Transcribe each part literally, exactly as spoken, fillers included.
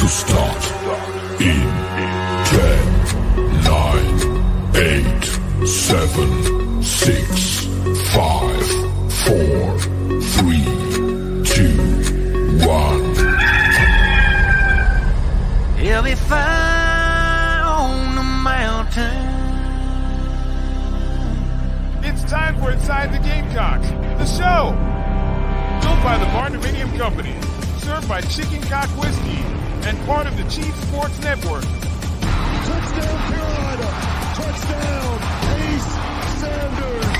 to start in ten, nine, eight, seven, six, five, four, three, two, one. He'll be found on the mountain. It's time for Inside the Gamecocks, the show! Built by the Barnuminium Company, served by Chicken Cock Whiskey, and part of the Chief Sports Network. Touchdown Carolina! Touchdown Ace Sanders!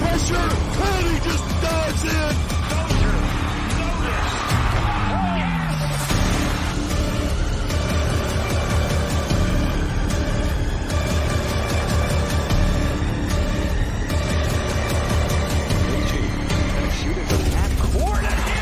Pressure! And he just dives in! Soldier! Soldier! Oh, yes! A J gonna shoot it from half court! I hit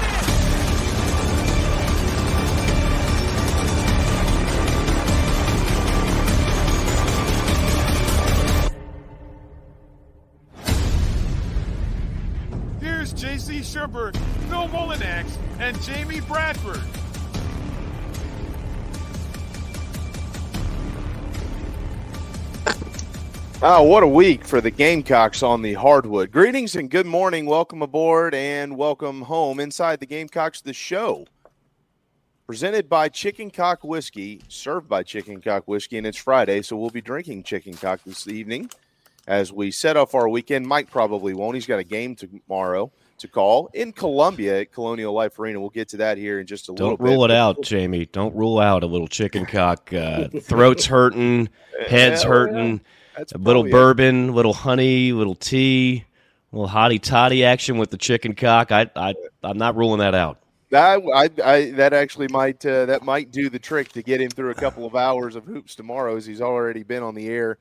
J C. Sherberg, Phil Mullinax, and Jamie Bradford. Oh, what a week for the Gamecocks on the hardwood. Greetings and good morning. Welcome aboard and welcome home. Inside the Gamecocks, the show presented by Chicken Cock Whiskey, served by Chicken Cock Whiskey, and it's Friday, so we'll be drinking Chicken Cock this evening as we set off our weekend. Mike probably won't. He's got a game tomorrow to call in Columbia at Colonial Life Arena. We'll get to that here in just a Don't little bit. Don't rule it out, Jamie. Don't rule out a little chicken cock. Uh, throat's hurting, head's yeah, hurting, yeah. a little bourbon, a little honey, a little tea, a little hotty-toddy action with the chicken cock. I, I, I'm not ruling that out. I, I, I, that actually might uh, that might do the trick to get him through a couple of hours of hoops tomorrow, as he's already been on the air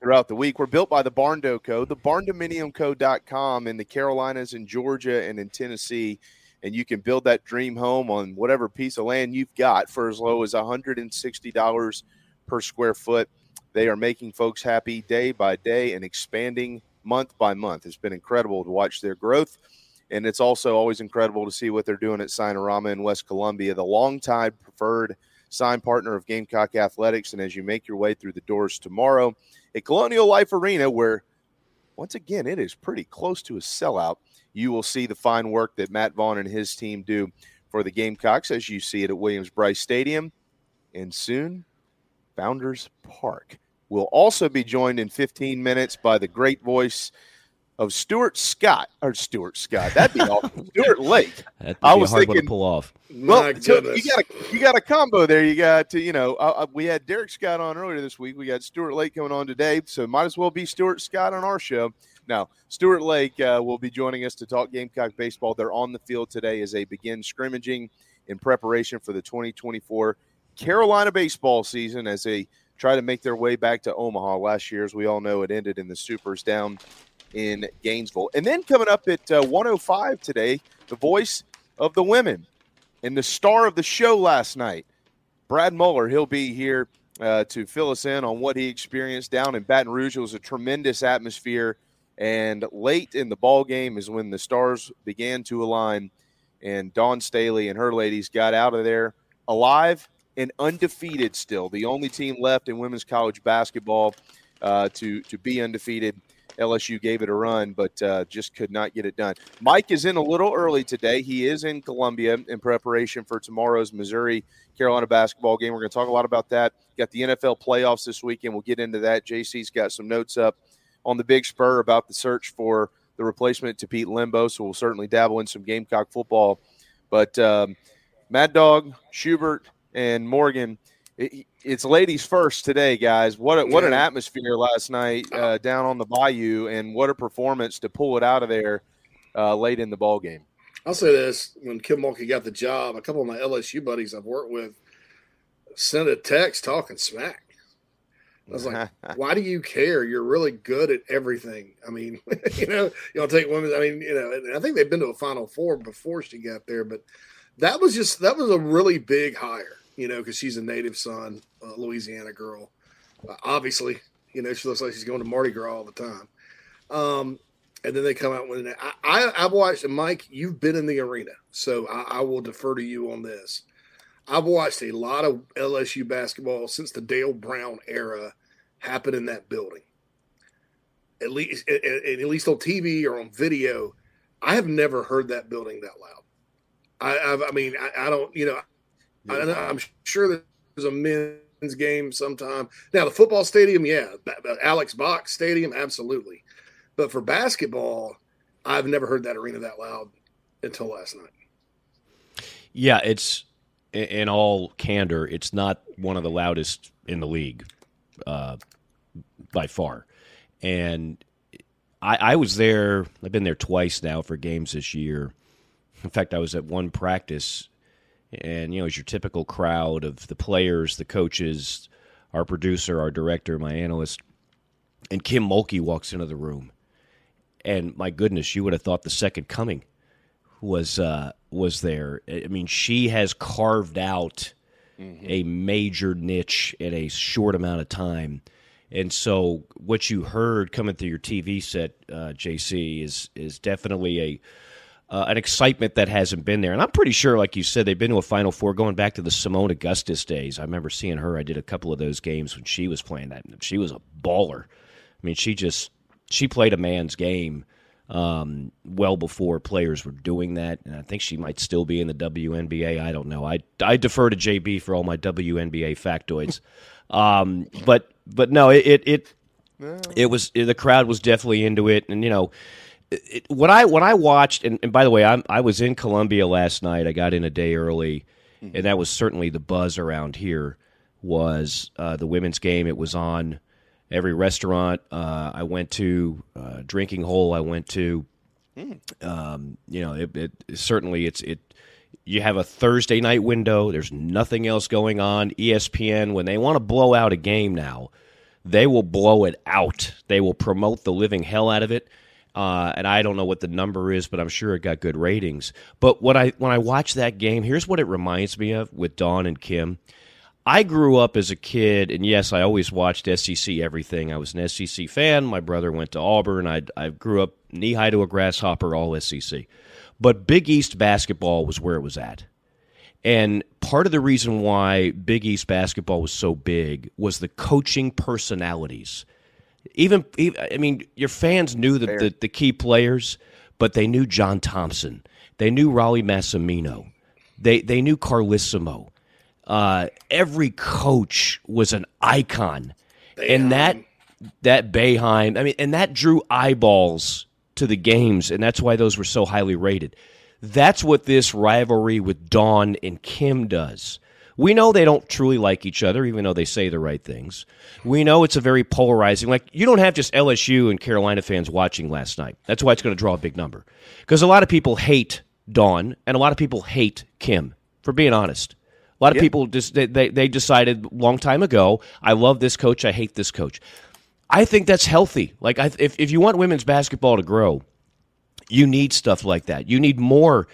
throughout the week. We're built by the Barndo Co., the barndominium co dot com in the Carolinas and Georgia and in Tennessee, and you can build that dream home on whatever piece of land you've got for as low as one hundred sixty dollars per square foot. They are making folks happy day by day and expanding month by month. It's been incredible to watch their growth. And it's also always incredible to see what they're doing at Signorama in West Columbia, the longtime preferred sign partner of Gamecock Athletics. And as you make your way through the doors tomorrow at Colonial Life Arena, where, once again, it is pretty close to a sellout, you will see the fine work that Matt Vaughn and his team do for the Gamecocks, as you see it at Williams-Brice Stadium and soon Founders Park. We'll also be joined in fifteen minutes by the great voice of Stuart Scott, or Stuart Scott, that'd be awesome. Stuart Lake. That'd be I was a hard thinking, one to pull off. Well, so you got a you got a combo there. You got to you know uh, we had Derek Scott on earlier this week. We got Stuart Lake coming on today, so might as well be Stuart Scott on our show. Now, Stuart Lake uh, will be joining us to talk Gamecock baseball. They're on the field today as they begin scrimmaging in preparation for the twenty twenty-four Carolina baseball season as they try to make their way back to Omaha. Last year, as we all know, it ended in the Supers down in Gainesville. And then coming up at uh, one oh five today, the voice of the women and the star of the show last night, Brad Muller. He'll be here uh, to fill us in on what he experienced down in Baton Rouge. It was a tremendous atmosphere, and late in the ball game is when the stars began to align, and Dawn Staley and her ladies got out of there alive and undefeated still, the only team left in women's college basketball uh, to, to be undefeated. L S U gave it a run, but uh, just could not get it done. Mike is in a little early today. He is in Columbia in preparation for tomorrow's Missouri-Carolina basketball game. We're going to talk a lot about that. Got the N F L playoffs this weekend. We'll get into that. J C's got some notes up on the Big Spur about the search for the replacement to Pete Limbo, so we'll certainly dabble in some Gamecock football. But um, Mad Dog, Schubert, and Morgan, it's ladies first today, guys. What a, what an atmosphere last night uh, down on the bayou, and what a performance to pull it out of there uh, late in the ball game. I'll say this. When Kim Mulkey got the job, a couple of my L S U buddies I've worked with sent a text talking smack. I was like, why do you care? You're really good at everything. I mean, you know, y'all take women. I mean, you know, I think they've been to a Final Four before she got there, but that was just – that was a really big hire. You know, because she's a native son, uh, Louisiana girl. Uh, obviously, you know, she looks like she's going to Mardi Gras all the time. Um, and then they come out with an – I I've watched – and Mike, you've been in the arena, so I, I will defer to you on this. I've watched a lot of L S U basketball since the Dale Brown era happen in that building. At least, at, at least on T V or on video, I have never heard that building that loud. I, I've, I mean, I, I don't, you know, yeah. I, I'm sure there's a men's game sometime. Now, the football stadium, yeah, Alex Box Stadium, absolutely. But for basketball, I've never heard that arena that loud until last night. Yeah, it's, in all candor, it's not one of the loudest in the league uh, by far. And I, I was there, I've been there twice now for games this year. In fact, I was at one practice, and, you know, it's your typical crowd of the players, the coaches, our producer, our director, my analyst, and Kim Mulkey walks into the room. And, my goodness, you would have thought the second coming was uh, was there. I mean, she has carved out mm-hmm. a major niche in a short amount of time. And so what you heard coming through your T V set, uh, J C, is is definitely a uh, an excitement that hasn't been there. And I'm pretty sure, like you said, they've been to a Final Four going back to the Simone Augustus days. I remember seeing her. I did a couple of those games when she was playing that. She was a baller. I mean, she just she played a man's game um, well before players were doing that. And I think she might still be in the W N B A. I don't know. I, I defer to J B for all my W N B A factoids. um, but... But no, it it it, no. it was it, the crowd was definitely into it, and you know, it, when I when I watched, and, and by the way, I I was in Columbia last night. I got in a day early, mm-hmm. and that was certainly the buzz around here was uh, the women's game. It was on every restaurant uh, I went to, uh, drinking hole I went to. Mm. Um, you know, it, it certainly it's it. You have a Thursday night window. There's nothing else going on. E S P N, when they want to blow out a game now, they will blow it out. They will promote the living hell out of it. Uh, and I don't know what the number is, but I'm sure it got good ratings. But what I when I watch that game, here's what it reminds me of with Dawn and Kim. I grew up as a kid, and yes, I always watched S E C everything. I was an S E C fan. My brother went to Auburn. I, I grew up knee-high to a grasshopper, all S E C. But Big East basketball was where it was at. And part of the reason why Big East basketball was so big was the coaching personalities. Even, even I mean, your fans knew the, the, the key players, but they knew John Thompson. They knew Raleigh Massimino. They, they knew Carlissimo. Uh, every coach was an icon. Bayheim. And that, that Boeheim, I mean, and that drew eyeballs to the games, and that's why those were so highly rated. That's what this rivalry with Dawn and Kim does. We know they don't truly like each other, even though they say the right things. We know it's a very polarizing. Like, you don't have just L S U and Carolina fans watching last night. That's why it's going to draw a big number. Because a lot of people hate Dawn, and a lot of people hate Kim, for being honest. A lot of yeah. people, just they, they, they decided a long time ago, I love this coach, I hate this coach. I think that's healthy. Like, I, if if you want women's basketball to grow, you need stuff like that. You need more.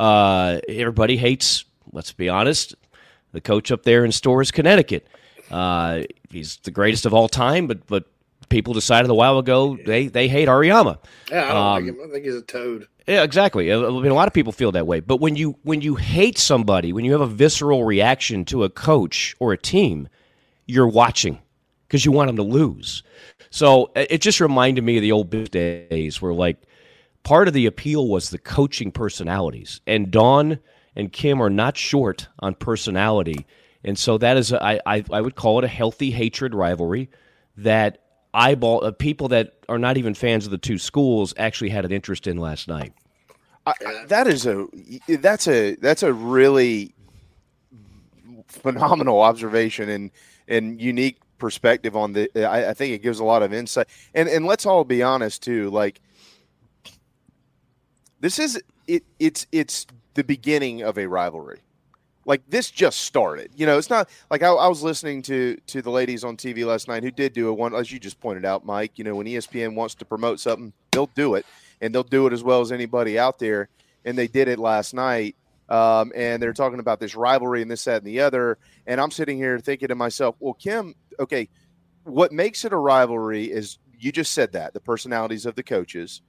Uh, everybody hates, let's be honest, the coach up there in Storrs, Connecticut. Uh, he's the greatest of all time, but but people decided a while ago they, they hate Ariyama. Yeah, I don't um, like him. I think he's a toad. Yeah, exactly. I mean, a lot of people feel that way. But when you when you hate somebody, when you have a visceral reaction to a coach or a team, you're watching, because you want them to lose. So it just reminded me of the old days where, like, part of the appeal was the coaching personalities. And Dawn and Kim are not short on personality. And so that is, a, I, I, I would call it a healthy hatred rivalry that eyeball uh, people that are not even fans of the two schools actually had an interest in last night. I, I, that is a, that's a, that's a really phenomenal observation and, and unique perspective on the I, I think it gives a lot of insight, and and let's all be honest too, like this is it it's it's the beginning of a rivalry. Like, this just started, you know. It's not like I, I was listening to to the ladies on T V last night who did do a one, as you just pointed out, Mike, you know, when E S P N wants to promote something, they'll do it, and they'll do it as well as anybody out there, and they did it last night. Um, and they're talking about this rivalry and this, that, and the other. And I'm sitting here thinking to myself, well, Kim, okay, what makes it a rivalry is, you just said that, the personalities of the coaches.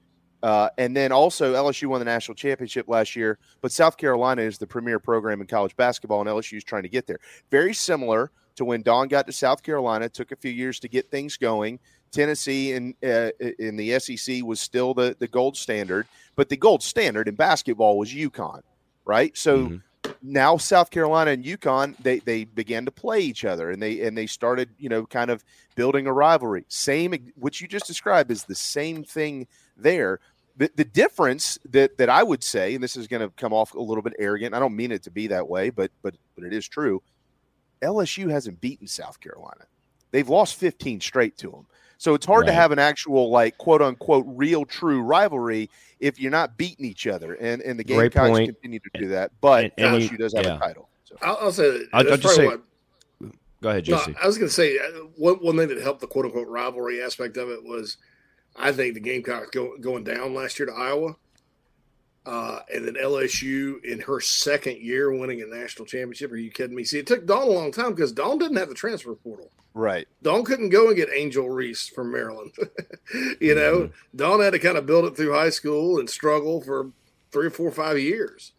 Uh, and then also L S U won the national championship last year, but South Carolina is the premier program in college basketball, and L S U is trying to get there. Very similar to when Don got to South Carolina, it took a few years to get things going. Tennessee in, uh, in the S E C was still the, the gold standard, but the gold standard in basketball was UConn, right? So mm-hmm. now South Carolina and UConn, they they began to play each other, and they and they started, you know, kind of building a rivalry. Same, what you just described is the same thing there. The, the difference that, that I would say, and this is going to come off a little bit arrogant, I don't mean it to be that way, but but but it is true, L S U hasn't beaten South Carolina. They've lost fifteen straight to them. So it's hard right. to have an actual, like, quote-unquote, real, true rivalry if you're not beating each other. And and the Gamecocks continue to do that. But and, and L S U does have yeah. a title. So. I'll, I'll say that. I'll, I'll just say, what, go ahead, J C. No, I was going to say, one, one thing that helped the quote-unquote rivalry aspect of it was, I think, the Gamecocks go, going down last year to Iowa. Uh, and then L S U in her second year winning a national championship. Are you kidding me? See, it took Dawn a long time because Dawn didn't have the transfer portal. Right. Dawn couldn't go and get Angel Reese from Maryland. you know, mm-hmm. Dawn had to kind of build it through high school and struggle for three or four or five years.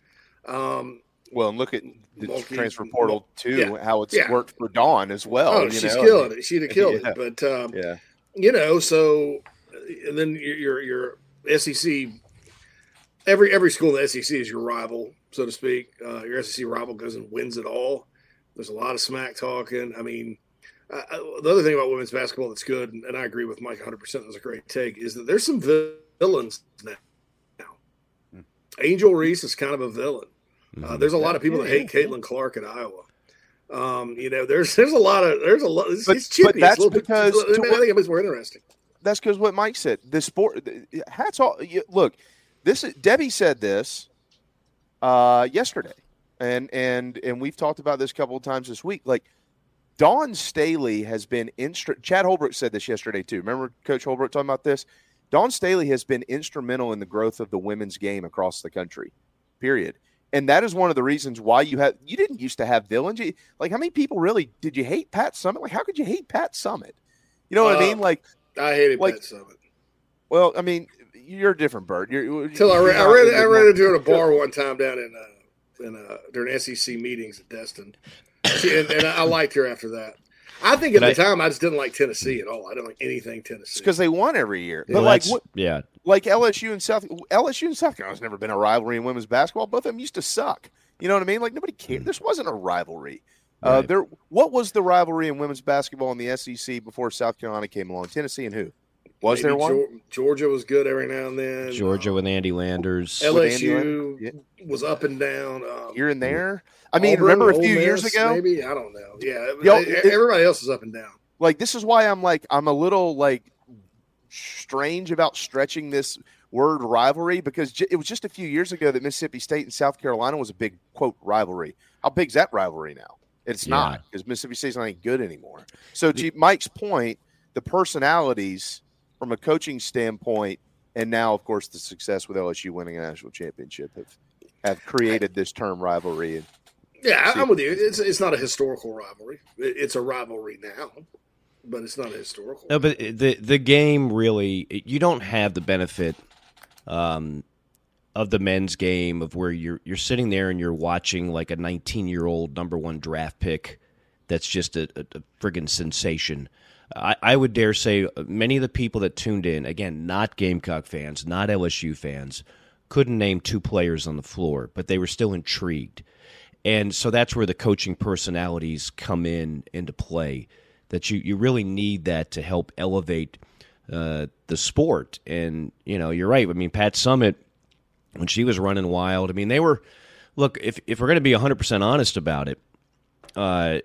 Um, well, and look at the Mulkey, transfer portal, too, yeah, how it's yeah. worked for Dawn as well. Oh, you she's know? killing it. She'd have killed yeah. it. But, um, yeah. you know, so and then your, your, your S E C – every every school in the S E C is your rival, so to speak. Uh, your S E C rival goes and wins it all. There's a lot of smack talking. I mean – Uh, the other thing about women's basketball that's good, and, and I agree with Mike one hundred percent, that's a great take, is that there's some villains now. Hmm. Angel Reese is kind of a villain. Mm-hmm. Uh, there's a lot of people that hate Caitlin Clark at Iowa. Um, you know, there's there's a lot of – there's a lot. It's, but, it's chippy. But that's it's because – I think it's more interesting. That's because what Mike said. The sport – hats off – look, this is, Debbie said this uh, yesterday, and, and, and we've talked about this a couple of times this week. Like, Dawn Staley has been instru- – Chad Holbrook said this yesterday too. Remember Coach Holbrook talking about this? Dawn Staley has been instrumental in the growth of the women's game across the country, period. And that is one of the reasons why you have – you didn't used to have villains. You, like, how many people really – did you hate Pat Summitt? Like, how could you hate Pat Summitt? You know what uh, I mean? Like, I hated like, Pat Summitt. Well, I mean, you're a different bird. You're, Till you're I, ran, I, ran, I ran into her at a bar one time down in uh, in uh, during S E C meetings at Destin. She, and, and I liked her after that. I think at and the I, time I just didn't like Tennessee at all. I didn't like anything Tennessee because they won every year. But well, like, what, yeah, like L S U and South L S U and South Carolina's never been a rivalry in women's basketball. Both of them used to suck. You know what I mean? Like nobody cared. This wasn't a rivalry. Right. Uh, there, what was the rivalry in women's basketball in the S E C before South Carolina came along? Tennessee and who? Was Maybe there one? Georgia, Georgia was good every now and then. Georgia um, with Andy Landers. L S U Andy Landers. Yeah. was up and down. Um, Here and there. I mean, Auburn, remember a few Ole Miss, years ago? Maybe. I don't know. Yeah. Yo, everybody it, else is up and down. Like, this is why I'm like, I'm a little like strange about stretching this word rivalry because j- it was just a few years ago that Mississippi State and South Carolina was a big, quote, rivalry. How big's that rivalry now? It's yeah. not because Mississippi State's not any good anymore. So, to Mike's point, the personalities. From a coaching standpoint, and now, of course, the success with L S U winning a national championship have, have created this term rivalry. And yeah, I, I'm with you. It's it's not a historical rivalry. It's a rivalry now, but it's not a historical. No, but the the game really, you don't have the benefit um, of the men's game of where you're you're sitting there and you're watching like a nineteen-year-old number one draft pick that's just a, a, a friggin' sensation. I, I would dare say many of the people that tuned in, again, not Gamecock fans, not L S U fans, couldn't name two players on the floor, but they were still intrigued. And so that's where the coaching personalities come in into play, that you, you really need that to help elevate uh, the sport. And, you know, you're right. I mean, Pat Summitt, when she was running wild, I mean, they were – look, if, if we're going to be one hundred percent honest about it, uh,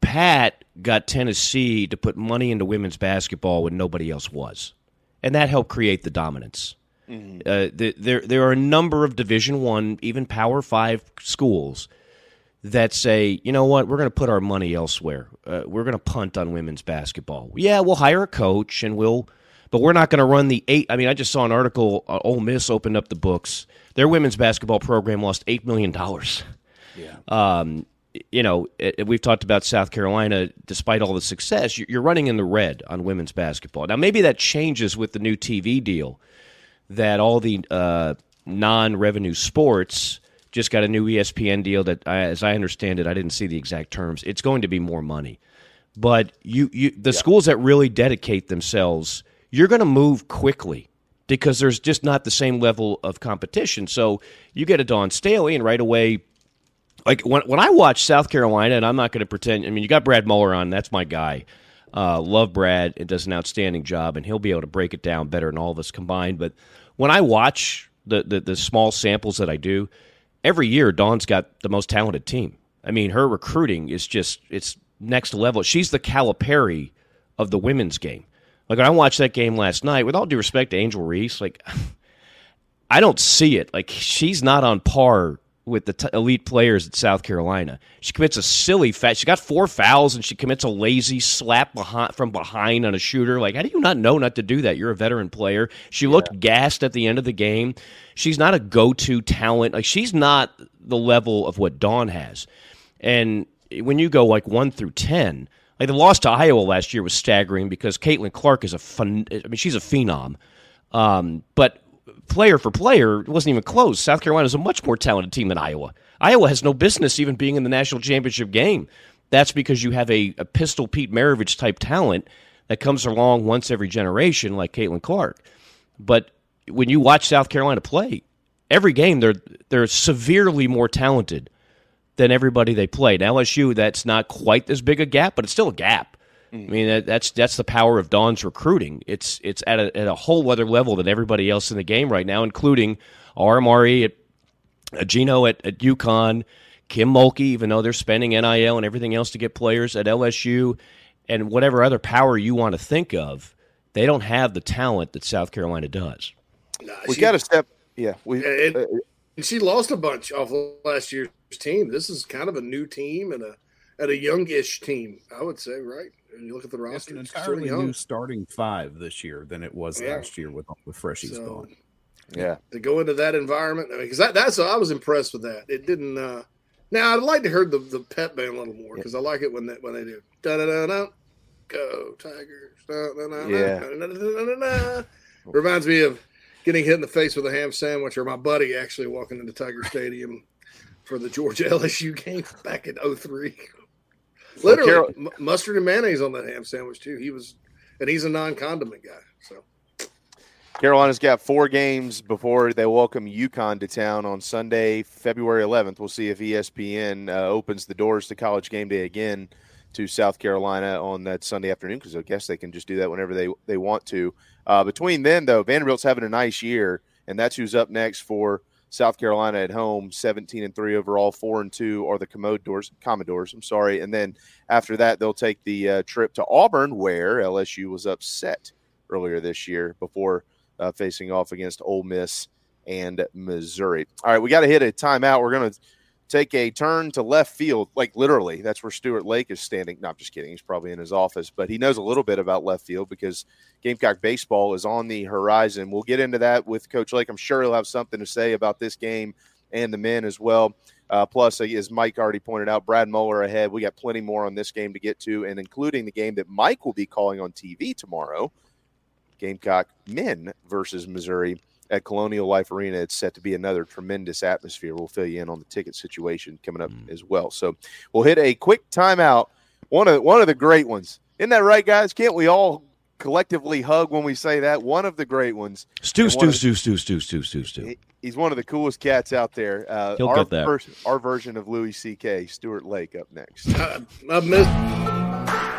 Pat – got Tennessee to put money into women's basketball when nobody else was. And that helped create the dominance. Mm-hmm. Uh, the, there there are a number of Division One, even Power Five schools that say, you know what, we're going to put our money elsewhere. Uh, we're going to punt on women's basketball. Yeah, we'll hire a coach, and we'll, but we're not going to run the eight. I mean, I just saw an article, uh, Ole Miss opened up the books. Their women's basketball program lost eight million dollars. Yeah. Um You know, we've talked about South Carolina, despite all the success, you're running in the red on women's basketball. Now, maybe that changes with the new T V deal that all the uh, non-revenue sports just got a new E S P N deal that, I, as I understand it, I didn't see the exact terms. It's going to be more money. But you, you the yeah. schools that really dedicate themselves, you're going to move quickly because there's just not the same level of competition. So you get a Dawn Staley, and right away, like when when I watch South Carolina, and I'm not going to pretend, I mean, you got Brad Muller on, that's my guy. Uh, love Brad. It does an outstanding job, and he'll be able to break it down better than all of us combined. But when I watch the, the, the small samples that I do, every year Dawn's got the most talented team. I mean, her recruiting is just, it's next level. She's the Calipari of the women's game. Like, when I watched that game last night, with all due respect to Angel Reese, like, I don't see it. Like, she's not on par with the t- elite players at South Carolina. She commits a silly foul. She got four fouls, and she commits a lazy slap behind, from behind on a shooter. Like, how do you not know not to do that? You're a veteran player. She yeah. looked gassed at the end of the game. She's not a go-to talent. Like, she's not the level of what Dawn has. And when you go, like, one through ten, like, the loss to Iowa last year was staggering because Caitlin Clark is a fun. I mean, she's a phenom. Um, but player for player, it wasn't even close. South Carolina is a much more talented team than Iowa. Iowa has no business even being in the national championship game. That's because you have a, a Pistol Pete Maravich-type talent that comes along once every generation like Caitlin Clark. But when you watch South Carolina play, every game they're they're severely more talented than everybody they played. L S U, that's not quite as big a gap, but it's still a gap. Mm. I mean, that, that's that's the power of Dawn's recruiting. It's it's at a, at a whole other level than everybody else in the game right now, including R M R E, at, uh, Gino at, at UConn, Kim Mulkey, even though they're spending N I L and everything else to get players at L S U, and whatever other power you want to think of, they don't have the talent that South Carolina does. Nah, we got to step – yeah. we. It, uh, And she lost a bunch off last year's team. This is kind of a new team and a and a youngish team, I would say, right? And you look at the roster, it's an entirely new starting five this year than it was yeah. last year with with freshies so, gone. Yeah, to go into that environment, because I mean, that, that's I was impressed with that. It didn't. Uh, now I'd like to hear the, the pep band a little more because yeah. I like it when that when they do da da da da go Tigers da da da da da. Reminds me of getting hit in the face with a ham sandwich, or my buddy actually walking into Tiger Stadium for the Georgia L S U game back in oh three. Literally, Carol- m- mustard and mayonnaise on that ham sandwich, too. He was, and he's a non-condiment guy. So Carolina's got four games before they welcome UConn to town on Sunday, February eleventh. We'll see if E S P N uh, opens the doors to College game day again to South Carolina on that Sunday afternoon, because I guess they can just do that whenever they, they want to. Uh, between then, though, Vanderbilt's having a nice year, and that's who's up next for South Carolina at home, seventeen and three overall, four and two are the Commodores, Commodores, I'm sorry. And then after that, they'll take the uh, trip to Auburn, where L S U was upset earlier this year before uh, facing off against Ole Miss and Missouri. All right, we got to hit a timeout. We're going to take a turn to left field, like literally. That's where Stuart Lake is standing. No, I'm just kidding. He's probably in his office, but he knows a little bit about left field because Gamecock baseball is on the horizon. We'll get into that with Coach Lake. I'm sure he'll have something to say about this game and the men as well. Uh, plus, as Mike already pointed out, Brad Muller ahead. We got plenty more on this game to get to, and including the game that Mike will be calling on T V tomorrow, Gamecock men versus Missouri at Colonial Life Arena. It's set to be another tremendous atmosphere. We'll fill you in on the ticket situation coming up mm. as well. So we'll hit a quick timeout, one of one of the great ones. Isn't that right, guys? Can't we all collectively hug when we say that? One of the great ones. Stu, Stu, Stu, Stu, Stu, Stu, Stu, Stu. He's one of the coolest cats out there. Uh, He'll our, that. Vers- our version of Louis C K, Stuart Lake, up next. Uh, I missed...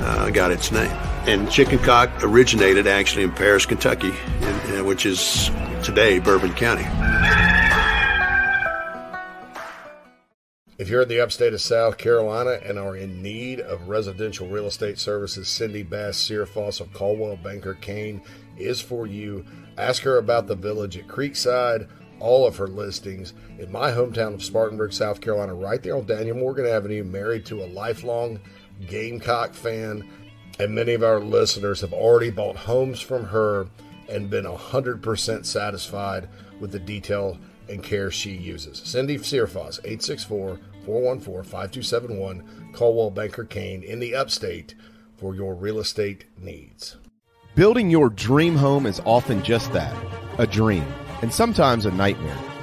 uh, got its name. And chicken cock originated actually in Paris, Kentucky, in, in, which is today Bourbon County. If you're in the upstate of South Carolina and are in need of residential real estate services, Cindy Bass Searfoss of Caldwell Banker Kane is for you. Ask her about the Village at Creekside, all of her listings in my hometown of Spartanburg, South Carolina, right there on Daniel Morgan Avenue, married to a lifelong Gamecock fan. And many of our listeners have already bought homes from her and been one hundred percent satisfied with the detail and care she uses. Cindy Searfoss, eight six four, four one four, five two seven one, Coldwell Banker Kane in the Upstate for your real estate needs. Building your dream home is often just that, a dream, and sometimes a nightmare.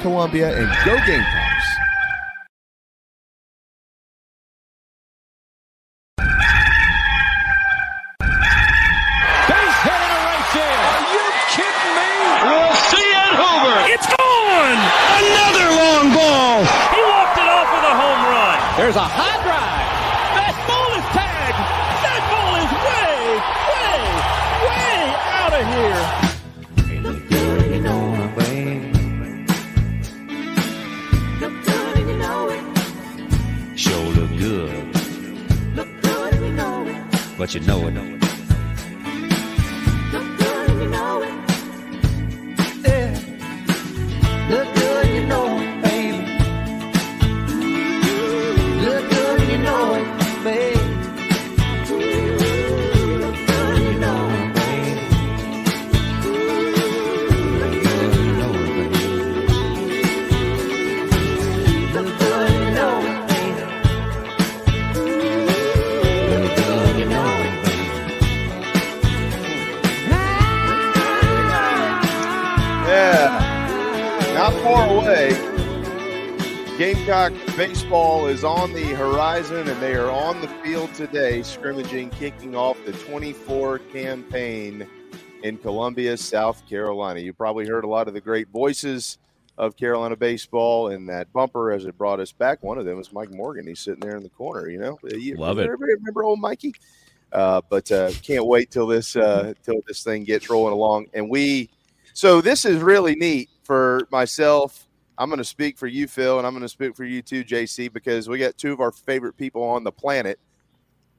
Columbia, and go Gamecocks! Base hit in right field. Are you kidding me? We'll see it, Hoover. It's gone. Another long ball. He walked it off with a home run. There's a high drive. That ball is tagged. That ball is way, way, way out of here. But you know it. Look good and you know it. Yeah. Look good and you know it, baby. Look good and you know it, baby. Look good and you know it, baby. Look good and you know it, baby. Look good and you know it, baby. Look good and you know it. Yeah, not far away. Gamecock baseball is on the horizon, and they are on the field today, scrimmaging, kicking off the twenty-four campaign in Columbia, South Carolina. You probably heard a lot of the great voices of Carolina baseball in that bumper as it brought us back. One of them is Mike Morgan. He's sitting there in the corner, you know. You, Love it. Everybody remember old Mikey? Uh, but uh, can't wait till this uh, till this thing gets rolling along, and we. So this is really neat for myself. I'm going to speak for you, Phil, and I'm going to speak for you too, J C, because we got two of our favorite people on the planet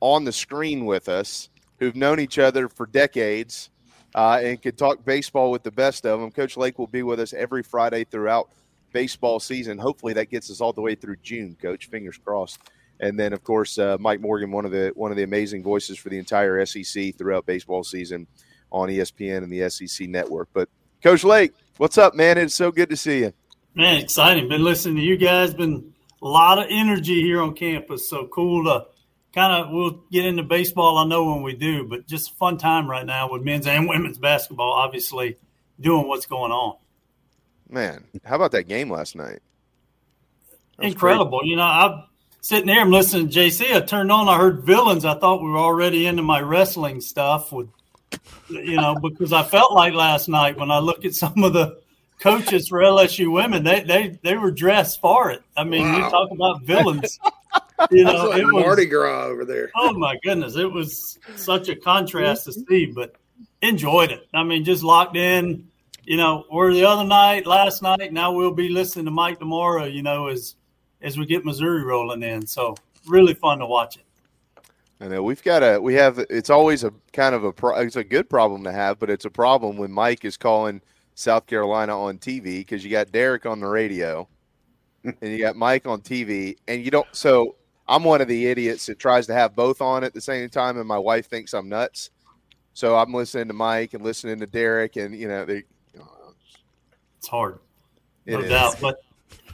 on the screen with us who've known each other for decades uh, and can talk baseball with the best of them. Coach Lake will be with us every Friday throughout baseball season. Hopefully that gets us all the way through June, Coach. Fingers crossed. And then, of course, uh, Mike Morgan, one of the one of the amazing voices for the entire S E C throughout baseball season on E S P N and the S E C Network. But Coach Lake, what's up, man? It's so good to see you. Man, exciting. Been listening to you guys. Been a lot of energy here on campus. So cool to kind of – we'll get into baseball, I know, when we do. But just a fun time right now with men's and women's basketball, obviously, doing what's going on. Man, how about that game last night? Incredible. Crazy. You know, I'm sitting here, I'm listening to J C. I turned on, I heard Villains. I thought we were already into my wrestling stuff with – you know, because I felt like last night when I look at some of the coaches for L S U women, they they, they were dressed for it. I mean, wow. You talk about villains. You know, like it was Mardi Gras over there. Oh, my goodness. It was such a contrast to see, but enjoyed it. I mean, just locked in, you know, or the other night, last night. Now we'll be listening to Mike tomorrow, you know, as, as we get Missouri rolling in. So really fun to watch it. I know we've got a we have it's always a kind of a pro, it's a good problem to have, but it's a problem when Mike is calling South Carolina on T V because you got Derek on the radio and you got Mike on T V, and you don't. So I'm one of the idiots that tries to have both on at the same time, and my wife thinks I'm nuts. So I'm listening to Mike and listening to Derek, and you know they, you know, it's hard, no doubt. But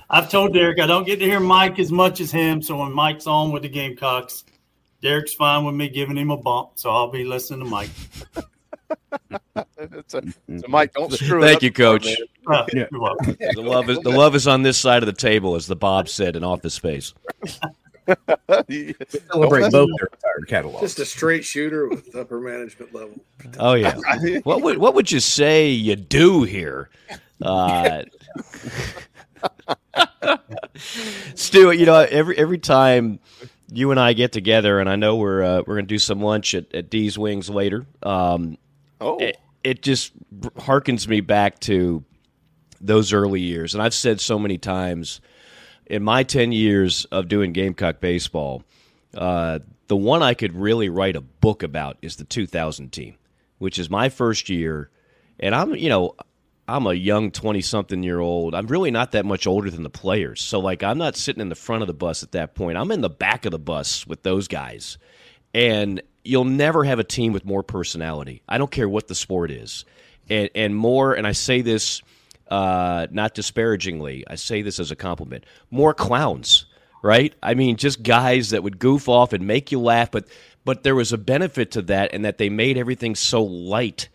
I've told Derek I don't get to hear Mike as much as him, so when Mike's on with the Gamecocks, Derek's fine with me giving him a bump, so I'll be listening to Mike. It's a, so Mike, don't screw Thank it up. Thank you, Coach. Uh, yeah. You're welcome. The love is the love is on this side of the table, as the Bob said in Office Space. We celebrate both their entire catalog. Just a straight shooter with upper management level. Oh yeah. What would what would you say you do here? Uh, Stu, you know, every every time you and I get together, and I know we're uh, we're gonna do some lunch at, at D's Wings later. Um, oh, it, it just harkens me back to those early years, and I've said so many times in my ten years of doing Gamecock baseball, uh, the one I could really write a book about is the two thousand team, which is my first year, and I'm you know. I'm a young twenty-something-year-old. I'm really not that much older than the players. So, like, I'm not sitting in the front of the bus at that point. I'm in the back of the bus with those guys. And you'll never have a team with more personality. I don't care what the sport is. And, and more, and I say this uh, not disparagingly. I say this as a compliment. More clowns, right? I mean, just guys that would goof off and make you laugh. But, but there was a benefit to that, and that they made everything so light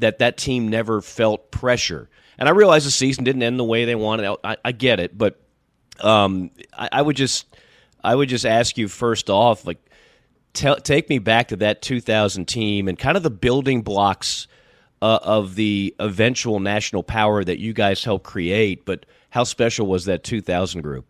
that that team never felt pressure. And I realize the season didn't end the way they wanted. I, I get it, but um, I, I would just I would just ask you first off, like, t- take me back to that two thousand team and kind of the building blocks uh, of the eventual national power that you guys helped create. But how special was that two thousand group?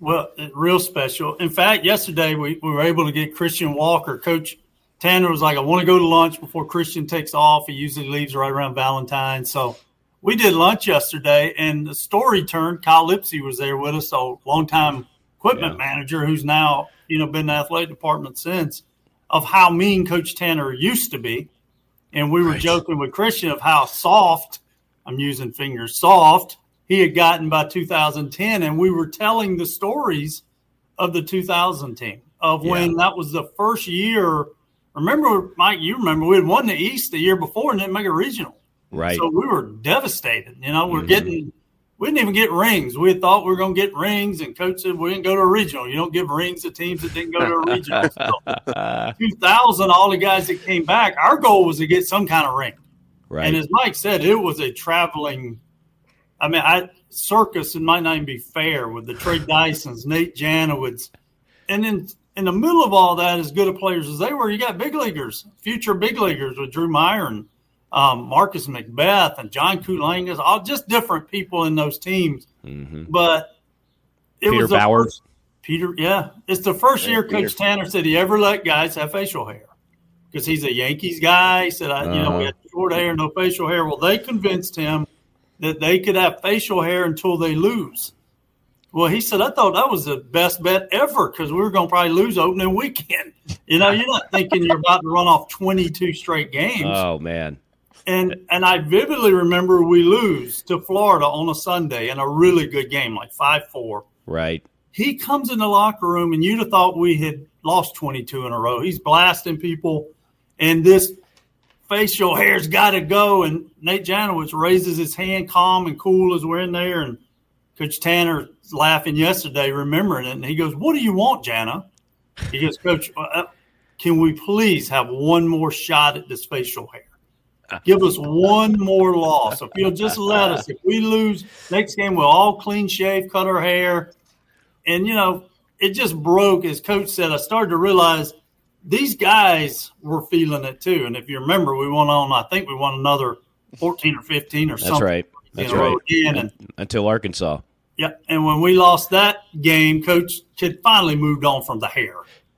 Well, real special. In fact, yesterday we, we were able to get Christian Walker, Coach Tanner was like, I want to go to lunch before Christian takes off. He usually leaves right around Valentine's. So we did lunch yesterday, and the story turned. Kyle Lipsey was there with us, a longtime equipment yeah. manager who's now, you know, been in the athletic department since, of how mean Coach Tanner used to be. And we were right. joking with Christian of how soft, I'm using fingers, soft, he had gotten by two thousand ten. And we were telling the stories of the two thousand team, of yeah. when that was the first year. Remember, Mike, you remember we had won the East the year before and didn't make a regional. Right. So we were devastated. You know, we're mm-hmm. getting – we didn't even get rings. We had thought we were going to get rings, and Coach said we didn't go to a regional. You don't give rings to teams that didn't go to a regional. So two thousand, all the guys that came back, our goal was to get some kind of ring. Right. And as Mike said, it was a traveling – I mean, I circus, it might not even be fair, with the Trey Dysons, Nate Janowitz, and then – in the middle of all that, as good of players as they were, you got big leaguers, future big leaguers with Drew Meyer and um, Marcus McBeth and John Kulangas, all just different people in those teams. Mm-hmm. But it Peter was Bauer. First, Peter, yeah. It's the first hey, year Peter. Coach Tanner said he ever let guys have facial hair because he's a Yankees guy. He said, I, uh-huh. you know, we had short hair, no facial hair. Well, they convinced him that they could have facial hair until they lose. Well, he said, I thought that was the best bet ever because we were going to probably lose opening weekend. You know, you're not thinking you're about to run off twenty-two straight games. Oh, man. And and I vividly remember we lose to Florida on a Sunday in a really good game, like five four. Right. He comes in the locker room, and you'd have thought we had lost twenty-two in a row. He's blasting people, and this facial hair's got to go. And Nate Janowitz raises his hand calm and cool as we're in there, and Coach Tanner – laughing yesterday, remembering it, and he goes, what do you want, Jana? He goes, Coach, uh, can we please have one more shot at this facial hair? Give us one more loss. If you'll just let us, if we lose next game, we'll all clean shave, cut our hair. And, you know, it just broke. As Coach said, I started to realize these guys were feeling it too. And if you remember, we went on, I think we won another fourteen or fifteen or That's something. Right. That's right. Again. And, Until Arkansas. Yeah, and when we lost that game, Coach had finally moved on from the hair.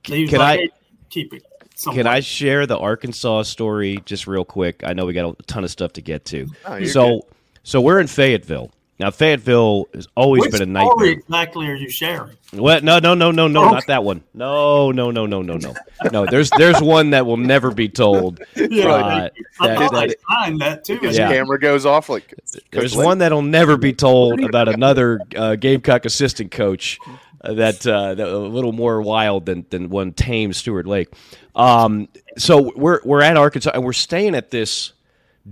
So he was can like, I, hey, keep it. Somewhere. Can I share the Arkansas story just real quick? I know we got a ton of stuff to get to. Oh, so, good. so we're in Fayetteville now. Fayetteville has always Which been a nightmare. Story exactly are you sharing? Well, no, no, no, no, no, okay. Not that one. No, no, no, no, no, no, no. There's there's one that will never be told. Yeah, uh, I thought I signed that too. His yeah. camera goes off like. There's one that'll never be told about another uh, Gamecock assistant coach that uh, that a little more wild than than one tame Stuart Lake. Um, so we're we're at Arkansas and we're staying at this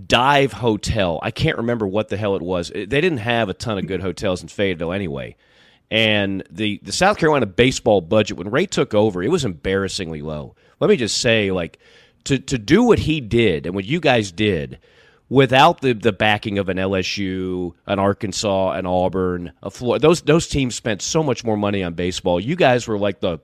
dive hotel. I can't remember what the hell it was. They didn't have a ton of good hotels in Fayetteville anyway. And the, the South Carolina baseball budget, when Ray took over, it was embarrassingly low. Let me just say, like, to to do what he did and what you guys did without the, the backing of an L S U, an Arkansas, an Auburn, a Florida, those those teams spent so much more money on baseball. You guys were like the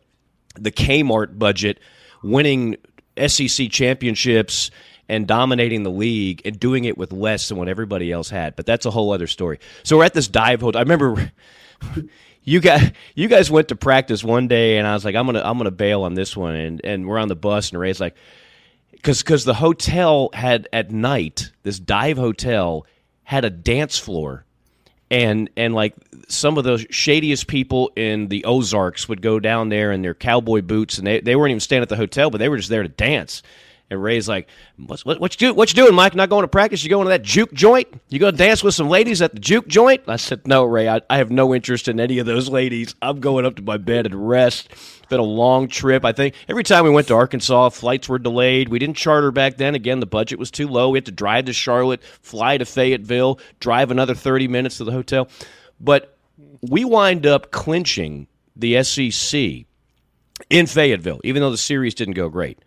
the Kmart budget, winning S E C championships and dominating the league and doing it with less than what everybody else had. But that's a whole other story. So we're at this dive hotel. I remember you guys, you guys went to practice one day, and I was like, I'm gonna I'm gonna bail on this one. And and we're on the bus, and Ray's like, because because the hotel had at night, this dive hotel had a dance floor. And and like some of the shadiest people in the Ozarks would go down there in their cowboy boots, and they, they weren't even staying at the hotel, but they were just there to dance. And Ray's like, what, what, what, you do, what you doing, Mike? Not going to practice? You going to that juke joint? You going to dance with some ladies at the juke joint? I said, no, Ray, I, I have no interest in any of those ladies. I'm going up to my bed and rest. It's been a long trip, I think. Every time we went to Arkansas, flights were delayed. We didn't charter back then. Again, the budget was too low. We had to drive to Charlotte, fly to Fayetteville, drive another thirty minutes to the hotel. But we wind up clinching the S E C in Fayetteville, even though the series didn't go great.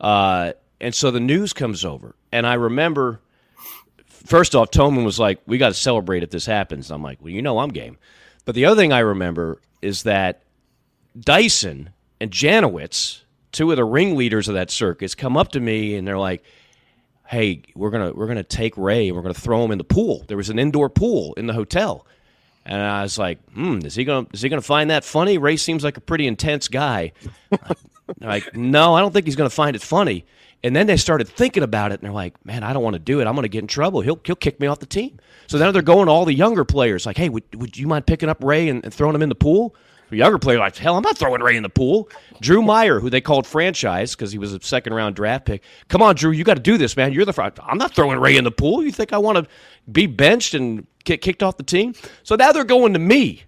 Uh And so the news comes over, and I remember, first off, Tolman was like, we got to celebrate if this happens. And I'm like, well, you know I'm game. But the other thing I remember is that Dyson and Janowitz, two of the ringleaders of that circus, come up to me, and they're like, hey, we're gonna we're gonna take Ray, and we're going to throw him in the pool. There was an indoor pool in the hotel. And I was like, hmm, is he gonna is he gonna find that funny? Ray seems like a pretty intense guy. Like, no, I don't think he's going to find it funny. And then they started thinking about it, and they're like, man, I don't want to do it. I'm going to get in trouble. He'll he'll kick me off the team. So now they're going to all the younger players, like, hey, would would you mind picking up Ray and, and throwing him in the pool? The younger player, like, hell, I'm not throwing Ray in the pool. Drew Meyer, who they called franchise because he was a second-round draft pick. Come on, Drew, you got to do this, man. You're the fr- I'm not throwing Ray in the pool. You think I want to be benched and get kicked off the team? So now they're going to me.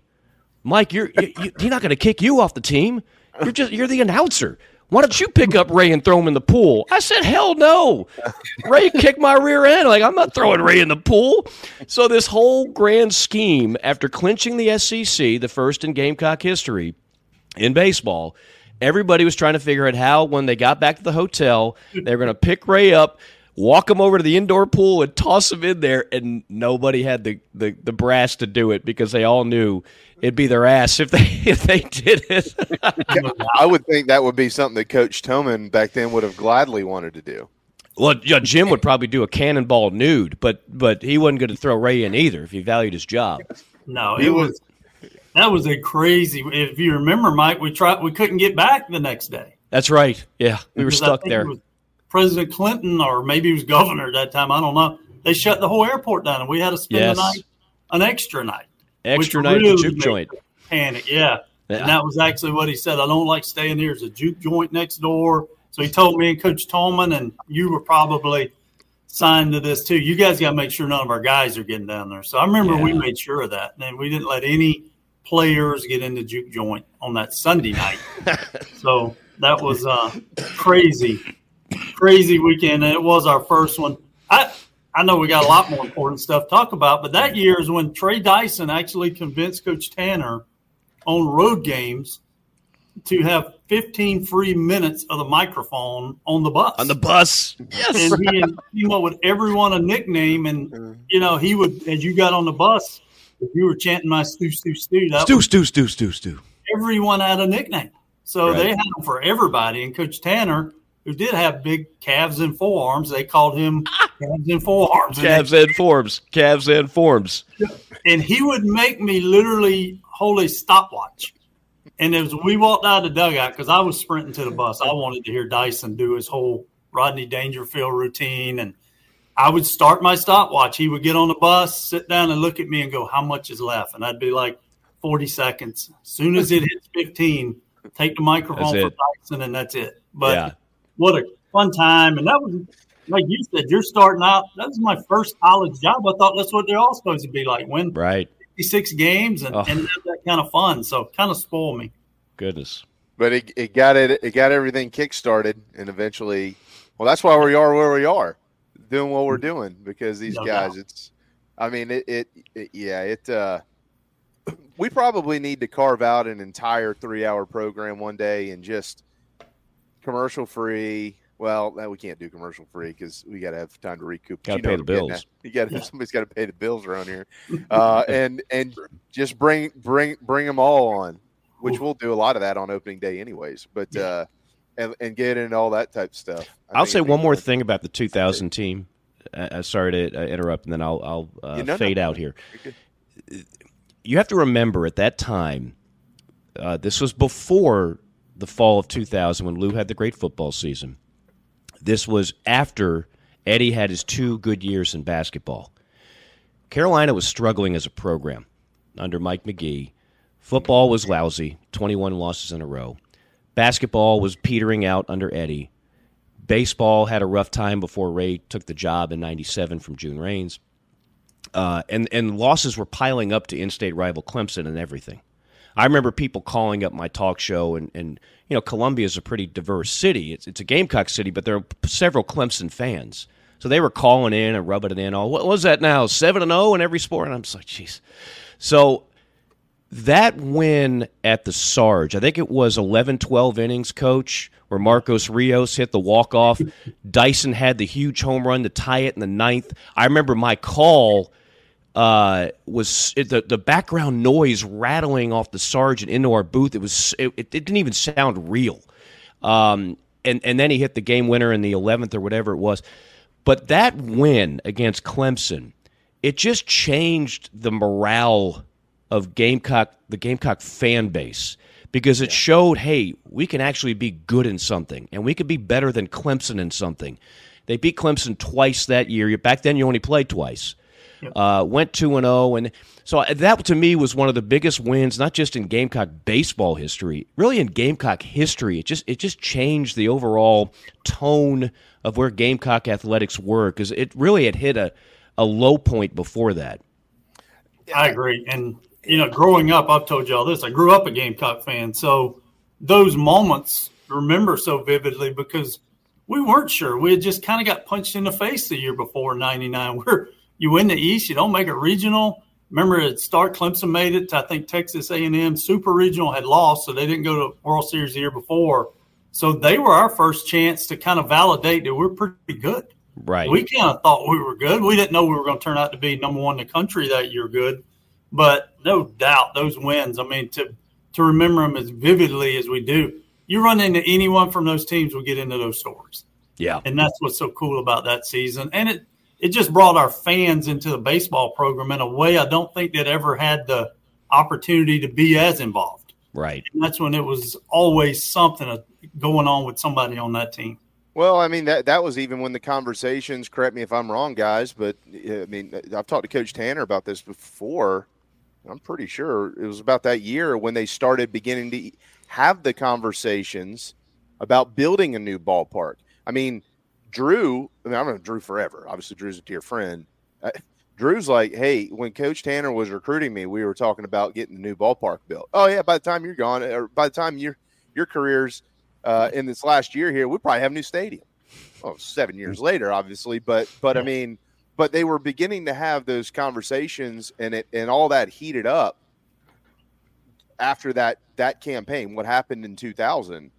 Mike, you're you, you, he's not going to kick you off the team. You're just you're the announcer. Why don't you pick up Ray and throw him in the pool? I said, hell no. Ray kicked my rear end. Like, I'm not throwing Ray in the pool. So this whole grand scheme, after clinching the S E C, the first in Gamecock history in baseball, everybody was trying to figure out how, when they got back to the hotel, they were going to pick Ray up, walk him over to the indoor pool, and toss him in there, and nobody had the, the, the brass to do it because they all knew it'd be their ass if they if they did it. I would think that would be something that Coach Tillman back then would have gladly wanted to do. Well, yeah, Jim would probably do a cannonball nude, but but he wasn't going to throw Ray in either if he valued his job. No, it was that was a crazy. If you remember, Mike, we tried we couldn't get back the next day. That's right. Yeah, we were stuck there. President Clinton, or maybe he was governor at that time, I don't know. They shut the whole airport down, and we had to spend yes. the night, an extra night. Extra night really at the juke joint. Panic, yeah. yeah. And that was actually what he said. I don't like staying here. There's a juke joint next door. So he told me and Coach Tolman, and you were probably signed to this too. You guys got to make sure none of our guys are getting down there. So I remember yeah. we made sure of that, and we didn't let any players get in the juke joint on that Sunday night. So that was uh, crazy. Crazy weekend, and it was our first one. I I know we got a lot more important stuff to talk about, but that year is when Trey Dyson actually convinced Coach Tanner on road games to have fifteen free minutes of the microphone on the bus. On the bus. Yes. And he came up with everyone a nickname, and, you know, he would, as you got on the bus, if you were chanting my Stu, Stu, Stu. That Stu, Stu, Stu, Stu, Stu. Everyone had a nickname. So right. They had them for everybody, and Coach Tanner – who did have big calves and forearms. They called him calves and forearms. Calves and forearms. Calves and forearms. And he would make me literally hold a stopwatch. And as we walked out of the dugout, because I was sprinting to the bus, I wanted to hear Dyson do his whole Rodney Dangerfield routine. And I would start my stopwatch. He would get on the bus, sit down, and look at me and go, how much is left? And I'd be like, forty seconds. As soon as it hits fifteen, take the microphone for Dyson, and that's it. But yeah. What a fun time. And that was, like you said, you're starting out. That was my first college job. I thought that's what they're all supposed to be like. Win right. fifty-six games and, oh. and have that kind of fun. So it kind of spoiled me. Goodness. But it, it got it, it got everything kick-started, and eventually, well, that's why we are where we are. doing what we're doing because these no guys, doubt. it's, I mean, it, it, it yeah, it, uh, we probably need to carve out an entire three-hour program one day and just commercial-free. Well, we can't do commercial-free because we got to have time to recoup. Got to pay the bills. You got yeah. somebody's got to pay the bills around here, uh, and and just bring bring bring them all on, which Ooh. we'll do a lot of that on opening day, anyways. But yeah. uh, and and get into all that type of stuff. I I'll say one more thing about the two thousand team. Uh, sorry to uh, interrupt, and then I'll I'll uh, yeah, no, fade no. out here. You have to remember at that time, uh, this was before the fall of two thousand when Lou had the great football season. This was after Eddie had his two good years in basketball. Carolina was struggling as a program under Mike McGee. Football was lousy, twenty-one losses in a row. Basketball was petering out under Eddie. Baseball had a rough time before Ray took the job in ninety-seven from June Reigns. Uh, and, and losses were piling up to in-state rival Clemson and everything. I remember people calling up my talk show, and, and you know, Columbia is a pretty diverse city. It's it's a Gamecock city, but there are several Clemson fans. So they were calling in and rubbing it in. All, what was that now, seven and oh in every sport? And I'm just like, jeez. So that win at the Sarge, I think it was eleven twelve innings, Coach, where Marcos Rios hit the walk-off. Dyson had the huge home run to tie it in the ninth. I remember my call uh, was the, the background noise rattling off the Sarge and into our booth. It was it, it didn't even sound real. Um, and, and then he hit the game winner in the eleventh or whatever it was. But that win against Clemson, it just changed the morale of Gamecock, the Gamecock fan base. Because it showed, hey, we can actually be good in something, and we could be better than Clemson in something. They beat Clemson twice that year. Back then, you only played twice. Yep. Uh, went two and oh, and so that to me was one of the biggest wins, not just in Gamecock baseball history, really in Gamecock history. It just it just changed the overall tone of where Gamecock athletics were because it really had hit a a low point before that. I agree, and. You know, growing up, I've told y'all this, I grew up a Gamecock fan. So those moments remember so vividly because we weren't sure. We had just kind of got punched in the face the year before, ninety-nine, where you win the East, you don't make a regional. Remember, at start, Clemson made it to, I think, Texas A and M. Super Regional had lost, so they didn't go to World Series the year before. So they were our first chance to kind of validate that we're pretty good. Right. We kind of thought we were good. We didn't know we were going to turn out to be number one in the country that year good. But no doubt those wins, I mean, to to remember them as vividly as we do, you run into anyone from those teams, we'll get into those stories. Yeah. And that's what's so cool about that season. And it, it just brought our fans into the baseball program in a way I don't think they'd ever had the opportunity to be as involved. Right. And that's when it was always something going on with somebody on that team. Well, I mean, that that was even when the conversations, correct me if I'm wrong, guys, but, I mean, I've talked to Coach Tanner about this before. I'm pretty sure it was about that year when they started beginning to have the conversations about building a new ballpark. I mean, Drew, I mean, I'm going to Drew forever. Obviously, Drew's a dear friend. Uh, Drew's like, hey, when Coach Tanner was recruiting me, we were talking about getting the new ballpark built. Oh, yeah, by the time you're gone, or by the time your your career's uh, in this last year here, we probably have a new stadium. Well, seven years later, obviously, but but I mean – But they were beginning to have those conversations, and it and all that heated up after that that campaign. What happened in two thousand,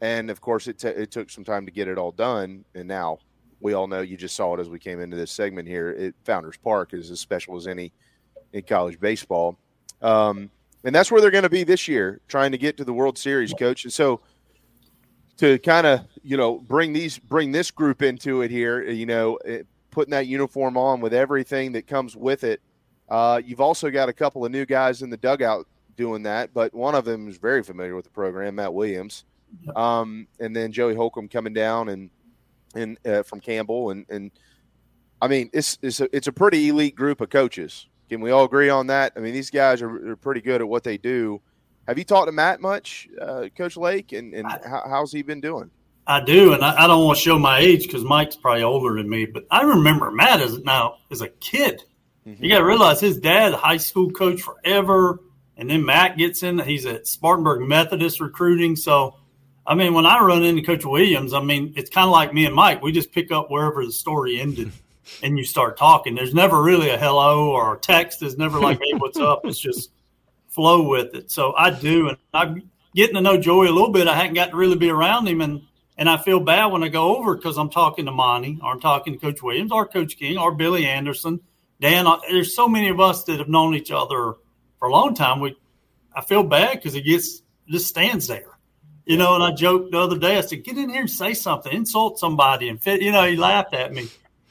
and of course, it t- it took some time to get it all done. And now we all know. You just saw it as we came into this segment here. It, Founders Park is as special as any in college baseball, um, and that's where they're going to be this year, trying to get to the World Series, Coach. And so. To kind of you know bring these bring this group into it here, you know. It, putting that uniform on with everything that comes with it. Uh, you've also got a couple of new guys in the dugout doing that, but one of them is very familiar with the program, Matt Williams. Um, and then Joey Holcomb coming down and, and uh, from Campbell. And, and I mean, it's, it's a, it's a pretty elite group of coaches. Can we all agree on that? I mean, these guys are, are pretty good at what they do. Have you talked to Matt much, uh, Coach Lake, and, and how, how's he been doing? I do, and I, I don't want to show my age because Mike's probably older than me. But I remember Matt is now is a kid. Mm-hmm. You got to realize his dad, high school coach forever, and then Matt gets in. He's at Spartanburg Methodist recruiting. So I mean, when I run into Coach Williams, I mean, it's kind of like me and Mike. We just pick up wherever the story ended and you start talking. There's never really a hello or a text. There's never like, hey, what's up? It's just flow with it. So I do. And I'm getting to know Joey a little bit. I hadn't got to really be around him. And, and I feel bad when I go over because I'm talking to Monty or I'm talking to Coach Williams or Coach King or Billy Anderson. Dan, there's so many of us that have known each other for a long time. We, I feel bad because it gets just stands there. You know, and I joked the other day, I said, get in here and say something, insult somebody. And, fit, you know, he laughed at me.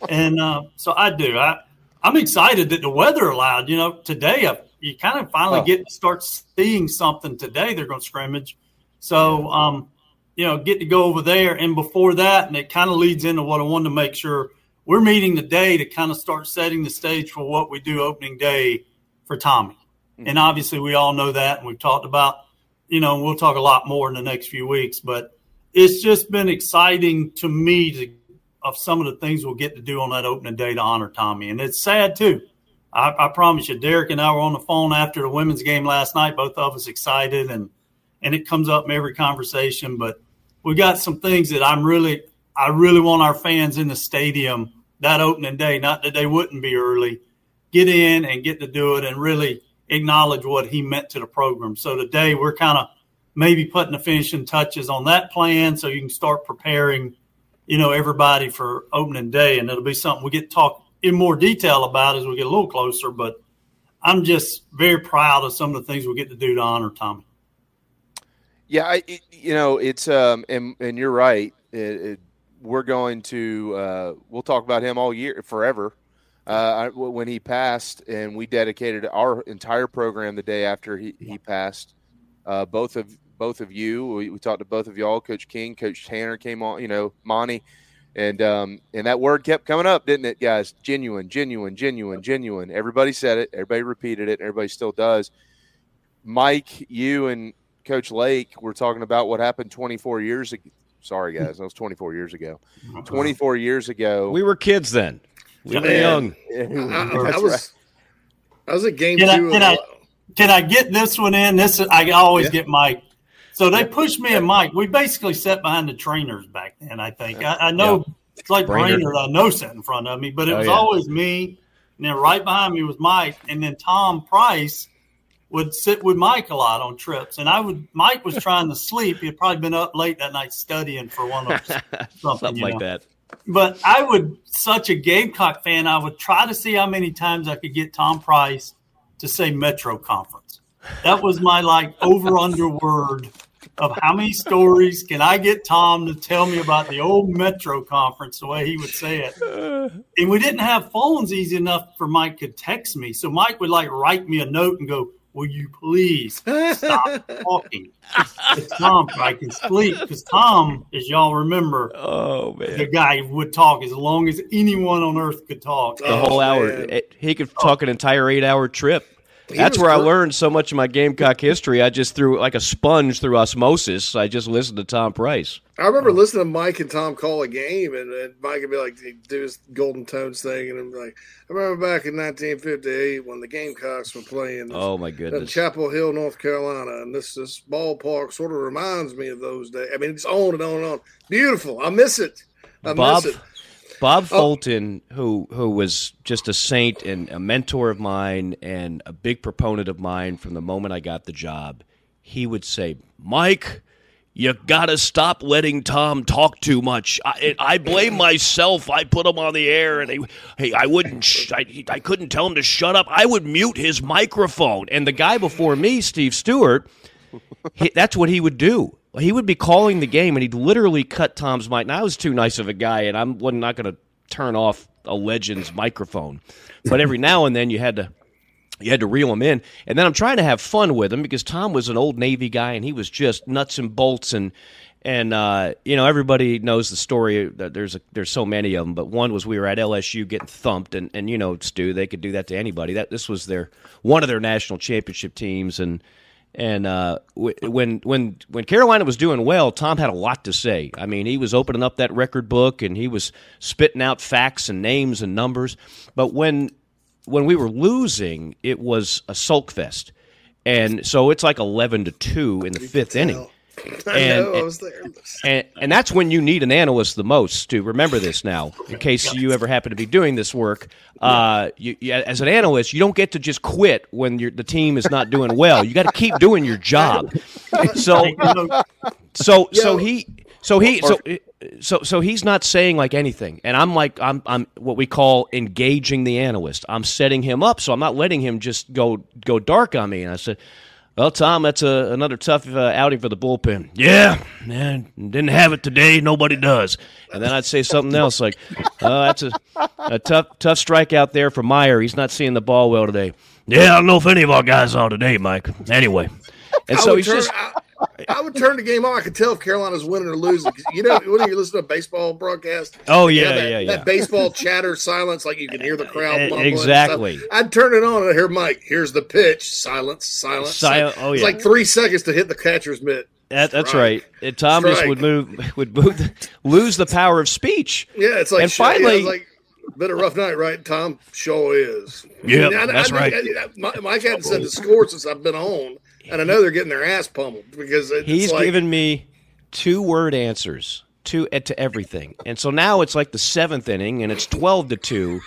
And uh, so I do. I, I'm excited that the weather allowed. You know, today I, you kind of finally oh. get to start seeing something today. They're going to scrimmage. So, um, you know, get to go over there. And before that, and it kind of leads into what I wanted to make sure. We're meeting today to kind of start setting the stage for what we do opening day for Tommy. Mm-hmm. And obviously we all know that, and we've talked about, you know, we'll talk a lot more in the next few weeks, but it's just been exciting to me to, of some of the things we'll get to do on that opening day to honor Tommy. And it's sad, too. I, I promise you, Derek and I were on the phone after the women's game last night, both of us excited, and, and it comes up in every conversation. But we got some things that I'm really – I really want our fans in the stadium that opening day, not that they wouldn't be early, get in and get to do it and really – acknowledge what he meant to the program. So today we're kind of maybe putting the finishing touches on that plan so you can start preparing, you know, everybody for opening day. And it'll be something we get to talk in more detail about as we get a little closer. But I'm just very proud of some of the things we get to do to honor Tommy. Yeah, I, it, you know, it's um, – and, and you're right. It, it, we're going to uh, – we'll talk about him all year, forever. Uh, when he passed, and we dedicated our entire program the day after he, he passed, uh, both of both of you, we, we talked to both of y'all, Coach King, Coach Tanner came on, you know, Monty, and um, and that word kept coming up, didn't it, guys? Genuine, genuine, genuine, genuine. Everybody said it, everybody repeated it, everybody still does. Mike, you and Coach Lake were talking about what happened twenty-four years ago. Sorry, guys, that was twenty-four years ago. twenty-four years ago, we were kids then. We were young. I, I was, right. I was at game can two. I, can, I, can I get this one in? This is, I always yeah. get Mike. So they yeah. pushed me yeah. and Mike. We basically sat behind the trainers back then, I think. Yeah. I, I know yeah. it's like Brainerd. Brainerd. I know sat in front of me, but it oh, was yeah. always me. And then right behind me was Mike. And then Tom Price would sit with Mike a lot on trips. And I would. Mike was trying to sleep. He had probably been up late that night studying for one of something, something like know. that. But I would, such a Gamecock fan, I would try to see how many times I could get Tom Price to say Metro Conference. That was my, like, over-under word of how many stories can I get Tom to tell me about the old Metro Conference, the way he would say it. And we didn't have phones easy enough for Mike to text me. So Mike would, like, write me a note and go, will you please stop talking to Tom so I can sleep? Because Tom, as y'all remember, oh, man. the guy would talk as long as anyone on earth could talk. The oh, whole hour. It, he could talk an entire eight-hour trip. He That's where perfect. I learned so much of my Gamecock history. I just threw like a sponge through osmosis. I just listened to Tom Price. I remember oh. listening to Mike and Tom call a game, and, and Mike would be like, do his Golden Tones thing, and I'm like, I remember back in nineteen fifty-eight when the Gamecocks were playing. This, oh my goodness! In Chapel Hill, North Carolina, and this this ballpark sort of reminds me of those days. I mean, it's on and on and on. Beautiful. I miss it. I Bob, miss it. Bob Fulton, oh. who who was just a saint and a mentor of mine and a big proponent of mine from the moment I got the job, he would say, Mike, you got to stop letting Tom talk too much. I, I blame myself. I put him on the air, and he, hey, I wouldn't. Sh- I, I couldn't tell him to shut up. I would mute his microphone. And the guy before me, Steve Stewart, he, that's what he would do. He would be calling the game, and he'd literally cut Tom's mic. Now, I was too nice of a guy, and I'm wasn't not going to turn off a legend's microphone. But every now and then, you had to. You had to reel him in. And then I'm trying to have fun with him because Tom was an old Navy guy, and he was just nuts and bolts. And, and uh, you know, everybody knows the story. There's a, there's so many of them. But one was we were at L S U getting thumped. And, and you know, Stu, they could do that to anybody. That This was their one of their national championship teams. And and uh, when, when, when Carolina was doing well, Tom had a lot to say. I mean, he was opening up that record book, and he was spitting out facts and names and numbers. But when – when we were losing, it was a sulk fest. And so it's like eleven to two in the fifth inning. I and, know, I was there. And, and that's when you need an analyst the most, to remember this now, in case you ever happen to be doing this work. Uh, you, you, as an analyst, you don't get to just quit when you're, the team is not doing well. You got to keep doing your job. So, so, so he, so he, so, so, so he's not saying like anything. And I'm like, I'm, I'm what we call engaging the analyst. I'm setting him up, so I'm not letting him just go, go dark on me. And I said, well, Tom, that's a, another tough uh, outing for the bullpen. Yeah, man, didn't have it today. Nobody does. And then I'd say something else like, oh, that's a, a tough tough strikeout there for Meyer. He's not seeing the ball well today. Yeah, I don't know if any of our guys are today, Mike. Anyway. And I so he's turn, just. I, I would turn the game on. I could tell if Carolina's winning or losing. You know, when you listen to a baseball broadcast. Oh, yeah, you know, that, yeah, yeah. That baseball chatter silence, like you can hear the crowd. Exactly. I'd turn it on and I'd hear Mike, here's the pitch. Silence, silence. Sil- oh, it's yeah. like three seconds to hit the catcher's mitt. That, that's right. And Tom Strike. just would move, would move the, lose the power of speech. Yeah, it's like, and finally, yeah, it's like, been a rough night, right, Tom? Sure is. Yeah, I mean, I, that's I, I, right. I, I, Mike hadn't said the score since I've been on. And I know they're getting their ass pummeled because it's he's like, given me two-word answers to to everything, and so now it's like the seventh inning, and it's twelve to two,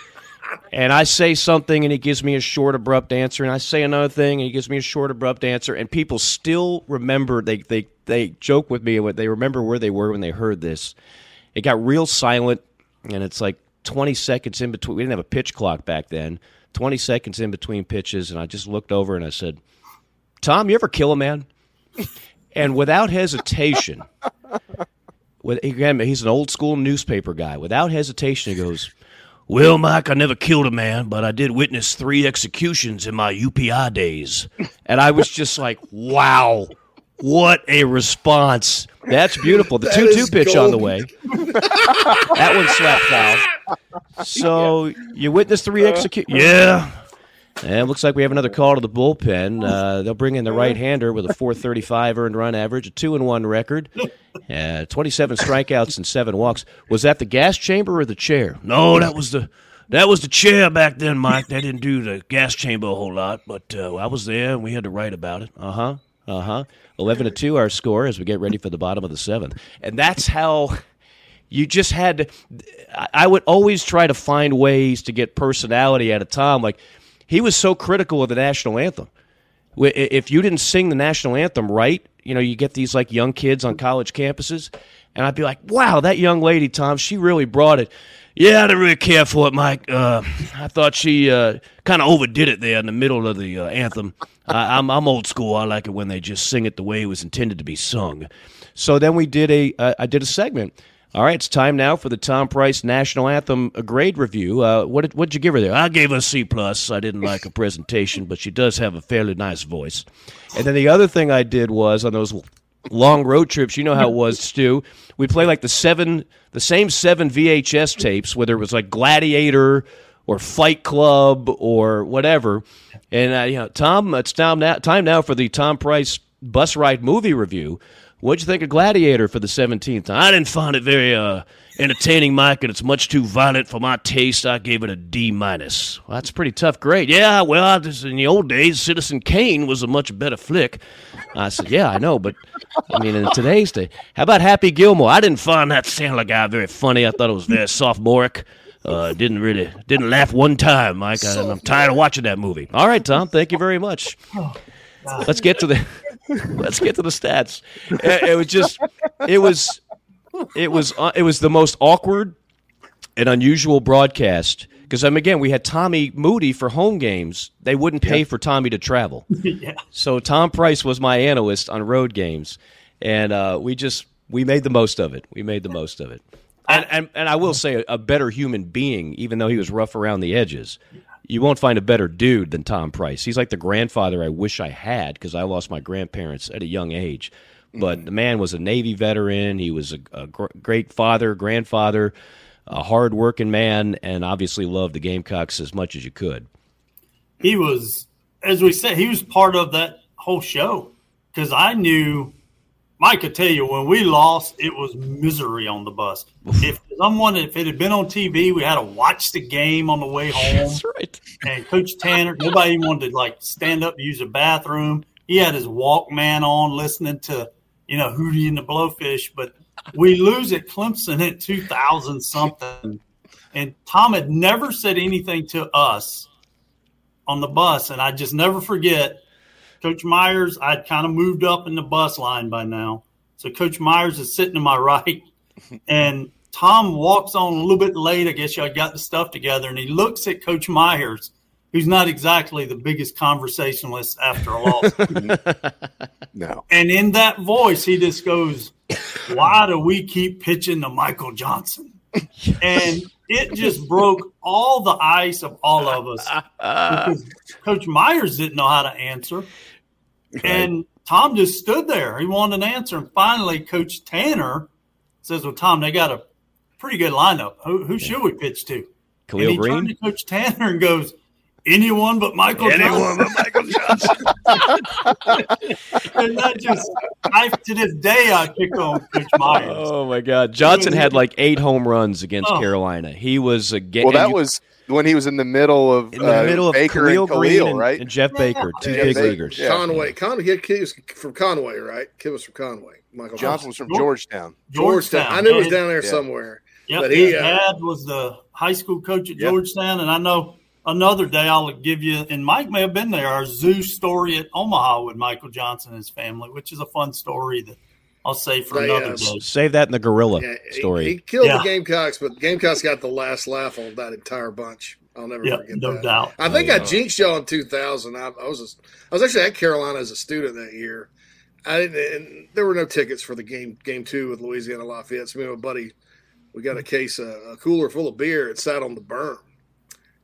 and I say something, and he gives me a short, abrupt answer, and I say another thing, and he gives me a short, abrupt answer, and people still remember. They they they joke with me, they remember where they were when they heard this. It got real silent, and it's like twenty seconds in between. We didn't have a pitch clock back then. Twenty seconds in between pitches, and I just looked over and I said, Tom, you ever kill a man? And without hesitation, with, again, he's an old school newspaper guy. Without hesitation, he goes, well, Mike, I never killed a man, but I did witness three executions in my U P I days. And I was just like, wow, what a response. That's beautiful. The two two pitch gold. On the way. That one slapped foul. So yeah. You witnessed three executions. Yeah. And it looks like we have another call to the bullpen. Uh, they'll bring in the right-hander with a four thirty-five earned run average, a two and one record, uh, twenty-seven strikeouts and seven walks. Was that the gas chamber or the chair? No, that was the that was the chair back then, Mike. They didn't do the gas chamber a whole lot, but uh, I was there, and we had to write about it. Uh-huh, uh-huh. eleven to two our score as we get ready for the bottom of the seventh. And that's how you just had to – I would always try to find ways to get personality out of Tom, like – he was so critical of the national anthem. If you didn't sing the national anthem right, you know, you get these like young kids on college campuses, and I'd be like, wow, that young lady, Tom, she really brought it. Yeah, I didn't really care for it, Mike. Uh, I thought she uh, kind of overdid it there in the middle of the uh, anthem. I, I'm, I'm old school. I like it when they just sing it the way it was intended to be sung. So then we did a, uh, I did a segment. All right, it's time now for the Tom Price National Anthem grade review. Uh, what did what'd you give her there? I gave her a C plus. I didn't like her presentation, but she does have a fairly nice voice. And then the other thing I did was on those long road trips, you know how it was, Stu, we'd play like the seven, the same seven V H S tapes, whether it was like Gladiator or Fight Club or whatever. And, uh, you know, Tom, it's time now, time now for the Tom Price Bus Ride Movie Review. What'd you think of Gladiator for the seventeenth? I didn't find it very uh, entertaining, Mike, and it's much too violent for my taste. I gave it a D minus. Well, that's a pretty tough grade. Yeah, well, just in the old days, Citizen Kane was a much better flick. I said, yeah, I know, but I mean, in today's day, how about Happy Gilmore? I didn't find that Sandler guy very funny. I thought it was very sophomoric. Uh, didn't really, didn't laugh one time, Mike. I, I'm tired of watching that movie. All right, Tom, thank you very much. Let's get to the. Let's get to the stats. It was just, it was, it was, it was the most awkward and unusual broadcast because, I mean, again, we had Tommy Moody for home games. They wouldn't pay for Tommy to travel, yeah. So Tom Price was my analyst on road games, and uh, we just we made the most of it. We made the most of it, and and, and I will say a, a better human being, even though he was rough around the edges. You won't find a better dude than Tom Price. He's like the grandfather I wish I had because I lost my grandparents at a young age. But mm-hmm. The man was a Navy veteran. He was a, a gr- great father, grandfather, a hard-working man, and obviously loved the Gamecocks as much as you could. He was, as we said, he was part of that whole show because I knew, Mike could tell you, when we lost, it was misery on the bus. If someone, if it had been on T V, we had to watch the game on the way home. That's right. And Coach Tanner, nobody even wanted to like stand up and use the bathroom. He had his Walkman on, listening to you know, Hootie and the Blowfish, but we lose at Clemson at two thousand something. And Tom had never said anything to us on the bus, and I just never forget Coach Myers. I'd kind of moved up in the bus line by now. So Coach Myers is sitting to my right, and Tom walks on a little bit late. I guess y'all got the stuff together, and he looks at Coach Myers, who's not exactly the biggest conversationalist after a loss. No. And in that voice, he just goes, "Why do we keep pitching to Michael Johnson?" And it just broke all the ice of all of us. Because Coach Myers didn't know how to answer. And Tom just stood there. He wanted an answer. And finally, Coach Tanner says, "Well, Tom, they got a pretty good lineup. Who, who should we pitch to?" Khalil and he Green? Turned to Coach Tanner and goes, Anyone but Michael Anyone Johnson. but Michael Johnson. And that just, I, to this day, I pick on Coach Myers. Oh, my God. Johnson had like eight home runs against oh. Carolina. He was a game. Well, that you, was when he was in the middle of, in the middle uh, of Baker Khalil and Khalil, Green and, right? And Jeff yeah. Baker, two yeah, big they, leaguers. Yeah. Conway. Conway. He, he was from Conway, right? Kid was from Conway. Michael Johnson was from Georgetown. Georgetown. Georgetown. I knew it was down there yeah. somewhere. Yeah, his uh, dad was the high school coach at yeah. Georgetown, and I know – another day I'll give you, and Mike may have been there, our zoo story at Omaha with Michael Johnson and his family, which is a fun story that I'll save for they, another uh, day. Save that in the gorilla yeah, story. He, he killed yeah. the Gamecocks, but the Gamecocks got the last laugh on that entire bunch. I'll never yep, forget no that. No doubt. I think oh, yeah. I jinxed y'all in two thousand. I, I, was a, I was actually at Carolina as a student that year. I didn't, and there were no tickets for the game, game two with Louisiana Lafayette. So me and my buddy, we got a case, uh, a cooler full of beer. It sat on the berm.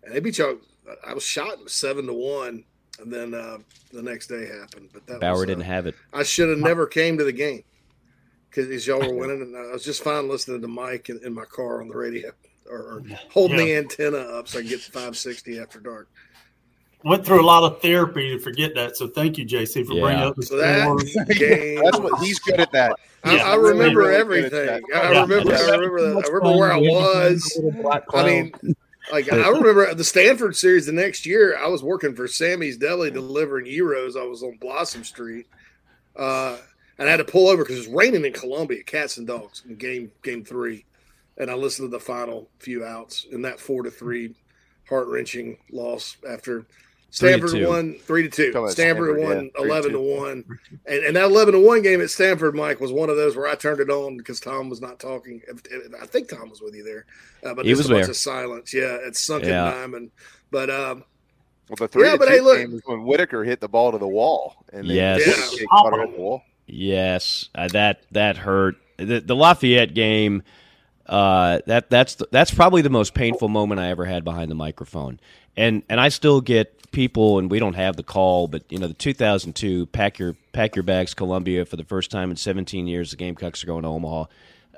And they beat y'all. I was shot seven to one, and then uh, the next day happened. But that Bauer was, didn't uh, have it. I should have never came to the game because y'all were winning, and I was just fine listening to Mike in, in my car on the radio or, or holding yeah. the antenna up so I could get to five sixty after dark. Went through a lot of therapy to forget that, so thank you, J C, for yeah. bringing up the so that game. That's what he's good at. That I, yeah, I remember really everything. I yeah. remember. Yeah. I remember. I remember where I was. I mean. Like I remember the Stanford series the next year, I was working for Sammy's Deli delivering gyros. I was on Blossom Street, uh, and I had to pull over because it was raining in Columbia, cats and dogs, in game game three. And I listened to the final few outs in that four to three heart wrenching loss after Stanford three won three to two. Stanford, Stanford won yeah, eleven to, to one, and and that eleven to one game at Stanford, Mike, was one of those where I turned it on because Tom was not talking. I think Tom was with you there, uh, but he was a there. Bunch of silence. Yeah, it's sunken yeah. diamond. But um, well, the three yeah, to but two hey, look, game was when Whitaker hit the ball to the wall, and then yes, yeah. he caught her at the wall. Yes, uh, that that hurt. The, the Lafayette game. Uh, that that's the, that's probably the most painful moment I ever had behind the microphone, and and I still get people, and we don't have the call, but you know the two thousand two pack your pack your bags Columbia for the first time in seventeen years. The Gamecocks are going to Omaha.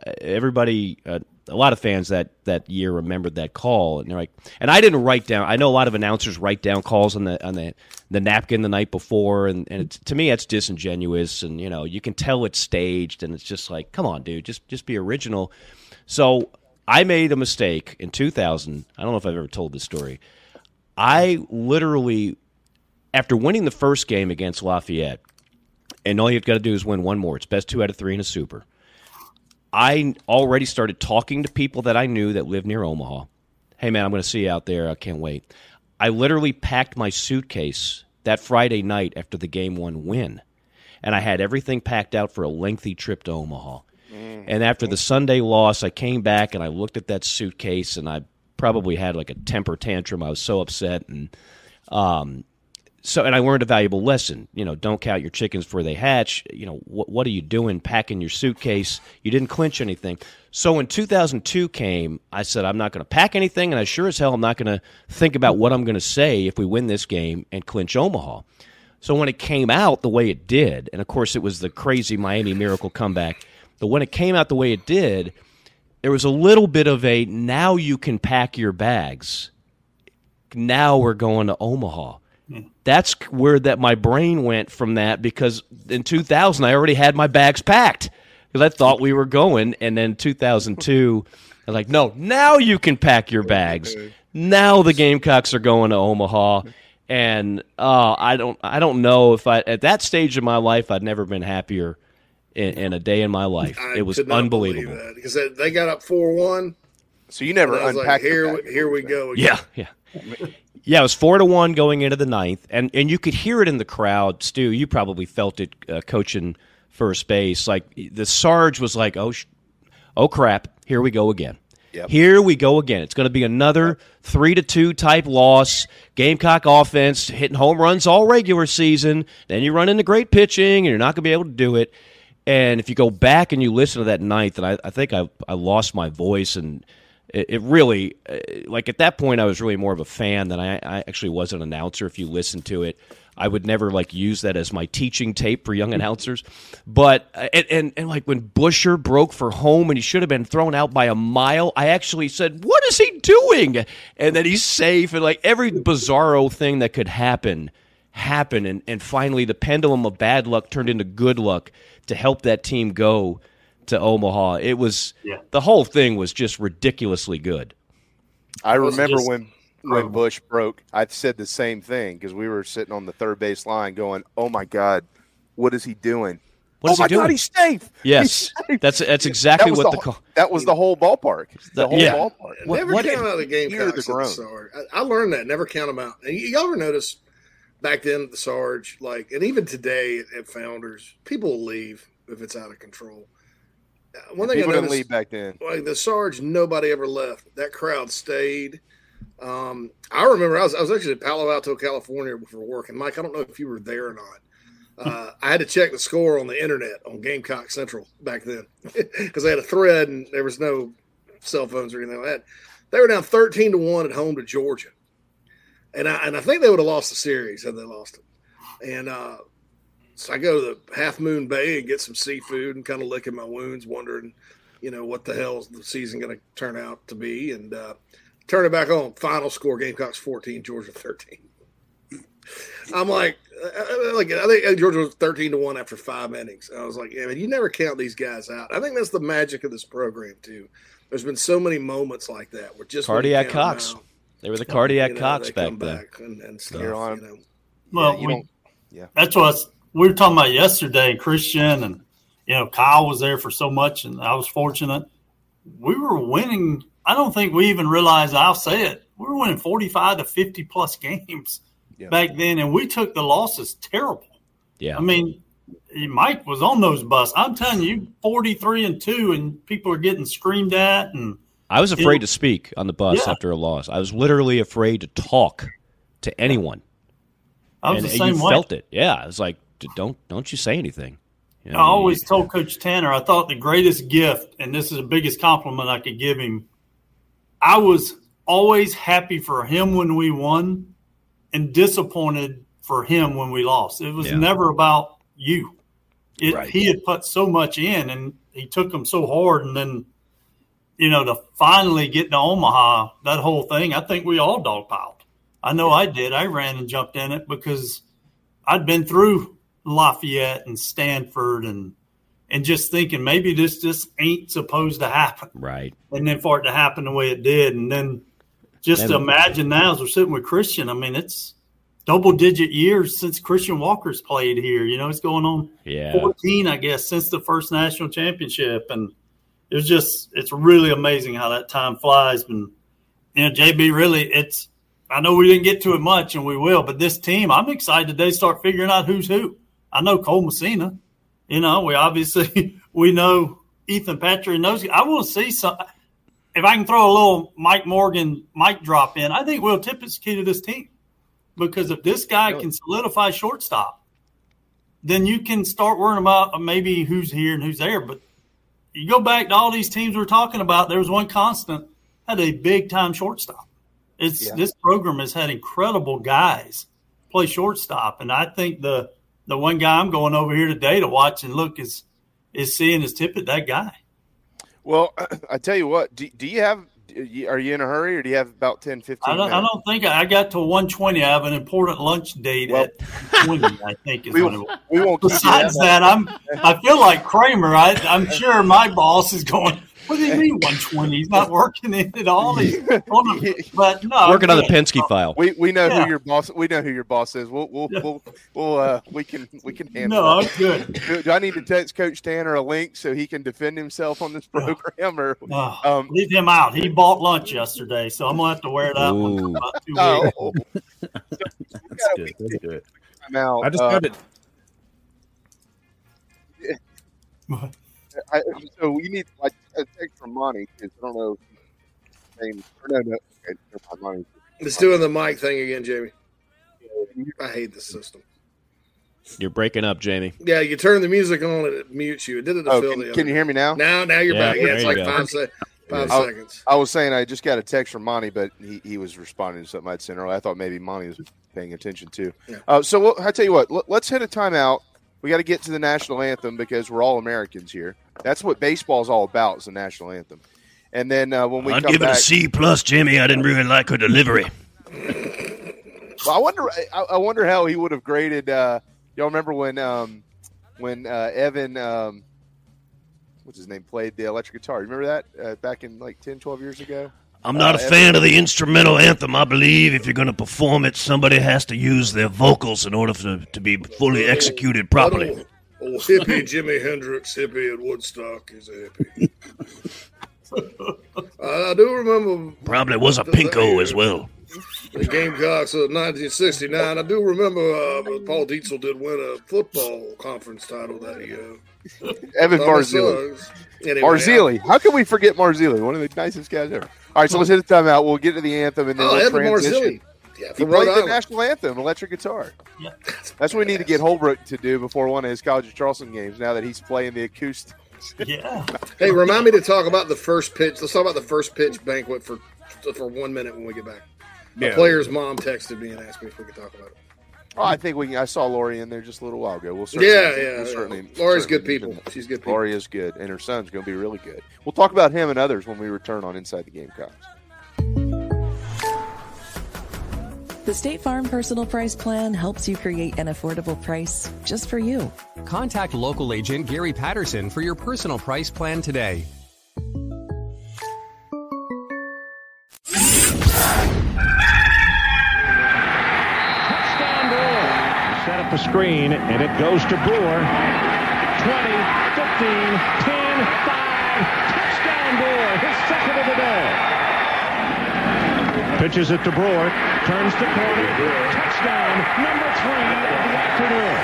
Uh, everybody, uh, a lot of fans that that year remembered that call, and they're like, and I didn't write down. I know a lot of announcers write down calls on the on the the napkin the night before, and and it's, to me that's disingenuous, and you know you can tell it's staged, and it's just like, come on, dude, just just be original. So I made a mistake in two thousand. I don't know if I've ever told this story. I literally, after winning the first game against Lafayette, and all you've got to do is win one more. It's best two out of three in a super. I already started talking to people that I knew that lived near Omaha. Hey, man, I'm going to see you out there. I can't wait. I literally packed my suitcase that Friday night after the game one win, and I had everything packed out for a lengthy trip to Omaha. And after the Sunday loss, I came back and I looked at that suitcase, and I probably had like a temper tantrum. I was so upset, and um, so and I learned a valuable lesson. You know, don't count your chickens before they hatch. You know, wh- what are you doing packing your suitcase? You didn't clinch anything. So when two thousand two came, I said I'm not going to pack anything, and I sure as hell I'm not going to think about what I'm going to say if we win this game and clinch Omaha. So when it came out the way it did, and of course it was the crazy Miami Miracle comeback. But when it came out the way it did, there was a little bit of a, now you can pack your bags. Now we're going to Omaha. Mm. That's where that my brain went from that, because in two thousand, I already had my bags packed because I thought we were going. And then two thousand two, I was like, no, now you can pack your bags. Now the Gamecocks are going to Omaha. And uh, I don't I don't know if I, at that stage of my life, I'd never been happier. in, in a day in my life. I it was unbelievable. That, because they got up four one. So you never unpacked like, here, that. Here we go again. Yeah, yeah. Yeah, it was four to one going into the ninth, and, and you could hear it in the crowd. Stu, you probably felt it uh, coaching first base. Like the Sarge was like, "Oh, sh- oh crap, here we go again. Yep. Here we go again. It's going to be another three to two type loss. Gamecock offense hitting home runs all regular season. Then you run into great pitching, and you're not going to be able to do it." And if you go back and you listen to that ninth, and I, I think I I lost my voice and. It really, like at that point, I was really more of a fan than I, I actually was an announcer. If you listen to it, I would never like use that as my teaching tape for young announcers. But and, and, and like when Busher broke for home and he should have been thrown out by a mile, I actually said, "What is he doing?" And then he's safe, and like every bizarro thing that could happen happened. And and finally, the pendulum of bad luck turned into good luck to help that team go to Omaha. It was yeah. The whole thing was just ridiculously good. I remember when when Bush broke, I said the same thing because we were sitting on the third base line going, "Oh my God, what is he doing? What is oh he my doing? God, he's safe." Yes, he's safe. that's that's exactly that what the, the call. That was the whole ballpark. The, the whole yeah. ballpark. What, never what count out the game. The I, I learned that. Never count them out. And y'all ever notice back then at the Sarge, like, and even today at Founders, people leave if it's out of control. One thing people I noticed, didn't leave back then. Like the Sarge, nobody ever left. That crowd stayed. Um, I remember I was I was actually in Palo Alto, California before work. And Mike, I don't know if you were there or not. Uh, I had to check the score on the internet on Gamecock Central back then because they had a thread and there was no cell phones or anything like that. They were down thirteen to one at home to Georgia, and I and I think they would have lost the series had they lost it. And uh, so I go to the Half Moon Bay and get some seafood and kind of licking my wounds, wondering, you know, what the hell is the season going to turn out to be. And uh, turn it back on. Final score, Gamecocks fourteen, Georgia thirteen. I'm like, like I think Georgia was thirteen to one after five innings. I was like, yeah, man, you never count these guys out. I think that's the magic of this program, too. There's been so many moments like that. Where just Cardiac Cocks. Out, they were the Cardiac you know, Cocks back then. And, and stuff, you know. Well, yeah, you we, yeah. that's what I was we were talking about yesterday, Christian, and, you know, Kyle was there for so much, and I was fortunate. We were winning. I don't think we even realized, I'll say it, we were winning forty-five to fifty-plus games yeah. back then, and we took the losses terrible. Yeah. I mean, Mike was on those buses. I'm telling you, forty-three and two, and people are getting screamed at. And I was afraid it, to speak on the bus yeah. after a loss. I was literally afraid to talk to anyone. I was and, the same and you way. Felt it. Yeah, I was like, Don't don't you say anything. You know, I always you, told Coach Tanner, I thought the greatest gift, and this is the biggest compliment I could give him, I was always happy for him when we won and disappointed for him when we lost. It was yeah. never about you. It, right. He had put so much in, and he took them so hard. And then, you know, to finally get to Omaha, that whole thing, I think we all dogpiled. I know yeah. I did. I ran and jumped in it because I'd been through – Lafayette and Stanford and and just thinking maybe this just ain't supposed to happen. Right. And then for it to happen the way it did. And then just that to imagine now as we're sitting with Christian, I mean, it's double-digit years since Christian Walker's played here. You know, it's going on yeah. fourteen, I guess, since the first national championship. And it was just – it's really amazing how that time flies. And, you know, J B, really, it's – I know we didn't get to it much, and we will, but this team, I'm excited they start figuring out who's who. I know Cole Messina, you know, we obviously, we know Ethan Petrie and those. I will see some, if I can throw a little Mike Morgan mic drop in, I think we'll tip his key to this team because if this guy can solidify shortstop, then you can start worrying about maybe who's here and who's there. But you go back to all these teams we're talking about, there was one constant, had a big time shortstop. It's yeah. This program has had incredible guys play shortstop. And I think the, The one guy I'm going over here today to watch and look is is seeing his tip at that guy. Well, I tell you what, do, do you have – are you in a hurry or do you have about ten, fifteen I don't, minutes? I don't think I, I got to one twenty. I have an important lunch date well, at twenty, I think. Is we, what it was. We won't Besides that, that I'm, I feel like Kramer. I, I'm sure my boss is going – What do you mean one twenty? He's not working it at all. He's but no, working on the Penske file. We we know yeah. who your boss. We know who your boss is. We'll we'll yeah. we'll, we'll uh, we can we can handle. No, that. I'm good. Do, do I need to text Coach Tanner a link so he can defend himself on this program? Or no, um, leave him out. He bought lunch yesterday, so I'm gonna have to wear it out in about two weeks. Oh. That's good. That's good. Out. I just got uh, it. Yeah. I, so we need like a text from Monty because I don't know. Name, or no, no, okay, never mind, it's doing the mic thing again, Jamie. I hate this system. You're breaking up, Jamie. Yeah, you turn the music on and it mutes you. It did it to oh, Phil. Can, can you hear me now? Now, now you're yeah, back. Yeah, it's like go. five, se- five I, seconds. I was saying I just got a text from Monty, but he, he was responding to something I'd sent earlier. I thought maybe Monty was paying attention too. Yeah. Uh, so we'll, I tell you what, l- let's hit a timeout. We got to get to the national anthem because we're all Americans here. That's what baseball's all about, is the national anthem. And then uh, when we I'd come give back, it a C plus, Jimmy. I didn't really like her delivery. Well, I wonder. I, I wonder how he would have graded. Uh, y'all remember when um, when uh, Evan, um, what's his name, played the electric guitar? Remember that uh, back in like ten, twelve years ago. I'm not uh, a fan of the instrumental anthem. I believe if you're going to perform it, somebody has to use their vocals in order for, to be fully executed properly. Oh, oh, hippie Jimi Hendrix, hippie at Woodstock is a hippie. I, I do remember. Probably was a pinko as well. The Gamecocks of nineteen sixty-nine. I do remember uh, Paul Dietzel did win a football conference title that year. Evan Marzilli. Anyway, Marzilli. How can we forget Marzilli? One of the nicest guys ever. All right, so let's hit the timeout. We'll get to the anthem and then oh, we'll Evan transition. Marzilli. Yeah, he played the national anthem, electric guitar. Yeah. That's what we need to get Holbrook to do before one of his College of Charleston games, now that he's playing the acoustic. Yeah. Hey, remind me to talk about the first pitch. Let's talk about the first pitch banquet for for one minute when we get back. Yeah. My player's mom texted me and asked me if we could talk about it. Oh, I think we can. I saw Lori in there just a little while ago. We'll certainly, yeah, yeah. We'll certainly, yeah. Lori's certainly good people. Good. She's good people. Lori is good, and her son's going to be really good. We'll talk about him and others when we return on Inside the Gamecocks. The State Farm Personal Price Plan helps you create an affordable price just for you. Contact local agent Gary Patterson for your personal price plan today. Up a screen, and it goes to Brewer. twenty, fifteen, ten, five, touchdown Brewer, his second of the day. Pitches it to Brewer, turns the corner, touchdown, number three of the afternoon.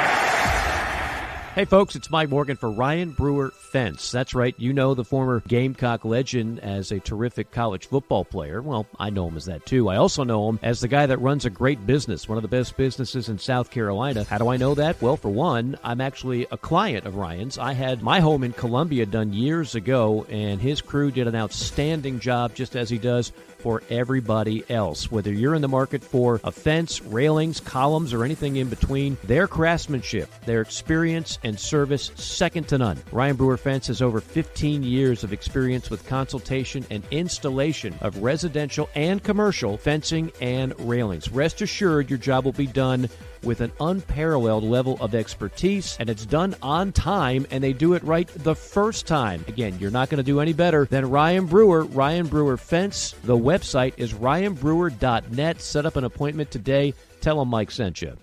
Hey folks, it's Mike Morgan for Ryan Brewer Fence. That's right, you know the former Gamecock legend as a terrific college football player. Well, I know him as that too. I also know him as the guy that runs a great business, one of the best businesses in South Carolina. How do I know that? Well, for one, I'm actually a client of Ryan's. I had my home in Columbia done years ago, and his crew did an outstanding job, just as he does for everybody else. Whether you're in the market for a fence, railings, columns, or anything in between, their craftsmanship, their experience, and service, second to none. Ryan Brewer Fence has over fifteen years of experience with consultation and installation of residential and commercial fencing and railings. Rest assured, your job will be done with an unparalleled level of expertise, and it's done on time, and they do it right the first time. Again, you're not going to do any better than Ryan Brewer, Ryan Brewer Fence. The website is ryan brewer dot net. Set up an appointment today. Tell them Mike sent you.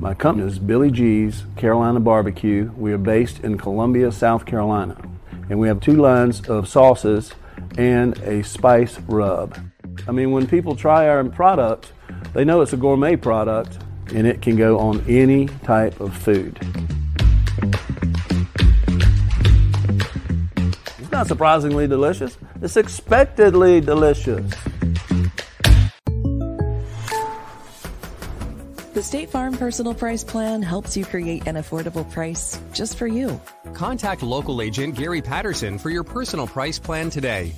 My company is Billy G's Carolina Barbecue. We are based in Columbia, South Carolina, and we have two lines of sauces and a spice rub. I mean, when people try our product, they know it's a gourmet product, and it can go on any type of food. It's not surprisingly delicious. It's expectedly delicious. The State Farm Personal Price Plan helps you create an affordable price just for you. Contact local agent Gary Patterson for your personal price plan today.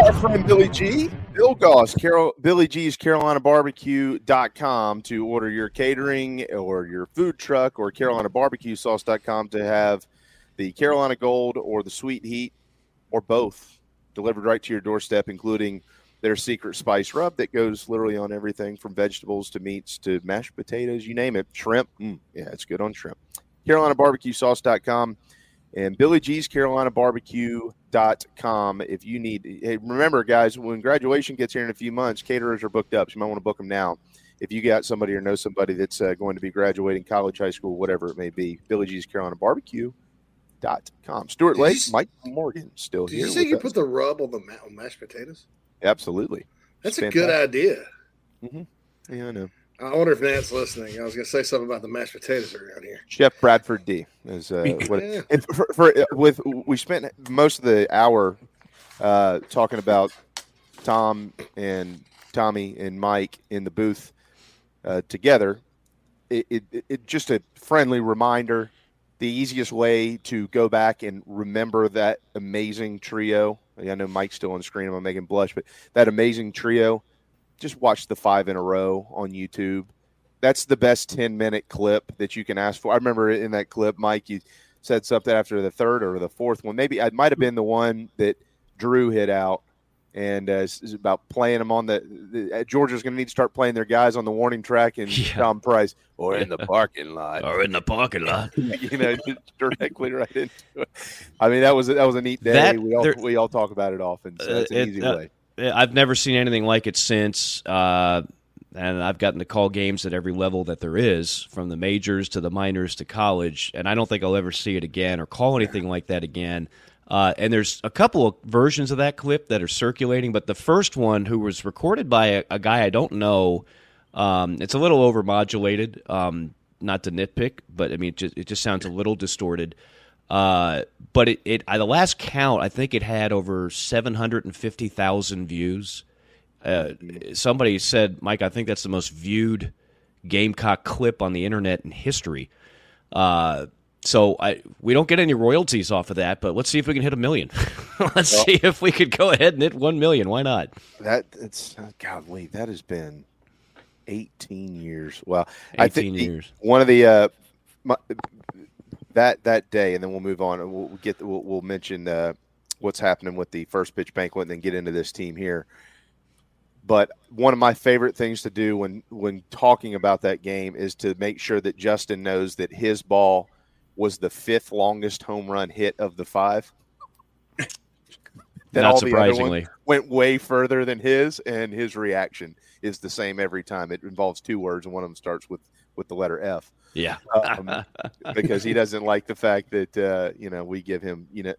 got our friend Billy G. Bill Goss, Carol, Billy G's Carolina Barbecue dot com to order your catering or your food truck, or Carolina Barbecue Sauce dot com to have the Carolina Gold or the Sweet Heat or both delivered right to your doorstep, including their secret spice rub that goes literally on everything from vegetables to meats to mashed potatoes, you name it, shrimp. Mm, yeah, it's good on shrimp. Carolina Barbecue Sauce dot com and Billy G's Carolina Barbecue dot com if you need. Hey, remember, guys, when graduation gets here in a few months, caterers are booked up, so you might want to book them now. If you got somebody or know somebody that's uh, going to be graduating college, high school, whatever it may be, Billy G's Carolina Barbecue dot com. Stuart did Lake, you, Mike Morgan still did here. Did you say you us. put the rub on the ma- on mashed potatoes? Absolutely. That's it's a fantastic. good idea. Mm-hmm. Yeah, I know. I wonder if Nat's listening. I was going to say something about the mashed potatoes around here. Chef Bradford D. is uh, what yeah. it, for, for, with we spent most of the hour uh, talking about Tom and Tommy and Mike in the booth uh, together. It, it, it just a friendly reminder. The easiest way to go back and remember that amazing trio. I know Mike's still on screen. I'm going to make him blush, but that amazing trio. Just watch the five in a row on YouTube. That's the best ten-minute clip that you can ask for. I remember in that clip, Mike, you said something after the third or the fourth one. Maybe it might have been the one that Drew hit out, and uh, it's about playing them on the, the – Georgia's going to need to start playing their guys on the warning track and yeah. Tom Price. Or in the parking lot. Or in the parking lot. You know, just directly right into it. I mean, that was that was a neat day. That, we, all, there, we all talk about it often, so that's an it, easy uh, way. I've never seen anything like it since, uh, and I've gotten to call games at every level that there is, from the majors to the minors to college, and I don't think I'll ever see it again or call anything like that again. Uh, and there's a couple of versions of that clip that are circulating, but the first one, who was recorded by a, a guy I don't know, um, it's a little overmodulated, um, not to nitpick, but I mean, it just, it just sounds a little distorted. Uh, but it, it, the last count, I think it had over seven hundred fifty thousand views. Uh, somebody said, Mike, I think that's the most viewed Gamecock clip on the internet in history. Uh, so I, we don't get any royalties off of that, but let's see if we can hit a million. let's well, see if we could go ahead and hit one million. Why not? That it's golly, that has been eighteen years. Well, eighteen I think years. The, one of the, uh, my, That that day, and then we'll move on. We'll get we'll, we'll mention uh, what's happening with the first pitch banquet, and then get into this team here. But one of my favorite things to do when when talking about that game is to make sure that Justin knows that his ball was the fifth longest home run hit of the five. That Not surprisingly, went way further than his, and his reaction is the same every time. It involves two words, and one of them starts with with the letter F. Yeah, um, because he doesn't like the fact that, uh, you know, we give him, you know,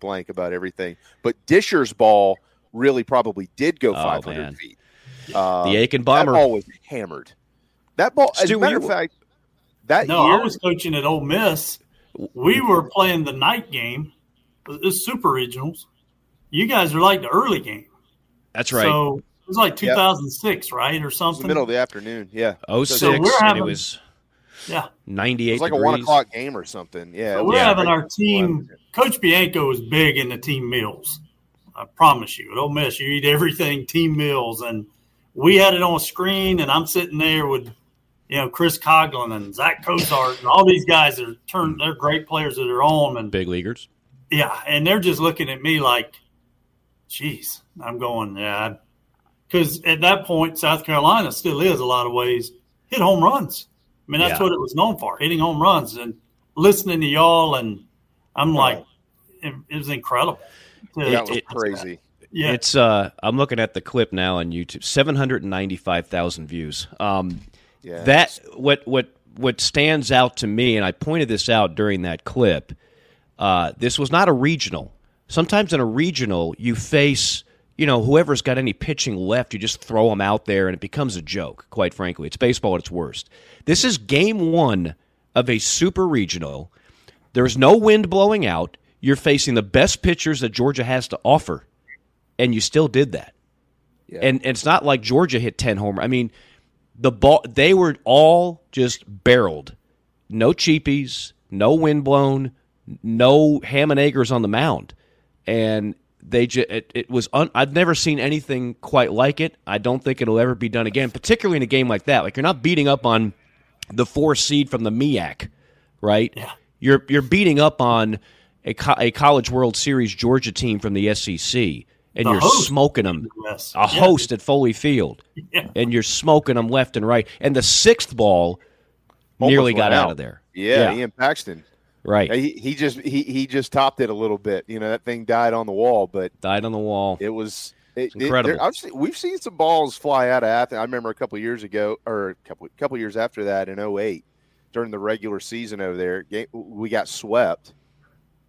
blank about everything. But Disher's ball really probably did go oh, five hundred man. feet. Uh, the Aiken Bomber. That ball was hammered. That ball, Stu, as a matter of fact, that no, year. No, I was coaching at Ole Miss. We were playing the night game. It's Super Regionals. You guys are like the early game. That's right. So it was like two thousand six, yep. right, or something? It was the middle of the afternoon, yeah. oh six, so we're having, and it was – Yeah, ninety-eight. It's like degrees. a one o'clock game or something. Yeah, so we're yeah, having our team. Coach Bianco is big in the team meals. I promise you, at Ole Miss, you eat everything team meals, and we had it on screen. And I'm sitting there with, you know, Chris Coughlin and Zach Cozart and all these guys that are turned. They're great players of their own and big leaguers. Yeah, and they're just looking at me like, "Geez," I'm going, "Yeah," because at that point, South Carolina still is a lot of ways hit home runs. I mean, that's yeah. what it was known for, hitting home runs, and listening to y'all, and I'm like, it, it was incredible. It, that was it, crazy. Yeah, it's. Uh, I'm looking at the clip now on YouTube, seven hundred ninety-five thousand views. Um, yes. That what what what stands out to me, and I pointed this out during that clip. Uh, this was not a regional. Sometimes in a regional, you face. You know, whoever's got any pitching left, you just throw them out there, and it becomes a joke, quite frankly. It's baseball at its worst. This is game one of a super regional. There's no wind blowing out. You're facing the best pitchers that Georgia has to offer, and you still did that. Yeah. And, and it's not like Georgia hit ten homer. I mean, the ball, they were all just barreled. No cheapies, no wind blown, no ham and eggers on the mound. And they ju- it, it was un- I've never seen anything quite like it. I don't think it'll ever be done again, particularly in a game like that. Like, you're not beating up on the four seed from the M E A C, right? Yeah. You're you're beating up on a co- a College World Series Georgia team from the S E C, and the you're smoking them. The a yeah. host at Foley Field, yeah. and you're smoking them left and right. And the sixth ball Almost nearly got out. out of there. Yeah, yeah, Ian Paxton. Right. He he just he he just topped it a little bit. You know, that thing died on the wall, but died on the wall. It was it, it's incredible. It, there, I've seen, we've seen some balls fly out of Athens. I remember a couple of years ago, or a couple couple years after that in oh eight, during the regular season over there, we got swept,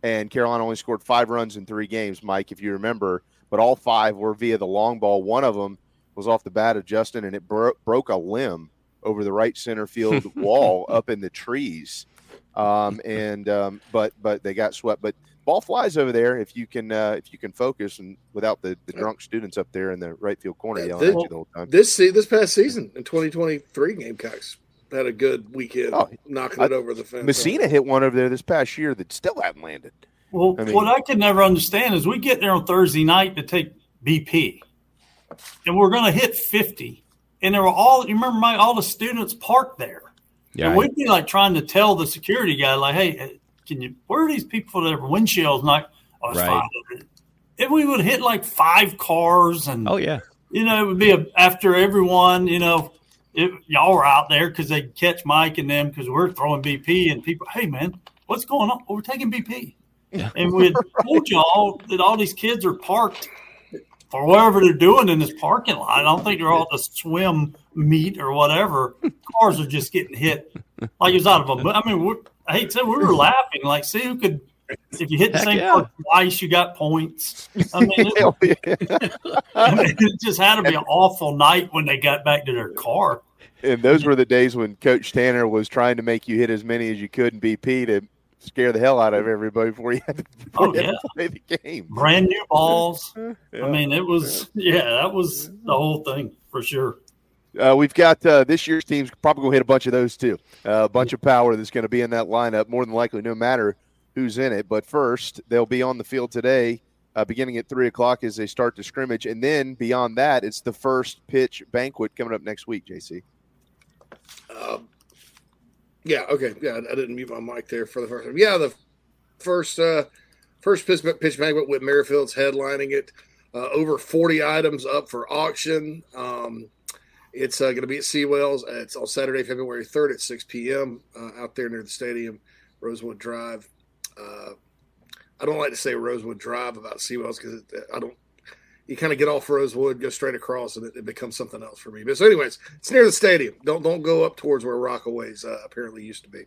and Carolina only scored five runs in three games, Mike, if you remember. But all five were via the long ball. One of them was off the bat of Justin, and it bro- broke a limb over the right center field wall up in the trees. Um, and, um, but, but they got swept, but ball flies over there. If you can, uh, if you can focus and without the, the drunk students up there in the right field corner, yeah, yelling this, at you the whole time. This, this past season in twenty twenty-three, Gamecocks had a good weekend, oh, knocking I, it over the fence. Messina hit one over there this past year that still hadn't landed. Well, I mean, what I could never understand is we get there on Thursday night to take B P and we're going to hit fifty. And there were all, you remember my, all the students parked there. Yeah, and we'd be like trying to tell the security guy, like, "Hey, can you? Where are these people that have windshields?" Like, oh, it's right. five hundred. If we would hit like five cars, and oh yeah, you know, it would be a, after everyone. You know, it, y'all were out there because they catch Mike and them because we're throwing B P and people. Hey man, what's going on? Well, we're taking B P, yeah. and we had right. told y'all that all these kids are parked for whatever they're doing in this parking lot. I don't think they're all to swim meet or whatever. Cars are just getting hit like it was out of a. I mean, we're, I hate to say we were laughing. Like, see who could. If you hit the Heck same yeah. car twice, you got points. I mean, it, I mean, it just had to be an awful night when they got back to their car. And those were the days when Coach Tanner was trying to make you hit as many as you could in B P to scare the hell out of everybody before you had to, oh, yeah. had to play the game. Brand new balls. Yeah. I mean, it was, yeah, that was the whole thing for sure. Uh, we've got uh, this year's team's probably going to hit a bunch of those too. Uh, a bunch yeah. of power that's going to be in that lineup, more than likely, no matter who's in it. But first, they'll be on the field today, uh, beginning at three o'clock as they start the scrimmage. And then beyond that, it's the first pitch banquet coming up next week, J C. Um, yeah, okay. Yeah, I didn't mute my mic there for the first time. Yeah, the first, uh, first pitch, pitch banquet with Merrifield's headlining it. Uh, over forty items up for auction. Um, It's uh, going to be at Seawells. Uh, it's on Saturday, February third at six p.m. Uh, out there near the stadium, Rosewood Drive. Uh, I don't like to say Rosewood Drive about Seawells because I don't. You kind of get off Rosewood, go straight across, and it, it becomes something else for me. But so, anyways, it's near the stadium. Don't don't go up towards where Rockaway's uh, apparently used to be.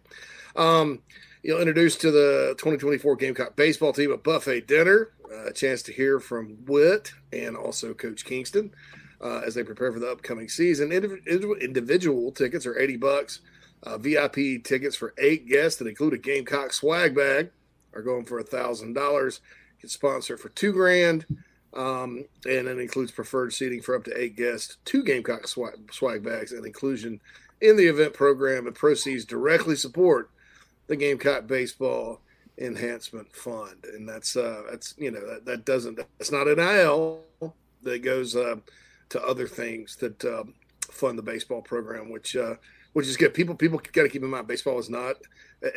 Um, you'll introduce to the twenty twenty-four Gamecock baseball team a buffet dinner, uh, a chance to hear from Witt and also Coach Kingston. Uh, as they prepare for the upcoming season, indiv- individual tickets are eighty bucks. Uh, V I P tickets for eight guests that include a Gamecock swag bag are going for a thousand dollars. You can sponsor for two grand, um, and it includes preferred seating for up to eight guests, two Gamecock swag, swag bags, and inclusion in the event program. And proceeds directly support the Gamecock Baseball Enhancement Fund, and that's uh, that's you know that, that doesn't that's not N I L that goes. Uh, to other things that um, fund the baseball program, which uh, which is good. People people got to keep in mind, baseball is not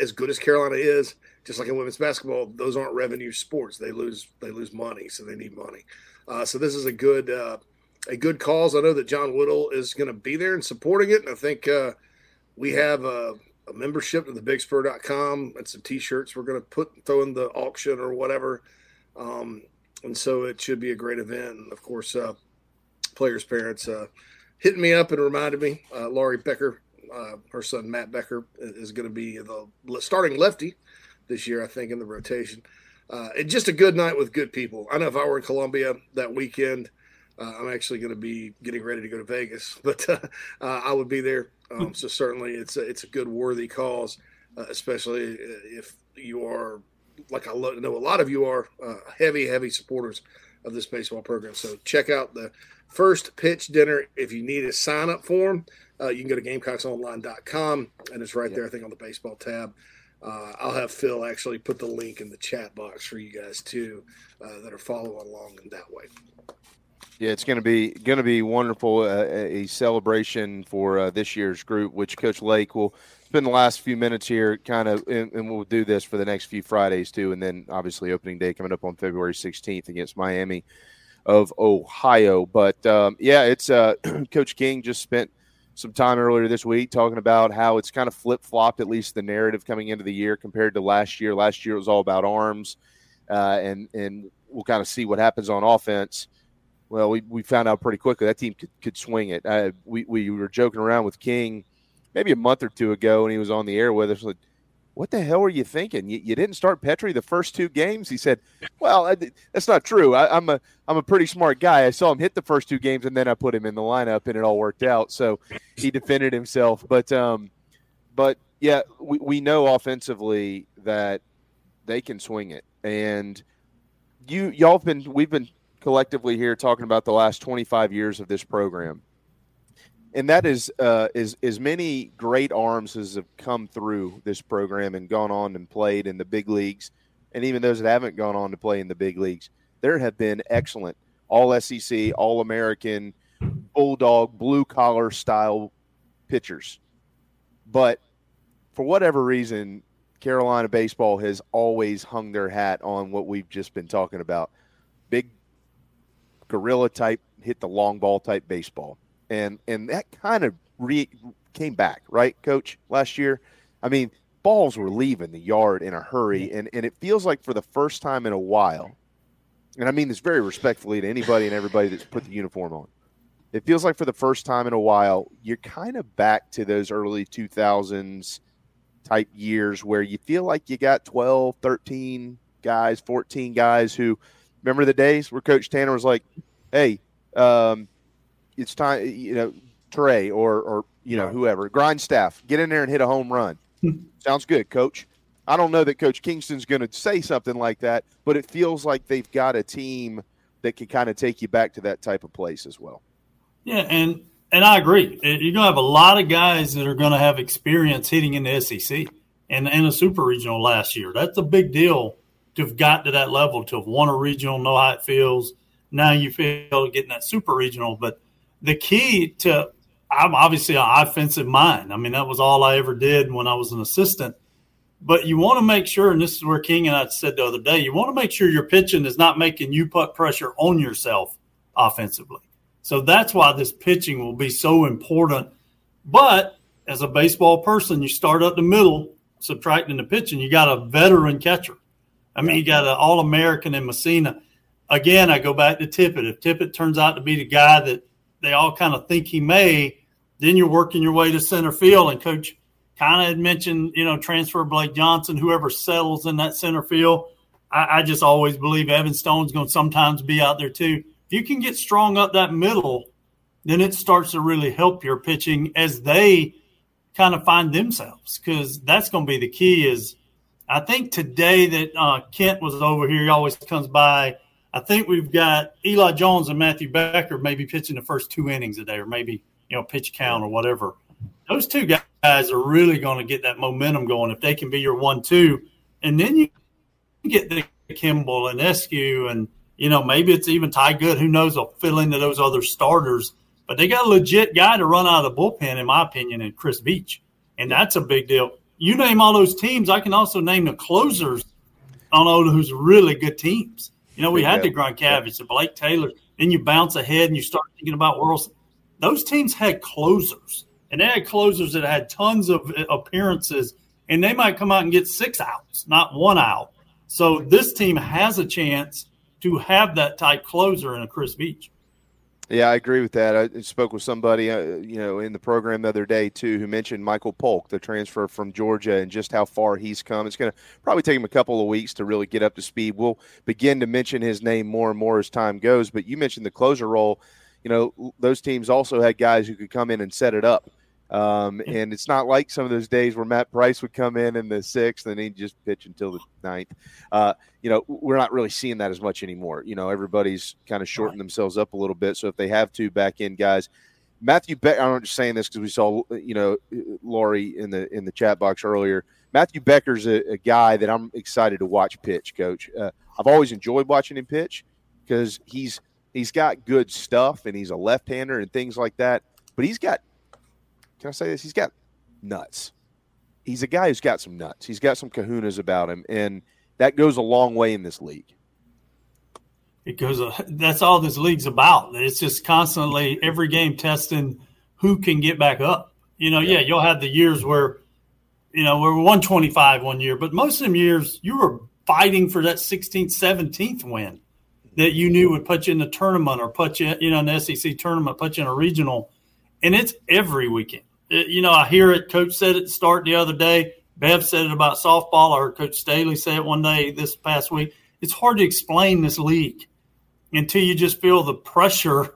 as good as Carolina is. Just like in women's basketball, those aren't revenue sports. They lose they lose money, so they need money. Uh, so this is a good uh, a good cause. I know that John Whittle is going to be there and supporting it, and I think uh, we have a, a membership to the big spur dot com and some T-shirts we're going to put throw in the auction or whatever. Um, and so it should be a great event. And, of course, uh, players' parents uh, hitting me up and reminded me uh, Laurie Becker, uh, her son Matt Becker, is going to be the starting lefty this year, I think, in the rotation. Uh, and just a good night with good people. I know if I were in Columbia that weekend, uh, I'm actually going to be getting ready to go to Vegas, but uh, uh, I would be there. Um, so certainly it's a, it's a good, worthy cause, uh, especially if you are, like I know a lot of you are, uh, heavy, heavy supporters of this baseball program. So check out the first pitch dinner. If you need a sign up form, uh, you can go to gamecocks online dot com and it's right yeah. there, I think, on the baseball tab. Uh, I'll have Phil actually put the link in the chat box for you guys too uh, that are following along in that way. Yeah, it's going to be going to be wonderful, uh, a celebration for uh, this year's group, which Coach Lake will spend the last few minutes here kind of, and, and we'll do this for the next few Fridays too, and then obviously opening day coming up on February sixteenth against Miami of Ohio. But, um, yeah, it's uh, Coach King just spent some time earlier this week talking about how it's kind of flip-flopped, at least the narrative coming into the year compared to last year. Last year it was all about arms, uh, and, and we'll kind of see what happens on offense. Well, we, we found out pretty quickly that team could, could swing it. Uh, we, we were joking around with King maybe a month or two ago, and he was on the air with us. Like, what the hell are you thinking? You, you didn't start Petrie the first two games? He said, well, I, that's not true. I, I'm a I'm a pretty smart guy. I saw him hit the first two games, and then I put him in the lineup, and it all worked out. So he defended himself. But, um, but yeah, we, we know offensively that they can swing it. And you y'all have been – we've been – collectively here talking about the last twenty-five years of this program, and that is uh is as many great arms as have come through this program and gone on and played in the big leagues, and even those that haven't gone on to play in the big leagues, there have been excellent all S E C, all American, bulldog, blue collar style pitchers. But for whatever reason, Carolina baseball has always hung their hat on what we've just been talking about: big gorilla type, hit the long ball type baseball. And and that kind of re- came back, right, Coach, last year? I mean, balls were leaving the yard in a hurry, and, and it feels like for the first time in a while, and I mean this very respectfully to anybody and everybody that's put the uniform on, it feels like for the first time in a while, you're kind of back to those early two thousands type years where you feel like you got twelve, thirteen guys, fourteen guys who – remember the days where Coach Tanner was like, hey, um, it's time, you know, Trey or, or you know, whoever, grind staff, get in there and hit a home run. Sounds good, Coach. I don't know that Coach Kingston's going to say something like that, but it feels like they've got a team that can kind of take you back to that type of place as well. Yeah, and, and I agree. You're going to have a lot of guys that are going to have experience hitting in the S E C and, and a super regional last year. That's a big deal. To have got to that level, to have won a regional, know how it feels. Now you feel getting that super regional. But the key to – I'm obviously an offensive mind. I mean, that was all I ever did when I was an assistant. But you want to make sure – and this is where King and I said the other day – you want to make sure your pitching is not making you put pressure on yourself offensively. So that's why this pitching will be so important. But as a baseball person, you start up the middle, subtracting the pitching. You got a veteran catcher. I mean, you got an All-American in Messina. Again, I go back to Tippett. If Tippett turns out to be the guy that they all kind of think he may, then you're working your way to center field. And Coach kind of had mentioned, you know, transfer Blake Johnson, whoever settles in that center field. I, I just always believe Evan Stone's going to sometimes be out there too. If you can get strong up that middle, then it starts to really help your pitching as they kind of find themselves, because that's going to be the key is, I think today that uh, Kent was over here, he always comes by. I think we've got Eli Jones and Matthew Becker maybe pitching the first two innings a day, or maybe, you know, pitch count or whatever. Those two guys are really going to get that momentum going if they can be your one two. And then you get the Kimball and Eskew and, you know, maybe it's even Ty Good. Who knows? Will fill into those other starters. But they got a legit guy to run out of the bullpen, in my opinion, in Chris Beach. And that's a big deal. You name all those teams. I can also name the closers on all those really good teams. You know, we had the Gronkavich, the Blake Taylor. Then you bounce ahead and you start thinking about Worlds. Those teams had closers, and they had closers that had tons of appearances, and they might come out and get six outs, not one out. So this team has a chance to have that type closer in a Chris Beach. Yeah, I agree with that. I spoke with somebody, uh, you know, in the program the other day too, who mentioned Michael Polk, the transfer from Georgia, and just how far he's come. It's going to probably take him a couple of weeks to really get up to speed. We'll begin to mention his name more and more as time goes. But you mentioned the closer role. You know, those teams also had guys who could come in and set it up. Um, and it's not like some of those days where Matt Price would come in in the sixth and he'd just pitch until the ninth. Uh, you know, we're not really seeing that as much anymore. You know, everybody's kind of shortened themselves up a little bit. So if they have two back end guys, Matthew Becker, I'm just saying this because we saw, you know, Laurie in the, in the chat box earlier, Matthew Becker's a, a guy that I'm excited to watch pitch, Coach. Uh, I've always enjoyed watching him pitch because he's he's got good stuff and he's a left-hander and things like that. But he's got – can I say this? He's got nuts. He's a guy who's got some nuts. He's got some kahunas about him, and that goes a long way in this league. It goes – that's all this league's about. It's just constantly every game testing who can get back up. You know, yeah, yeah you'll have the years where – you know, we were one twenty-five one year, but most of them years you were fighting for that sixteenth, seventeenth win that you knew would put you in the tournament or put you, you know, in the S E C tournament, put you in a regional. And it's every weekend. It, you know, I hear it. Coach said it at the start the other day. Bev said it about softball. I heard Coach Staley say it one day this past week. It's hard to explain this league until you just feel the pressure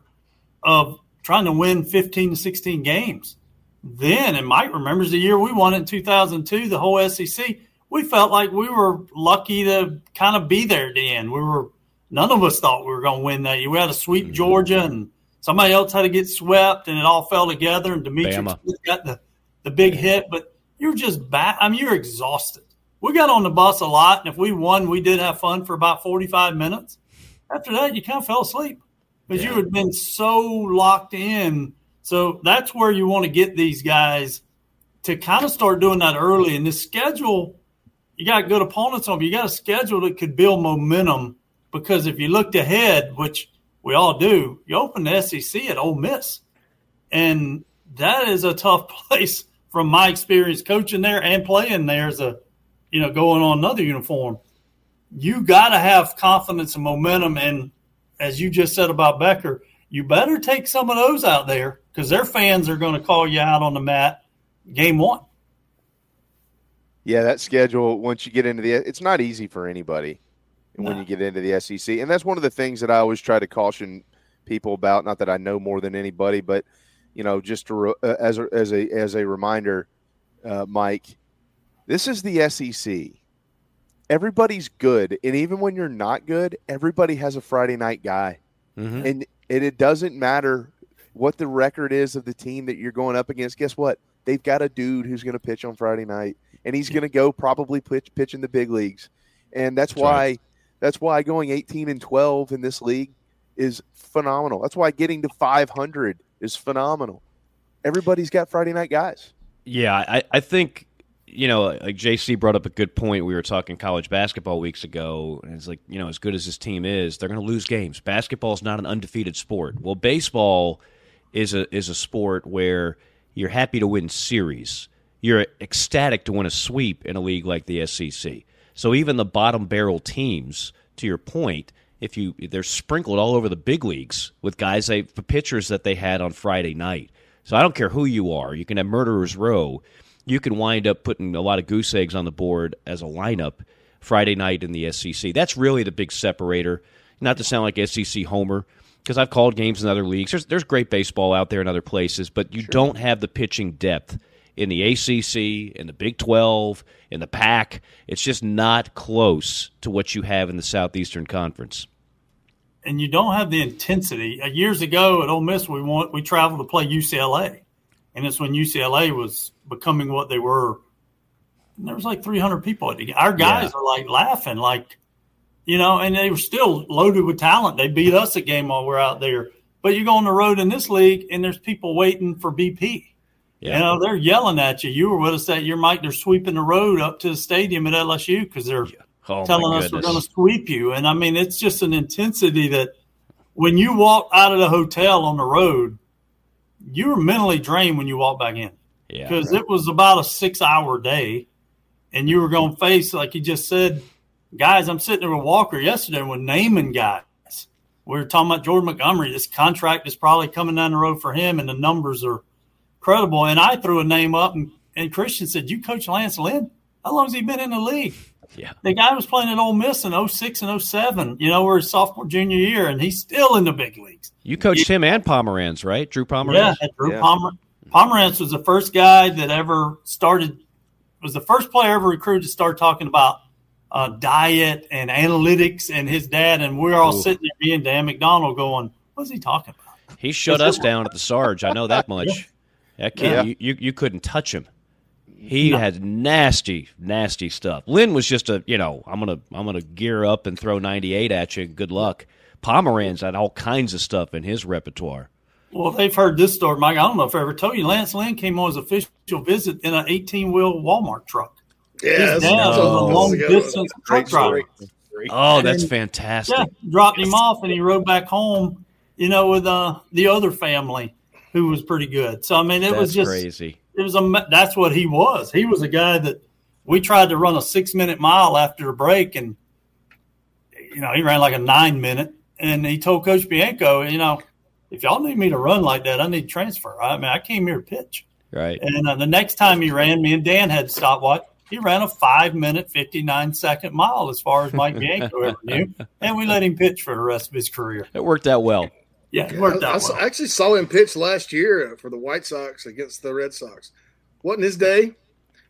of trying to win fifteen to sixteen games. Then, and Mike remembers the year we won in two thousand two, the whole S E C, we felt like we were lucky to kind of be there at the end. We were, none of us thought we were going to win that year. We had to sweep mm-hmm. Georgia, and somebody else had to get swept, and it all fell together, and Demetrius got the, the big hit. But you're just back. I mean, you're exhausted. We got on the bus a lot, and if we won, we did have fun for about forty-five minutes. After that, you kind of fell asleep because yeah. you had been so locked in. So that's where you want to get these guys to kind of start doing that early. And the schedule, you got good opponents on, but you got a schedule that could build momentum because if you looked ahead, which we all do, you open the S E C at Ole Miss. And that is a tough place from my experience coaching there and playing there as a, you know, going on another uniform. You got to have confidence and momentum. And as you just said about Becker, you better take some of those out there because their fans are going to call you out on the mat game one. Yeah, that schedule, once you get into the – it's not easy for anybody no. when you get into the S E C. And that's one of the things that I always try to caution people about, not that I know more than anybody, but, you know, just to re- as, a, as, a, as a reminder, uh, Mike, this is the S E C. Everybody's good, and even when you're not good, everybody has a Friday night guy. Mm-hmm. And And it doesn't matter what the record is of the team that you're going up against. Guess what? They've got a dude who's going to pitch on Friday night, and he's yeah. going to go probably pitch, pitch in the big leagues. And that's, that's why right. that's why going eighteen and twelve in this league is phenomenal. That's why getting to five hundred is phenomenal. Everybody's got Friday night guys. Yeah, I, I think, you know, like J C brought up a good point. We were talking college basketball weeks ago, and it's like, you know, as good as this team is, they're going to lose games. Basketball is not an undefeated sport. Well, baseball is a is a sport where you're happy to win series. You're ecstatic to win a sweep in a league like the S E C. So even the bottom barrel teams, to your point, if you they're sprinkled all over the big leagues with guys, they, the pitchers that they had on Friday night. So I don't care who you are. You can have Murderers Row. You can wind up putting a lot of goose eggs on the board as a lineup Friday night in the S E C. That's really the big separator. Not to sound like S E C homer, because I've called games in other leagues. There's there's great baseball out there in other places, but you sure. don't have the pitching depth in the A C C, in the Big twelve, in the Pac. It's just not close to what you have in the Southeastern Conference. And you don't have the intensity. Years ago at Ole Miss, we want, we traveled to play U C L A. And it's when U C L A was becoming what they were. And there was like three hundred people at the game. Our guys yeah. are like laughing, like, you know, and they were still loaded with talent. They beat us a game while we're out there. But you go on the road in this league, and there's people waiting for B P. Yeah. You know, they're yelling at you. You were with us that year, Mike. They're sweeping the road up to the stadium at L S U because they're yeah. oh, telling us we're going to sweep you. And, I mean, it's just an intensity that when you walk out of the hotel on the road, you were mentally drained when you walked back in because yeah, right. it was about a six-hour day, and you were going to face, like you just said, guys, I'm sitting there with Walker yesterday and we're naming guys. We were talking about Jordan Montgomery. This contract is probably coming down the road for him, and the numbers are credible. And I threw a name up, and, and Christian said, you coach Lance Lynn? How long has he been in the league? Yeah, the guy was playing at Ole Miss in oh six and oh seven, you know, we're his sophomore, junior year, and he's still in the big leagues. You coached him and Pomeranz, right? Drew Pomeranz? Yeah, Drew yeah. Pomeranz. Pomeranz was the first guy that ever started – was the first player ever recruited to start talking about uh, diet and analytics and his dad, and we're all Ooh. sitting there, me and Dan McDonald, going, what's he talking about? He shut us down at the Sarge. I know that much. Yeah. That kid, yeah. you, you, you couldn't touch him. He no. has nasty, nasty stuff. Lynn was just a, you know, I'm gonna, I'm gonna gear up and throw ninety-eight at you. Good luck. Pomeranz had all kinds of stuff in his repertoire. Well, they've heard this story, Mike. I don't know if I ever told you. Lance Lynn came on his official visit in an eighteen-wheel Walmart truck. Yeah, his dad no. was a long-distance truck driver. Oh, and that's fantastic. Yeah, dropped him off, and he rode back home, you know, with uh, the other family who was pretty good. So, I mean, it that's was just crazy. It was a, that's what he was. He was a guy that we tried to run a six-minute mile after a break, and, you know, he ran like a nine-minute. And he told Coach Bianco, you know, if y'all need me to run like that, I need transfer. I mean, I came here to pitch. Right. And uh, the next time he ran, me and Dan had stopwatch. He ran a five-minute, fifty-nine-second mile as far as Mike Bianco ever knew, and we let him pitch for the rest of his career. It worked out well. Yeah, it worked out I, well. I actually saw him pitch last year for the White Sox against the Red Sox. Wasn't his day,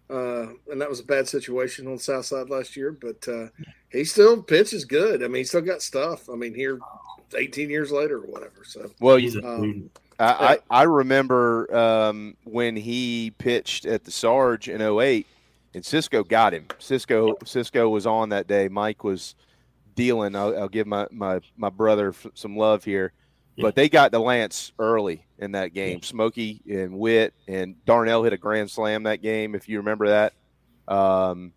uh, and that was a bad situation on the South Side last year, but uh, he still pitches good. I mean, he still got stuff. I mean, here eighteen years later or whatever. So, well, he's a um, I, I, I remember um, when he pitched at the Sarge in oh eight. And Cisco got him. Cisco Cisco was on that day. Mike was dealing. I'll, I'll give my, my, my brother f- some love here. Yeah. But they got to Lance early in that game. Yeah. Smokey and Witt and Darnell hit a grand slam that game, if you remember that. Um,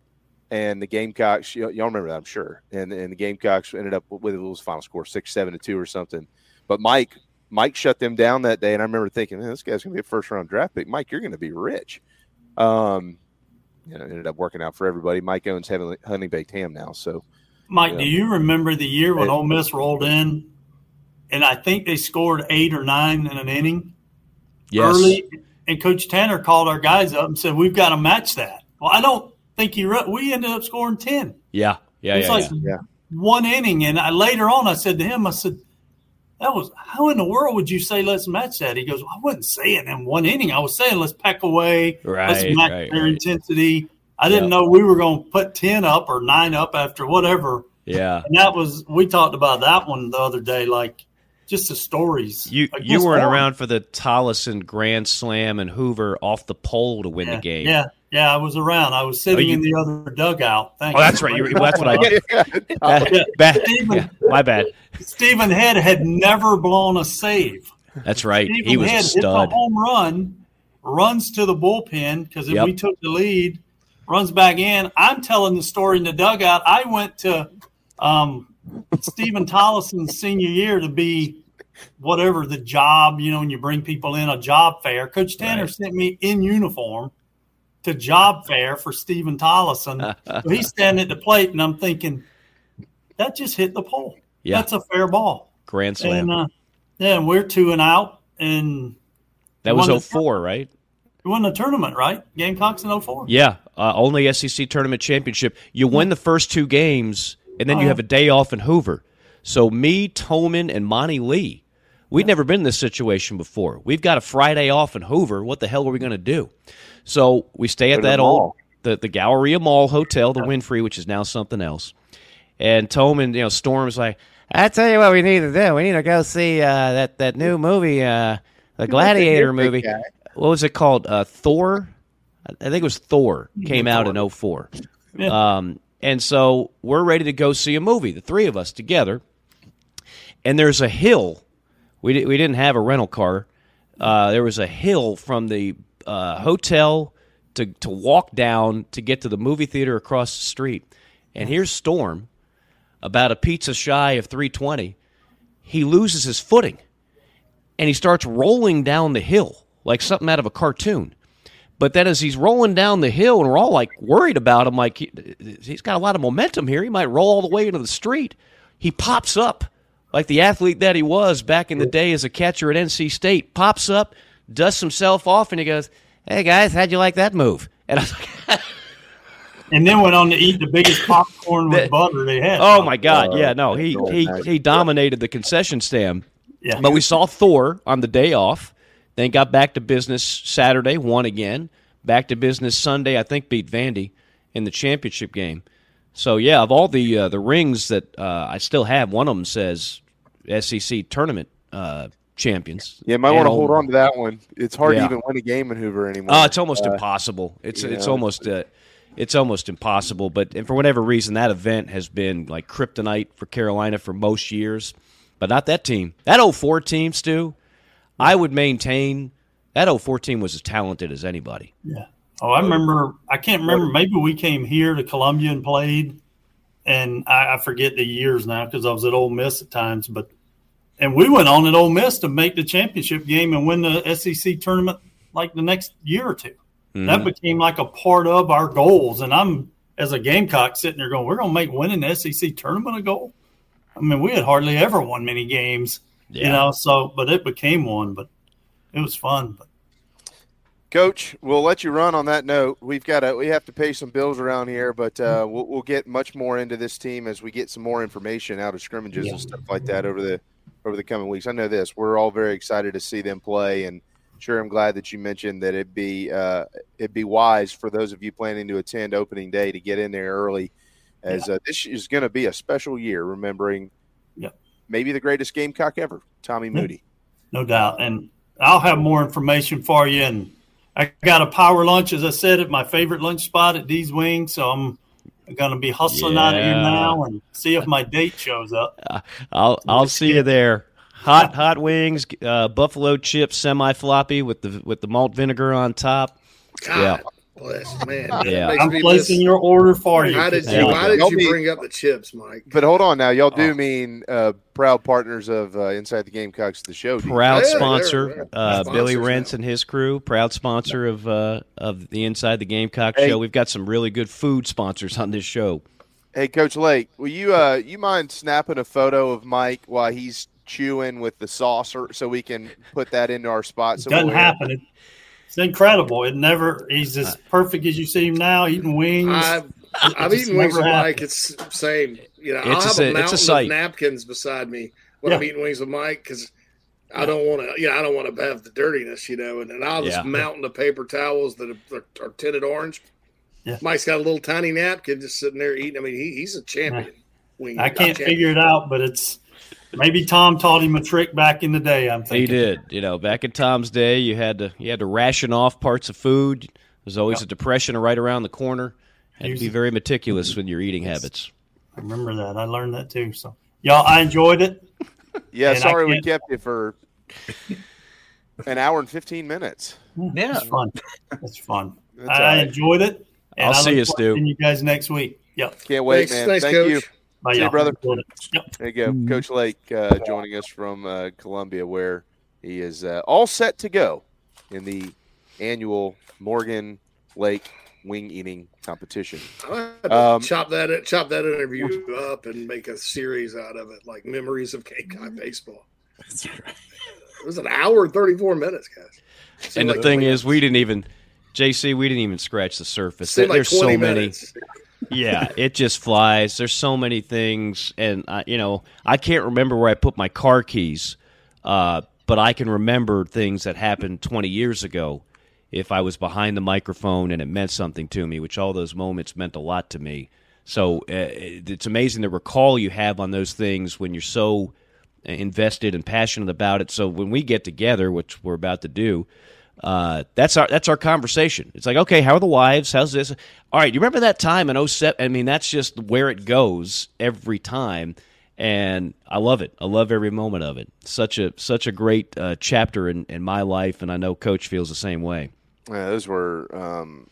and the Gamecocks, y- y'all remember that, I'm sure. And and the Gamecocks ended up with it was final score, six seven to two or something. But Mike Mike shut them down that day. And I remember thinking, man, this guy's going to be a first-round draft pick. Mike, you're going to be rich. Um You know, ended up working out for everybody. Mike owns Honey Baked Ham now. So, Mike, you know. Do you remember the year when Ole Miss rolled in, and I think they scored eight or nine in an inning yes. early? And Coach Tanner called our guys up and said, "We've got to match that." Well, I don't think he. Re- we ended up scoring ten. Yeah, yeah, it's yeah, like yeah. one inning, and I, later on, I said to him, "I said." That was how in the world would you say let's match that? He goes, well, I wasn't saying in one inning. I was saying let's pack away, right, let's match right, their right. intensity. I didn't yep. know we were going to put ten up or nine up after whatever. Yeah, and that was we talked about that one the other day. Like just the stories. You like, you weren't fun? Around for the Tolleson grand slam and Hoover off the pole to win yeah, the game. Yeah. Yeah, I was around. I was sitting oh, you, in the other dugout. Thank oh, you. That's right. Well, that's what I did. Yeah. Bad. Stephen, yeah, my bad. Stephen Head had never blown a save. That's right. Stephen he was Head a stud. Hits a home run, runs to the bullpen because yep. we took the lead, runs back in. I'm telling the story in the dugout. I went to um, Stephen Tollison's senior year to be whatever the job, you know, when you bring people in, a job fair. Coach Tanner right. sent me in uniform. To job fair for Stephen Tolleson. So he's standing at the plate, and I'm thinking, that just hit the pole. Yeah. That's a fair ball. Grand slam. And, uh, yeah, and we're two and out. And that was oh four, right? You won the tournament, right? Gamecocks in oh four. Yeah, uh, only S E C tournament championship. You win the first two games, and then oh, you have a day off in Hoover. So me, Toman, and Monty Lee, we'd yeah. never been in this situation before. We've got a Friday off in Hoover. What the hell are we going to do? So we stay at that old the, the Galleria Mall Hotel, the Winfrey, which is now something else. And Toman, you know, Storm's like, I tell you what we need to do. We need to go see uh, that that new movie, uh, the Gladiator movie. What was it called? Uh, Thor? I think it was Thor. Came out in oh four. Um, and so we're ready to go see a movie, the three of us together. And there's a hill. We, we didn't have a rental car. Uh, there was a hill from the Uh, hotel to to walk down to get to the movie theater across the street. And here's Storm, about a pizza shy of three twenty. He loses his footing, and he starts rolling down the hill like something out of a cartoon. But then as he's rolling down the hill, and we're all, like, worried about him, like, he, he's got a lot of momentum here. He might roll all the way into the street. He pops up like the athlete that he was back in the day as a catcher at N C State, pops up, dusts himself off, and he goes, hey, guys, how'd you like that move? And I was like, and then went on to eat the biggest popcorn with butter they had. Oh, my God. Uh, yeah, no, he he he dominated the concession stand. Yeah. But we saw Thor on the day off, then got back to business Saturday, won again, back to business Sunday, I think beat Vandy in the championship game. So, yeah, of all the uh, the rings that uh, I still have, one of them says S E C tournament uh, champions. Yeah, you might want to hold on to that one. It's hard yeah. to even win a game in Hoover anymore. Oh, uh, it's almost uh, impossible. It's yeah. it's almost uh, it's almost impossible. But and for whatever reason, that event has been like kryptonite for Carolina for most years. But not that team. That oh four team, Stu, I would maintain that oh four team was as talented as anybody. Yeah. Oh, I remember – I can't remember. Maybe we came here to Columbia and played, and I, I forget the years now because I was at Ole Miss at times. But and we went on at Ole Miss to make the championship game and win the S E C tournament like the next year or two. Mm-hmm. That became like a part of our goals. And I'm, as a Gamecock, sitting there going, we're going to make winning the S E C tournament a goal? I mean, we had hardly ever won many games, yeah. you know, so, but it became one, but it was fun. But. Coach, we'll let you run on that note. We've got to, we have to pay some bills around here, but uh, we'll, we'll get much more into this team as we get some more information out of scrimmages yeah. and stuff like that over the, over the coming weeks. I know this, we're all very excited to see them play, and sure, I'm glad that you mentioned that it'd be, uh, it'd be wise for those of you planning to attend opening day to get in there early. As uh, this is going to be a special year, remembering yep. maybe the greatest Gamecock ever, Tommy Moody. No doubt. And I'll have more information for you. And I got a power lunch, as I said, at my favorite lunch spot at D's Wing. So I'm going to be hustling yeah. out of here now and see if my date shows up. Uh, I'll I'll see you there. Hot hot wings, uh, buffalo chips, semi-floppy with the with the malt vinegar on top. God. Yeah. Bless, man. Yeah. I'm placing miss. your order for you. Why did you, why did you bring up the chips, Mike? But hold on now. Y'all do mean uh, proud partners of uh, Inside the Gamecocks, the show. Proud yeah, sponsor, they're, they're uh, Billy Rentz now. And his crew. Proud sponsor yeah. of uh, of the Inside the Gamecock hey. show. We've got some really good food sponsors on this show. Hey, Coach Lake, will you uh, you mind snapping a photo of Mike while he's chewing with the saucer so we can put that into our spot? So doesn't happen. It, It's incredible. It never. He's as perfect as you see him now, eating wings. I've, I've eaten wings with Mike. It's the same. You know, I'll have a, a mountain a of napkins beside me when yeah. I'm eating wings with Mike because yeah. I don't want to. You know, I don't want to have the dirtiness. You know, and, and I'll just yeah. mountain of paper towels that are, are tinted orange. Yeah. Mike's got a little tiny napkin just sitting there eating. I mean, he, he's a champion. Yeah. Wing. I can't champion. figure it out, but it's. Maybe Tom taught him a trick back in the day, I'm thinking. He did. You know, back in Tom's day, you had to you had to ration off parts of food. There's always yep. a depression right around the corner. You had to be very meticulous with your eating yes. habits. I remember that. I learned that too. So, y'all, I enjoyed it. yeah, sorry we kept you for an hour and fifteen minutes. Yeah. It's fun. It's fun. That's I right. enjoyed it. And I'll I see you, Stu. See you guys next week. Yep. Can't wait, thanks, man. Thanks, Thank coach. you. Bye, See you, brother. Yep. There you go. Coach Lake uh, joining us from uh, Columbia, where he is uh, all set to go in the annual Morgan Lake wing eating competition. I um, chop that chop that interview up and make a series out of it, like Memories of Gamecock Baseball. That's right. It was an hour and thirty-four minutes, guys. Seemed and the like thing is, we didn't even, J C, we didn't even scratch the surface. There, like there's so minutes. many. Yeah, it just flies. There's so many things, and uh, you know, I can't remember where I put my car keys, uh, but I can remember things that happened twenty years ago. If I was behind the microphone and it meant something to me, which all those moments meant a lot to me. So uh, it's amazing the recall you have on those things when you're so invested and passionate about it. So when we get together, which we're about to do. Uh, that's our that's our conversation. It's like, okay, how are the wives? How's this? All right, you remember that time in oh seven? I mean, that's just where it goes every time, and I love it. I love every moment of it. Such a such a great uh, chapter in, in my life, and I know Coach feels the same way. Yeah, those were um,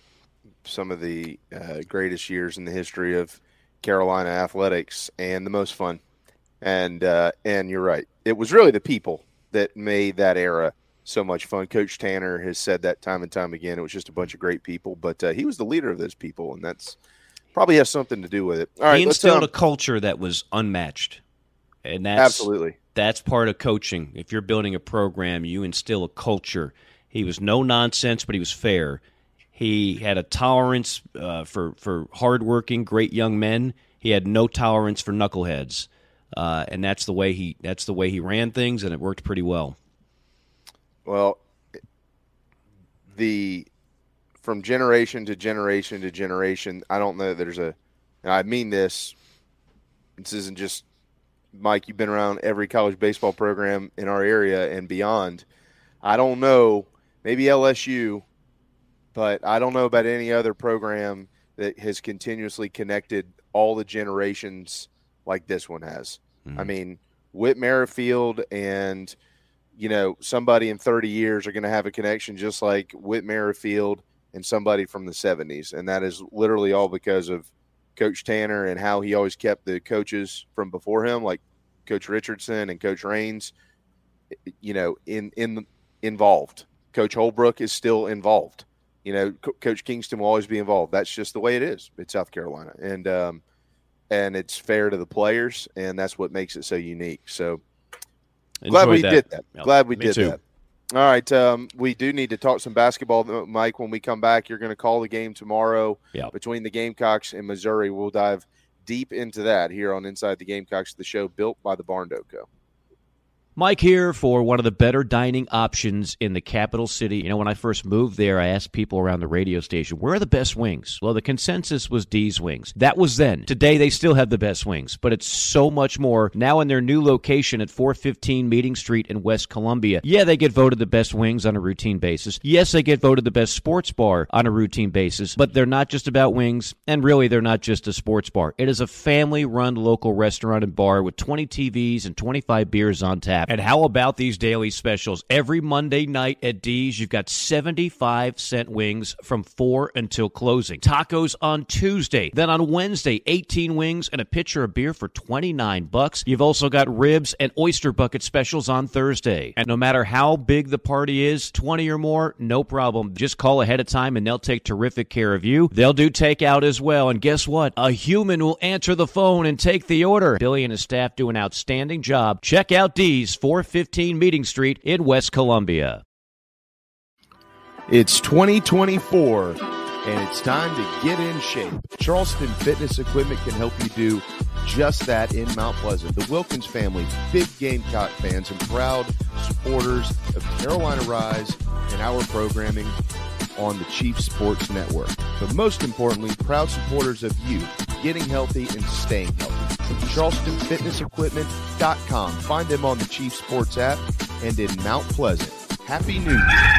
some of the uh, greatest years in the history of Carolina athletics, and the most fun. And uh, and you're right, it was really the people that made that era so much fun. Coach Tanner has said that time and time again. It was just a bunch of great people, but uh, he was the leader of those people, and that's probably has something to do with it. All right, he instilled let's, um, a culture that was unmatched, and that's absolutely that's part of coaching. If you're building a program, you instill a culture. He was no nonsense, but he was fair. He had a tolerance uh, for for hardworking, great young men. He had no tolerance for knuckleheads, uh, and that's the way he that's the way he ran things, and it worked pretty well. Well, the from generation to generation to generation, I don't know that there's a – and I mean this. This isn't just Mike, you've been around every college baseball program in our area and beyond. I don't know, maybe L S U, but I don't know about any other program that has continuously connected all the generations like this one has. Mm-hmm. I mean, Whit Merrifield and, you know, somebody in thirty years are going to have a connection just like Whit Merrifield and somebody from the seventies. And that is literally all because of Coach Tanner and how he always kept the coaches from before him, like Coach Richardson and Coach Raines, you know, in, in involved. Coach Holbrook is still involved. You know, Co- Coach Kingston will always be involved. That's just the way it is in South Carolina. And, um, and it's fair to the players, and that's what makes it so unique. So glad we did that. Glad we did that. All right, um, we do need to talk some basketball, Mike. When we come back, you're going to call the game tomorrow yep. between the Gamecocks and Missouri. We'll dive deep into that here on Inside the Gamecocks, the show built by the Barndoe Co. Mike here for one of the better dining options in the capital city. You know, when I first moved there, I asked people around the radio station, where are the best wings? Well, the consensus was D's Wings. That was then. Today, they still have the best wings, but it's so much more now in their new location at four fifteen Meeting Street in West Columbia. Yeah, they get voted the best wings on a routine basis. Yes, they get voted the best sports bar on a routine basis, but they're not just about wings, and really, they're not just a sports bar. It is a family-run local restaurant and bar with twenty T Vs and twenty-five beers on tap. And how about these daily specials? Every Monday night at D's, you've got seventy-five cent wings from four until closing. Tacos on Tuesday. Then on Wednesday, eighteen wings and a pitcher of beer for twenty-nine bucks. You've also got ribs and oyster bucket specials on Thursday. And no matter how big the party is, twenty or more, no problem. Just call ahead of time and they'll take terrific care of you. They'll do takeout as well. And guess what? A human will answer the phone and take the order. Billy and his staff do an outstanding job. Check out D's, four fifteen Meeting Street in West Columbia. It's twenty twenty-four, and it's time to get in shape. Charleston Fitness Equipment can help you do just that in Mount Pleasant. The Wilkins family, big Gamecock fans and proud supporters of Carolina Rise and our programming on the Chief Sports Network. But most importantly, proud supporters of you getting healthy and staying healthy. Charleston Fitness Equipment dot com. Find them on the Chief Sports app and in Mount Pleasant. Happy New Year.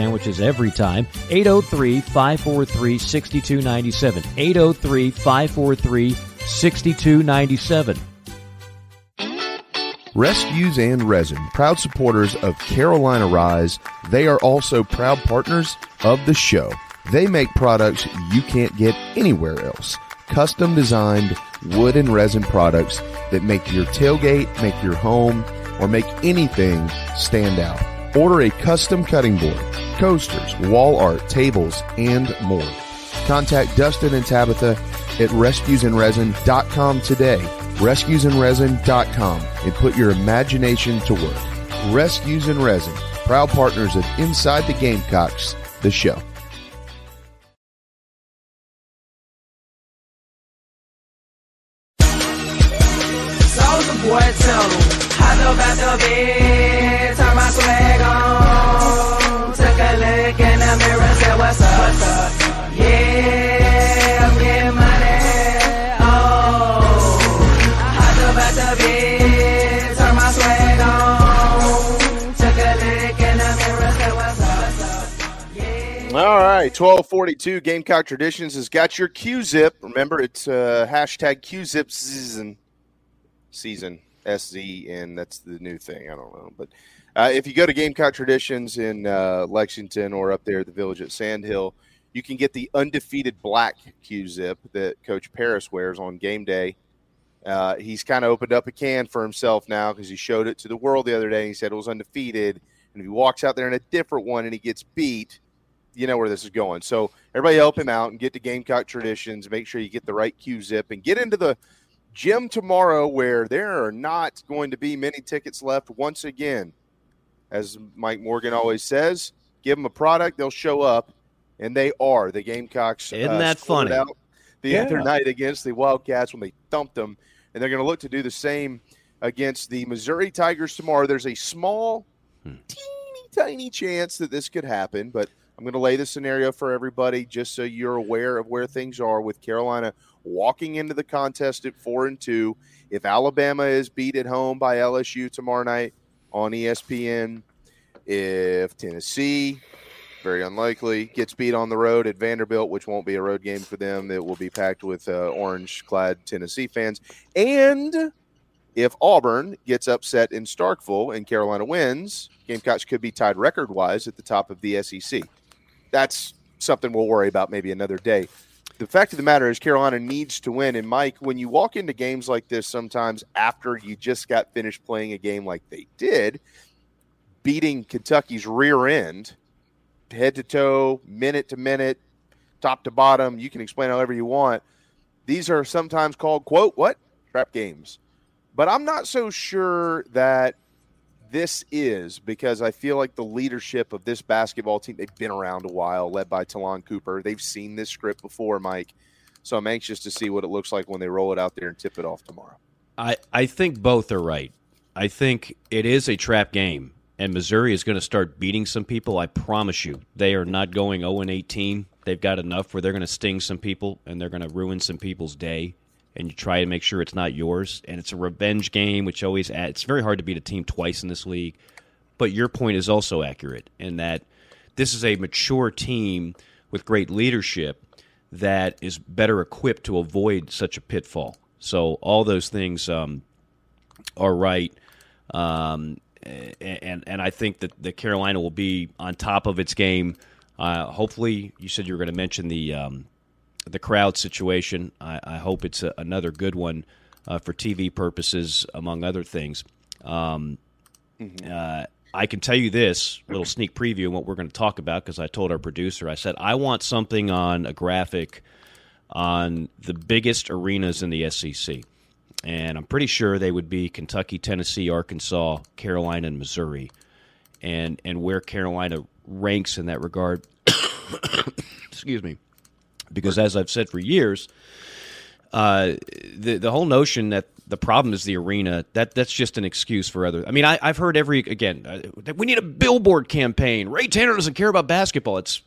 sandwiches every time. eight oh three, five four three, six two nine seven. eight oh three, five four three, six two nine seven. Rescues and Resin, proud supporters of Carolina Rise. They are also proud partners of the show. They make products you can't get anywhere else. Custom designed wood and resin products that make your tailgate, make your home, or make anything stand out. Order a custom cutting board, coasters, wall art, tables, and more. Contact Dustin and Tabitha at rescues and resin dot com today. rescues and resin dot com, and put your imagination to work. Rescues and Resin, proud partners of Inside the Gamecocks, the show. Soldier boy, tell them I love out the bed, turn my swag on, took a look in the mirror, said what's up, what's up, yeah, I'm getting money, oh, I love out the bed, turn my swag on, took a look in the mirror, said what's up, what's up, yeah. All right, twelve forty-two Gamecock Traditions has got your Q-Zip. Remember, it's uh, hashtag Q-Zip season. season, S Z N. That's the new thing. I don't know. But uh, if you go to Gamecock Traditions in uh, Lexington or up there at the Village at Sand Hill, you can get the undefeated black Q-Zip that Coach Paris wears on game day. Uh, he's kind of opened up a can for himself now because he showed it to the world the other day. And he said it was undefeated. And if he walks out there in a different one and he gets beat, you know where this is going. So everybody help him out and get to Gamecock Traditions. Make sure you get the right Q-Zip and get into the gym tomorrow where there are not going to be many tickets left once again. As Mike Morgan always says, give them a product, they'll show up, and they are. The Gamecocks Isn't that uh, funny? Out the yeah. other night against the Wildcats when they thumped them, and they're going to look to do the same against the Missouri Tigers tomorrow. There's a small, hmm. teeny, tiny chance that this could happen, but I'm going to lay the scenario for everybody just so you're aware of where things are with Carolina walking into the contest at four and two. If Alabama is beat at home by L S U tomorrow night on E S P N, if Tennessee, very unlikely, gets beat on the road at Vanderbilt, which won't be a road game for them, that will be packed with uh, orange-clad Tennessee fans, and if Auburn gets upset in Starkville and Carolina wins, Gamecocks could be tied record-wise at the top of the S E C. That's something we'll worry about maybe another day. The fact of the matter is Carolina needs to win. And, Mike, when you walk into games like this sometimes after you just got finished playing a game like they did, beating Kentucky's rear end, head-to-toe, minute-to-minute, top-to-bottom, you can explain however you want. These are sometimes called, quote, what? Trap games. But I'm not so sure that this is, because I feel like the leadership of this basketball team, they've been around a while, led by Talon Cooper. They've seen this script before, Mike. So I'm anxious to see what it looks like when they roll it out there and tip it off tomorrow. I, I think both are right. I think it is a trap game, and Missouri is going to start beating some people. I promise you, they are not going oh and eighteen. They've got enough where they're going to sting some people, and they're going to ruin some people's day. And you try to make sure it's not yours. And it's a revenge game, which always adds. It's very hard to beat a team twice in this league. But your point is also accurate in that this is a mature team with great leadership that is better equipped to avoid such a pitfall. So all those things um, are right. Um, and, and I think that the Carolina will be on top of its game. Uh, hopefully, you said you were going to mention the um, – the crowd situation. I, I hope it's a, another good one uh, for T V purposes, among other things. Um, mm-hmm. uh, I can tell you this, little sneak preview on what we're going to talk about, because I told our producer, I said, I want something on a graphic on the biggest arenas in the S E C. And I'm pretty sure they would be Kentucky, Tennessee, Arkansas, Carolina, and Missouri. And, and where Carolina ranks in that regard. Excuse me. Because as I've said for years, uh, the the whole notion that the problem is the arena, that that's just an excuse for others. I mean, I, I've heard every, again, uh, we need a billboard campaign. Ray Tanner doesn't care about basketball. It's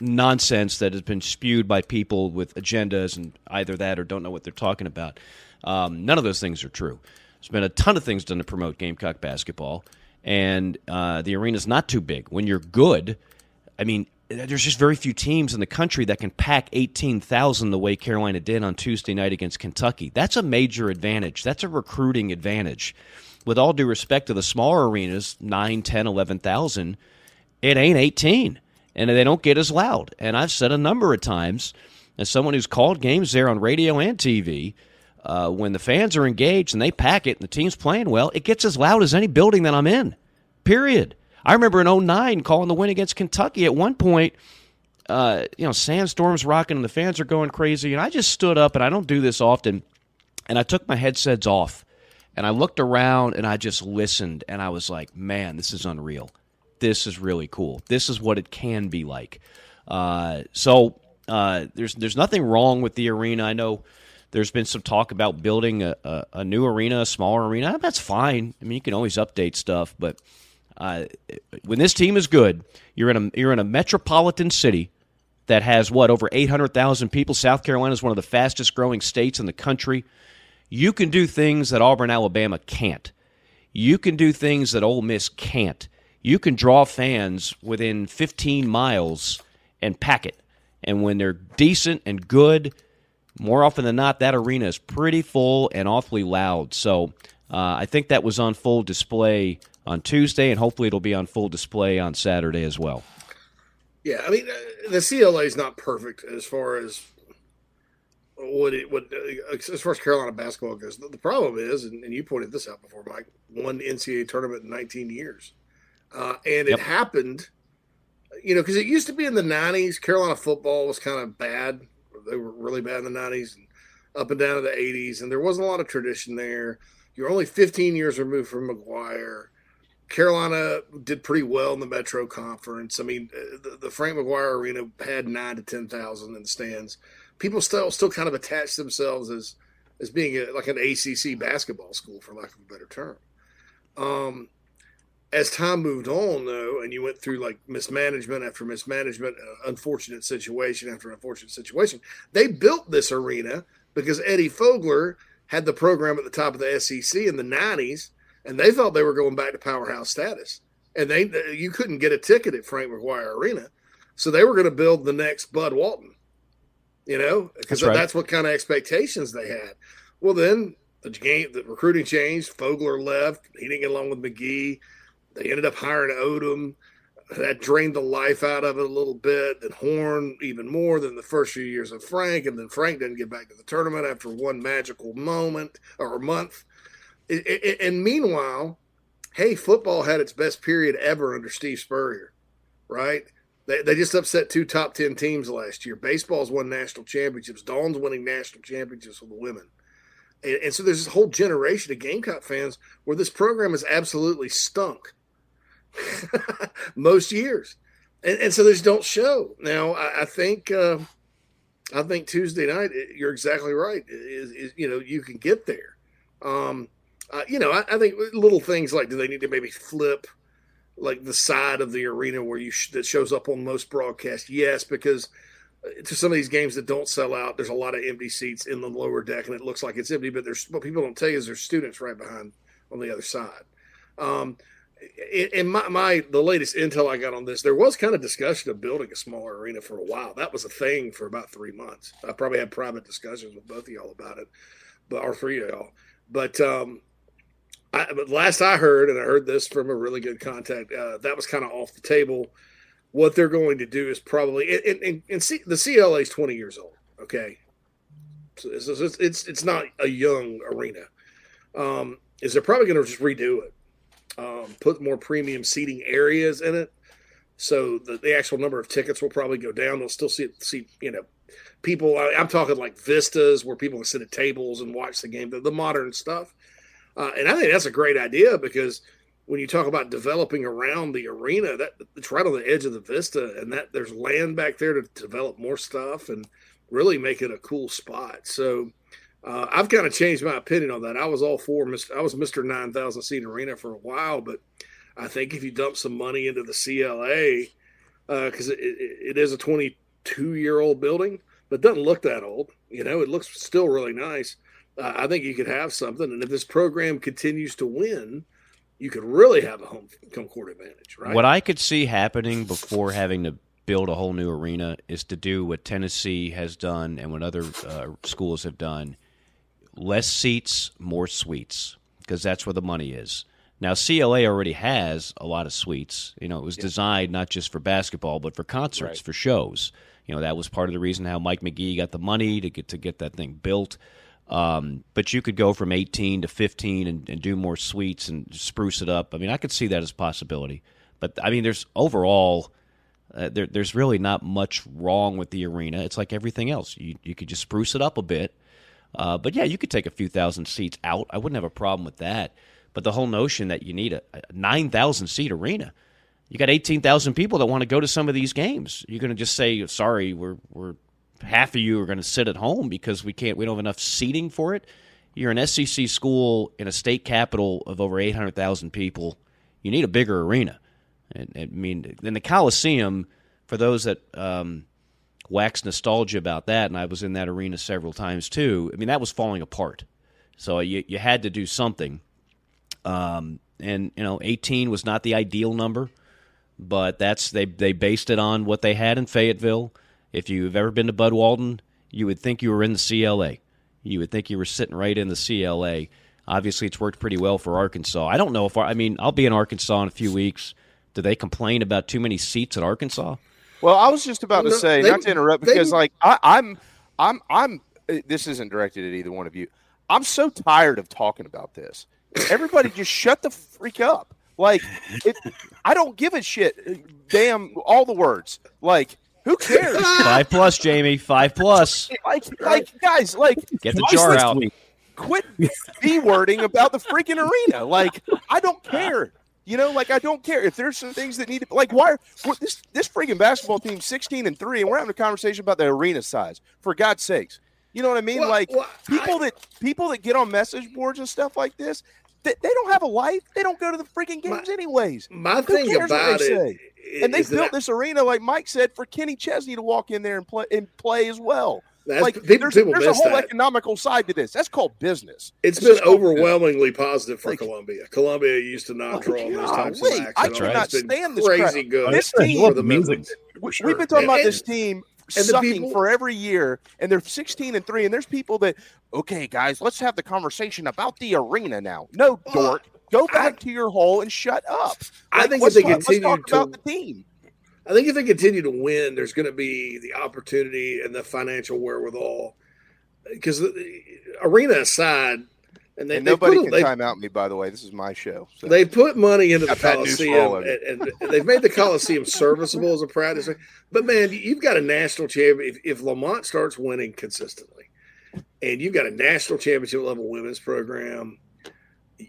nonsense that has been spewed by people with agendas and either that or don't know what they're talking about. Um, none of those things are true. There's been a ton of things done to promote Gamecock basketball, and uh, the arena's not too big. When you're good, I mean, there's just very few teams in the country that can pack eighteen thousand the way Carolina did on Tuesday night against Kentucky. That's a major advantage. That's a recruiting advantage. With all due respect to the smaller arenas, nine, ten, eleven thousand, it ain't eighteen, and they don't get as loud. And I've said a number of times, as someone who's called games there on radio and T V, uh, when the fans are engaged and they pack it and the team's playing well, it gets as loud as any building that I'm in, period. I remember in oh nine calling the win against Kentucky. At one point, uh, you know, sandstorms rocking and the fans are going crazy. And I just stood up, and I don't do this often, and I took my headsets off. And I looked around, and I just listened, and I was like, man, this is unreal. This is really cool. This is what it can be like. Uh, so uh, there's there's nothing wrong with the arena. I know there's been some talk about building a, a, a new arena, a smaller arena. That's fine. I mean, you can always update stuff, but – Uh, when this team is good, you're in a you're in a metropolitan city that has, what, over eight hundred thousand people. South Carolina is one of the fastest-growing states in the country. You can do things that Auburn, Alabama can't. You can do things that Ole Miss can't. You can draw fans within fifteen miles and pack it. And when they're decent and good, more often than not, that arena is pretty full and awfully loud. So uh, I think that was on full display on Tuesday, and hopefully it'll be on full display on Saturday as well. Yeah, I mean, the C L A is not perfect as far as what it would, as far as Carolina basketball goes. The problem is, and, and you pointed this out before, Mike, one N C A A tournament in nineteen years. Uh, and yep. It happened, you know, because it used to be in the nineties, Carolina football was kind of bad. They were really bad in the nineties and up and down to the eighties, and there wasn't a lot of tradition there. You're only fifteen years removed from McGuire. Carolina did pretty well in the Metro Conference. I mean, the, the Frank McGuire Arena had nine to ten thousand in the stands. People still still kind of attach themselves as as being a, like an A C C basketball school, for lack of a better term. Um, as time moved on, though, and you went through like mismanagement after mismanagement, uh, unfortunate situation after unfortunate situation, they built this arena because Eddie Fogler had the program at the top of the S E C in the nineties, and they thought they were going back to powerhouse status. And they you couldn't get a ticket at Frank McGuire Arena, so they were going to build the next Bud Walton. You know, because that's, right. that's what kind of expectations they had. Well, then the game, the recruiting changed. Fogler left. He didn't get along with McGee. They ended up hiring Odom. That drained the life out of it a little bit. Then Horn even more than the first few years of Frank. And then Frank didn't get back to the tournament after one magical moment or month. It, it, and meanwhile, hey, football had its best period ever under Steve Spurrier, right? They they just upset two top ten teams last year. Baseball's won national championships. Dawn's winning national championships with the women. And, and so there's this whole generation of Gamecock fans where this program has absolutely stunk most years. And, and so they just don't show. Now, I, I think uh, I think Tuesday night, it, you're exactly right. It, it, it, you know, you can get there. Um, uh, you know, I, I think little things like, do they need to maybe flip – like the side of the arena where you sh- that shows up on most broadcasts? Yes, because to some of these games that don't sell out, there's a lot of empty seats in the lower deck, and it looks like it's empty. But there's what people don't tell you is there's students right behind on the other side. Um, and my, my the latest intel I got on this, there was kind of discussion of building a smaller arena for a while. That was a thing for about three months. I probably had private discussions with both of y'all about it, but or three of y'all. But um, I, but last I heard, and I heard this from a really good contact, uh, that was kind of off the table. What they're going to do is probably, and, and, and C, the C L A is twenty years old. Okay, so it's it's it's not a young arena. Um, is they're probably going to just redo it, um, put more premium seating areas in it, so the, the actual number of tickets will probably go down. They'll still see see you know people. I, I'm talking like vistas where people can sit at tables and watch the game. The, the modern stuff. Uh, and I think that's a great idea because when you talk about developing around the arena, that it's right on the edge of the vista, and that there's land back there to develop more stuff and really make it a cool spot. So uh, I've kind of changed my opinion on that. I was all for Mister I was Mister nine thousand seat arena for a while, but I think if you dump some money into the C L A, because uh, it, it, it is a twenty-two year old building, but it doesn't look that old. You know, it looks still really nice. Uh, I think you could have something, and if this program continues to win, you could really have a home, home court advantage, right? What I could see happening before having to build a whole new arena is to do what Tennessee has done and what other uh, schools have done, less seats, more suites, because that's where the money is. Now, C L A already has a lot of suites. You know, it was yeah. designed not just for basketball but for concerts, right. for shows. You know, that was part of the reason how Mike McGee got the money to get to get that thing built. Um, but you could go from eighteen to fifteen and, and do more suites and spruce it up. I mean, I could see that as a possibility. But, I mean, there's overall, uh, there, there's really not much wrong with the arena. It's like everything else. You you could just spruce it up a bit. Uh, but, yeah, you could take a few thousand seats out. I wouldn't have a problem with that. But the whole notion that you need a, a nine thousand seat arena, you got eighteen thousand people that want to go to some of these games. You're going to just say, sorry, we're we're – half of you are going to sit at home because we can't. We don't have enough seating for it. You're an S E C school in a state capital of over eight hundred thousand people. You need a bigger arena. And, I mean, in the Coliseum, for those that um, wax nostalgia about that, and I was in that arena several times too, I mean, that was falling apart. So you, you had to do something. Um, and, you know, eighteen was not the ideal number, but that's they, they based it on what they had in Fayetteville. If you've ever been to Bud Walton, you would think you were in the C L A. You would think you were sitting right in the C L A. Obviously, it's worked pretty well for Arkansas. I don't know if – I mean, I'll be in Arkansas in a few weeks. Do they complain about too many seats at Arkansas? Well, I was just about no, to say, they, not to interrupt, because, they, like, I, I'm – I'm, I'm. This isn't directed at either one of you. I'm so tired of talking about this. Everybody just shut the freak up. Like, it, I don't give a shit. Damn, all the words. Like, who cares? Five plus, Jamie. Five plus. Like, like guys, like. Get the jar out. Week. Quit B-wording about the freaking arena. Like, I don't care. You know, like, I don't care. If there's some things that need to, like, why are, this, this freaking basketball team sixteen and three, and we're having a conversation about the arena size, for God's sakes. You know what I mean? Well, like, well, people I, that people that get on message boards and stuff like this, they, they don't have a life. They don't go to the freaking games my, anyways. My Who thing cares about what they it, say? And they built this arena, like Mike said, for Kenny Chesney to walk in there and play and play as well. That's, like, people, there's, people there's a whole that. economical side to this. That's called business. It's That's been overwhelmingly business. positive for like, Columbia. Columbia used to not oh, draw God, those types wait, of acts. I cannot stand this crazy crap. Good. This team, for the music. We, sure. We've been talking yeah. about and, this team and sucking people, for every year, and they're sixteen and three. And there's people that, okay, guys, let's have the conversation about the arena now. No, uh, dork, go back I, to your hole and shut up. Like, I think if they talk, continue let's talk to, about the team. I think if they continue to win, there's going to be the opportunity and the financial wherewithal. Because the, the arena aside, and, they, and nobody put, can they, time out me. By the way, this is my show. So. They put money into the I've Coliseum, and, and they've made the Coliseum serviceable as a practice. But man, you've got a national champion. If, if Lamont starts winning consistently, and you've got a national championship level women's program.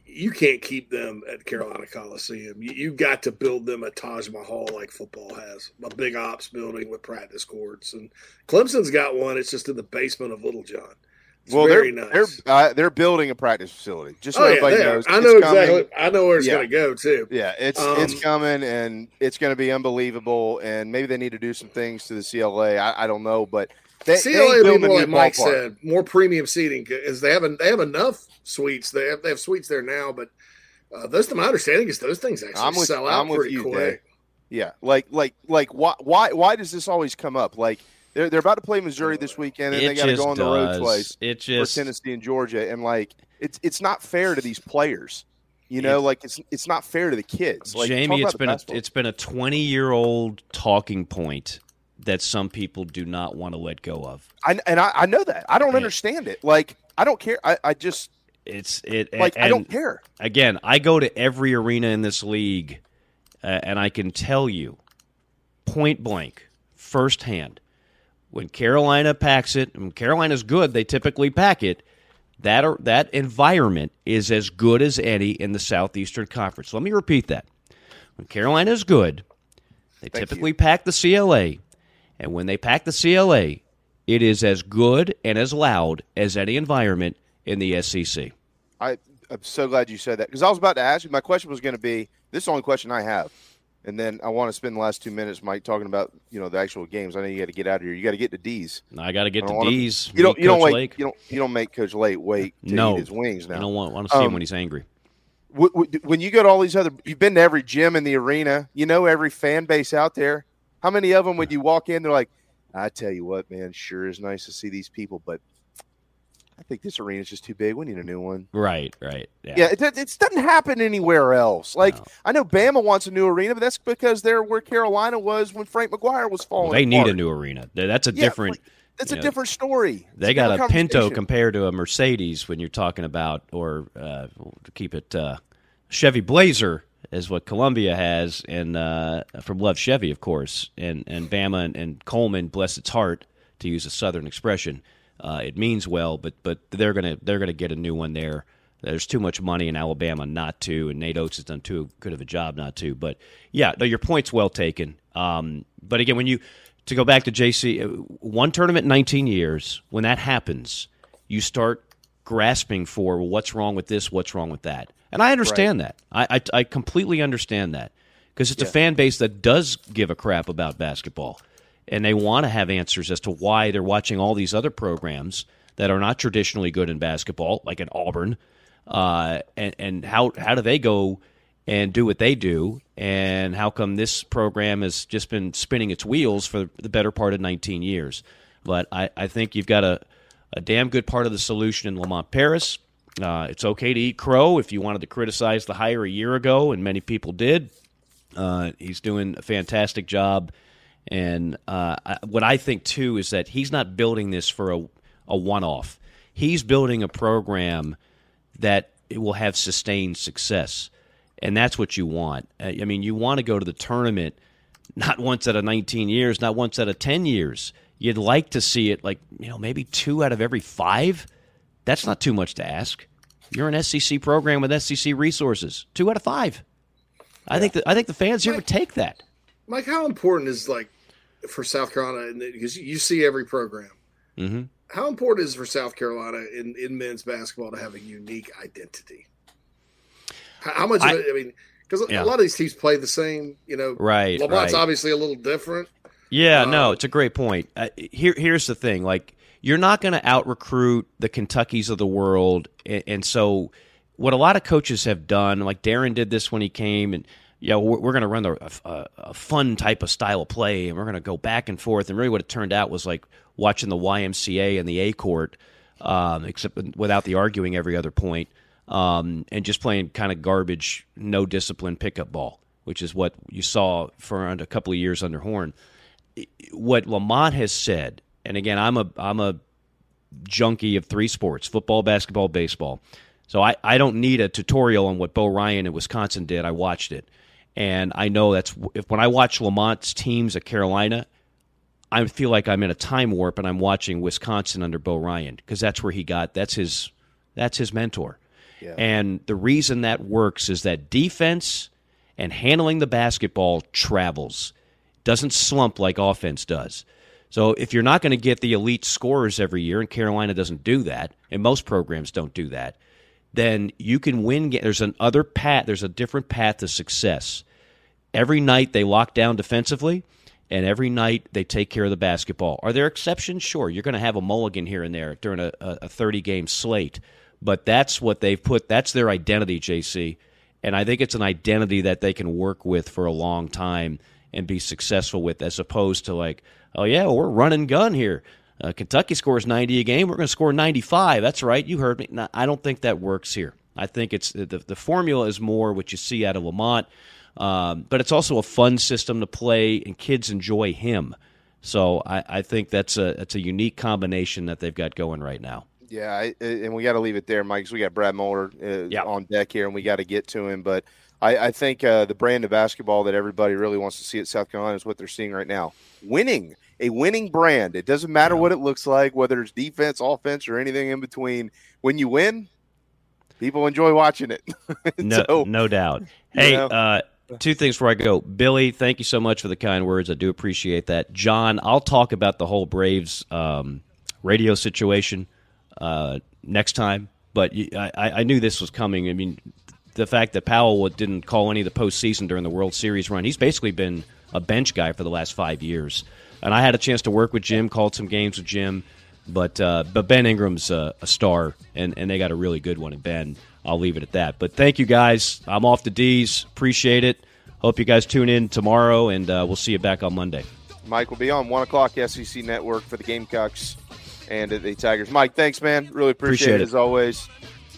You can't keep them at Carolina Coliseum. You, you've got to build them a Taj Mahal like football has, a big ops building with practice courts. And Clemson's got one. It's just in the basement of Little John. It's well, very they're nice. They're, uh, they're building a practice facility. Just so oh, everybody yeah, knows. I know it's exactly. Coming. I know where it's yeah. going to go too. Yeah, it's um, it's coming, and it's going to be unbelievable. And maybe they need to do some things to the C L A. I, I don't know, but. They, C L A, they like Mike ballpark. said, more premium seating because they have they have enough suites. They have they have suites there now, but uh, those, to my understanding, is those things actually I'm with, sell out I'm pretty with you, quick. Dave. Yeah, like like like why why why does this always come up? Like they're they're about to play Missouri this weekend, and it they got to go on does. the road twice it just, for Tennessee and Georgia, and like it's it's not fair to these players. You know, like it's it's not fair to the kids. Like, Jamie, it's been a, it's been a twenty year old talking point that some people do not want to let go of. I, and I, I know that. I don't and, understand it. Like, I don't care. I, I just – it's it. Like, I don't care. Again, I go to every arena in this league, uh, and I can tell you point blank, firsthand, when Carolina packs it, and Carolina's good, they typically pack it, that or, that environment is as good as any in the Southeastern Conference. So let me repeat that. When Carolina's good, they Thank typically you. pack the C L A. And when they pack the C L A, it is as good and as loud as any environment in the S E C. I, I'm so glad you said that because I was about to ask you. My question was going to be, this is the only question I have. And then I want to spend the last two minutes, Mike, talking about you know the actual games. I know you got to get out of here. You got to get to D's. I got to get to D's. You don't. You don't wait. You don't. You don't make Coach Late wait to no, eat his wings. Now I don't want, want to see um, him when he's angry. W- w- when you go to all these other, you've been to every gym in the arena. You know every fan base out there. How many of them would you walk in? They're like, I tell you what, man, sure is nice to see these people, but I think this arena is just too big. We need a new one. Right, right. Yeah, yeah it, it doesn't happen anywhere else. Like, no. I know Bama wants a new arena, but that's because they're where Carolina was when Frank McGuire was falling well, They apart. need a new arena. That's a yeah, different – That's a know, different story. It's they got a Pinto compared to a Mercedes when you're talking about – or uh, to keep it uh, Chevy Blazer. Is what Columbia has, and uh, from Love Chevy, of course, and and Bama and, and Coleman, bless its heart, to use a Southern expression, uh, it means well, but but they're gonna they're gonna get a new one there. There's too much money in Alabama not to, and Nate Oates has done too good of a job not to. But yeah, no, your point's well taken. Um, but again, when you to go back to J C, one tournament in nineteen years, when that happens, you start grasping for well, what's wrong with this, what's wrong with that. And I understand right. that. I, I I completely understand that because it's yeah. a fan base that does give a crap about basketball, and they want to have answers as to why they're watching all these other programs that are not traditionally good in basketball, like in Auburn, uh, and, and how, how do they go and do what they do, and how come this program has just been spinning its wheels for the better part of nineteen years. But I, I think you've got a, a damn good part of the solution in Lamont Paris. Uh, it's okay to eat crow if you wanted to criticize the hire a year ago, and many people did. Uh, he's doing a fantastic job. And uh, I, what I think, too, is that he's not building this for a, a one-off. He's building a program that it will have sustained success, and that's what you want. I mean, you want to go to the tournament not once out of nineteen years, not once out of ten years. You'd like to see it like, you know, maybe two out of every five. That's not too much to ask. You're an S E C program with S E C resources. Two out of five. I yeah. think the, I think the fans here Mike, would take that. Mike, how important is, like, for South Carolina, because you see every program, mm-hmm. how important is it for South Carolina in, in men's basketball to have a unique identity? How, how much I, of it, I mean, because yeah. a lot of these teams play the same, you know. Right, Lamont's right. obviously a little different. Yeah, um, no, it's a great point. Uh, here, Here's the thing, like, you're not going to out-recruit the Kentuckys of the world, and, and so what a lot of coaches have done, like Darren did this when he came, and yeah, we're, we're going to run the, a, a fun type of style of play, and we're going to go back and forth. And really what it turned out was like watching the Y M C A and the A court, um, except without the arguing every other point, um, and just playing kind of garbage, no discipline pickup ball, which is what you saw for a couple of years under Horn. What Lamont has said, and again, I'm a I'm a junkie of three sports, football, basketball, baseball. So I, I don't need a tutorial on what Bo Ryan in Wisconsin did. I watched it. And I know that's if when I watch Lamont's teams at Carolina, I feel like I'm in a time warp and I'm watching Wisconsin under Bo Ryan because that's where he got that's his that's his mentor. Yeah. And the reason that works is that defense and handling the basketball travels, doesn't slump like offense does. So if you're not going to get the elite scorers every year, and Carolina doesn't do that, and most programs don't do that, then you can win. There's an other path. There's a different path to success. Every night they lock down defensively, and every night they take care of the basketball. Are there exceptions? Sure, you're going to have a mulligan here and there during a, a thirty-game slate, but that's what they've put. That's their identity, J C, and I think it's an identity that they can work with for a long time and be successful with, as opposed to like, oh, yeah, well, we're running gun here. Uh, Kentucky scores ninety a game. We're going to score ninety-five. That's right. You heard me. No, I don't think that works here. I think it's the the formula is more what you see out of Lamont, um, but it's also a fun system to play, and kids enjoy him. So I, I think that's a that's a unique combination that they've got going right now. Yeah, I, and we got to leave it there, Mike, because we got Brad Muller uh, yeah. on deck here, and we got to get to him. But I, I think uh, the brand of basketball that everybody really wants to see at South Carolina is what they're seeing right now. Winning. A winning brand. It doesn't matter yeah. what it looks like, whether it's defense, offense, or anything in between. When you win, people enjoy watching it. no, so, no doubt. Hey, know. uh, two things before I go. Billy, thank you so much for the kind words. I do appreciate that. John, I'll talk about the whole Braves um, radio situation uh, next time, but you, I, I knew this was coming. I mean, the fact that Powell didn't call any of the postseason during the World Series run, he's basically been a bench guy for the last five years. And I had a chance to work with Jim, called some games with Jim, but uh, but Ben Ingram's a, a star, and, and they got a really good one in Ben. I'll leave it at that. But thank you guys. I'm off the D's. Appreciate it. Hope you guys tune in tomorrow, and uh, we'll see you back on Monday. Mike will be on one o'clock S E C Network for the Gamecocks and the Tigers. Mike, thanks, man. Really appreciate, appreciate it, it as always.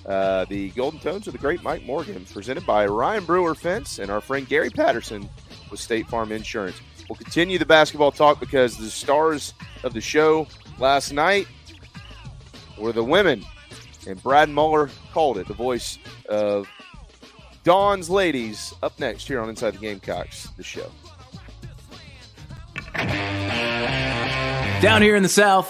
Uh, the Golden Tones of the great Mike Morgan, presented by Ryan Brewer Fence and our friend Gary Patterson with State Farm Insurance. We'll continue the basketball talk because the stars of the show last night were the women. And Brad Muller called it, the voice of Dawn's Ladies, up next here on Inside the Gamecocks, the show. Down here in the South,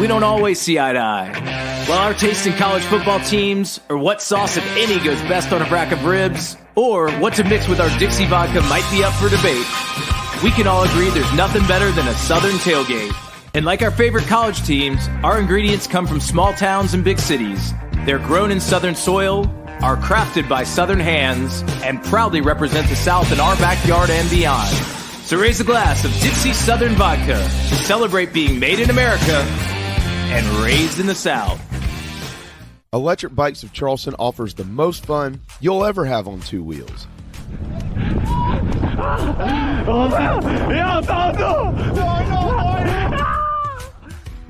we don't always see eye to eye. While our taste in college football teams or what sauce, if any, goes best on a rack of ribs, or what to mix with our Dixie vodka might be up for debate, we can all agree there's nothing better than a Southern tailgate. And like our favorite college teams, our ingredients come from small towns and big cities. They're grown in Southern soil, are crafted by Southern hands, and proudly represent the South in our backyard and beyond. So raise a glass of Dixie Southern vodka to celebrate being made in America and raised in the South. Electric Bikes of Charleston offers the most fun you'll ever have on two wheels.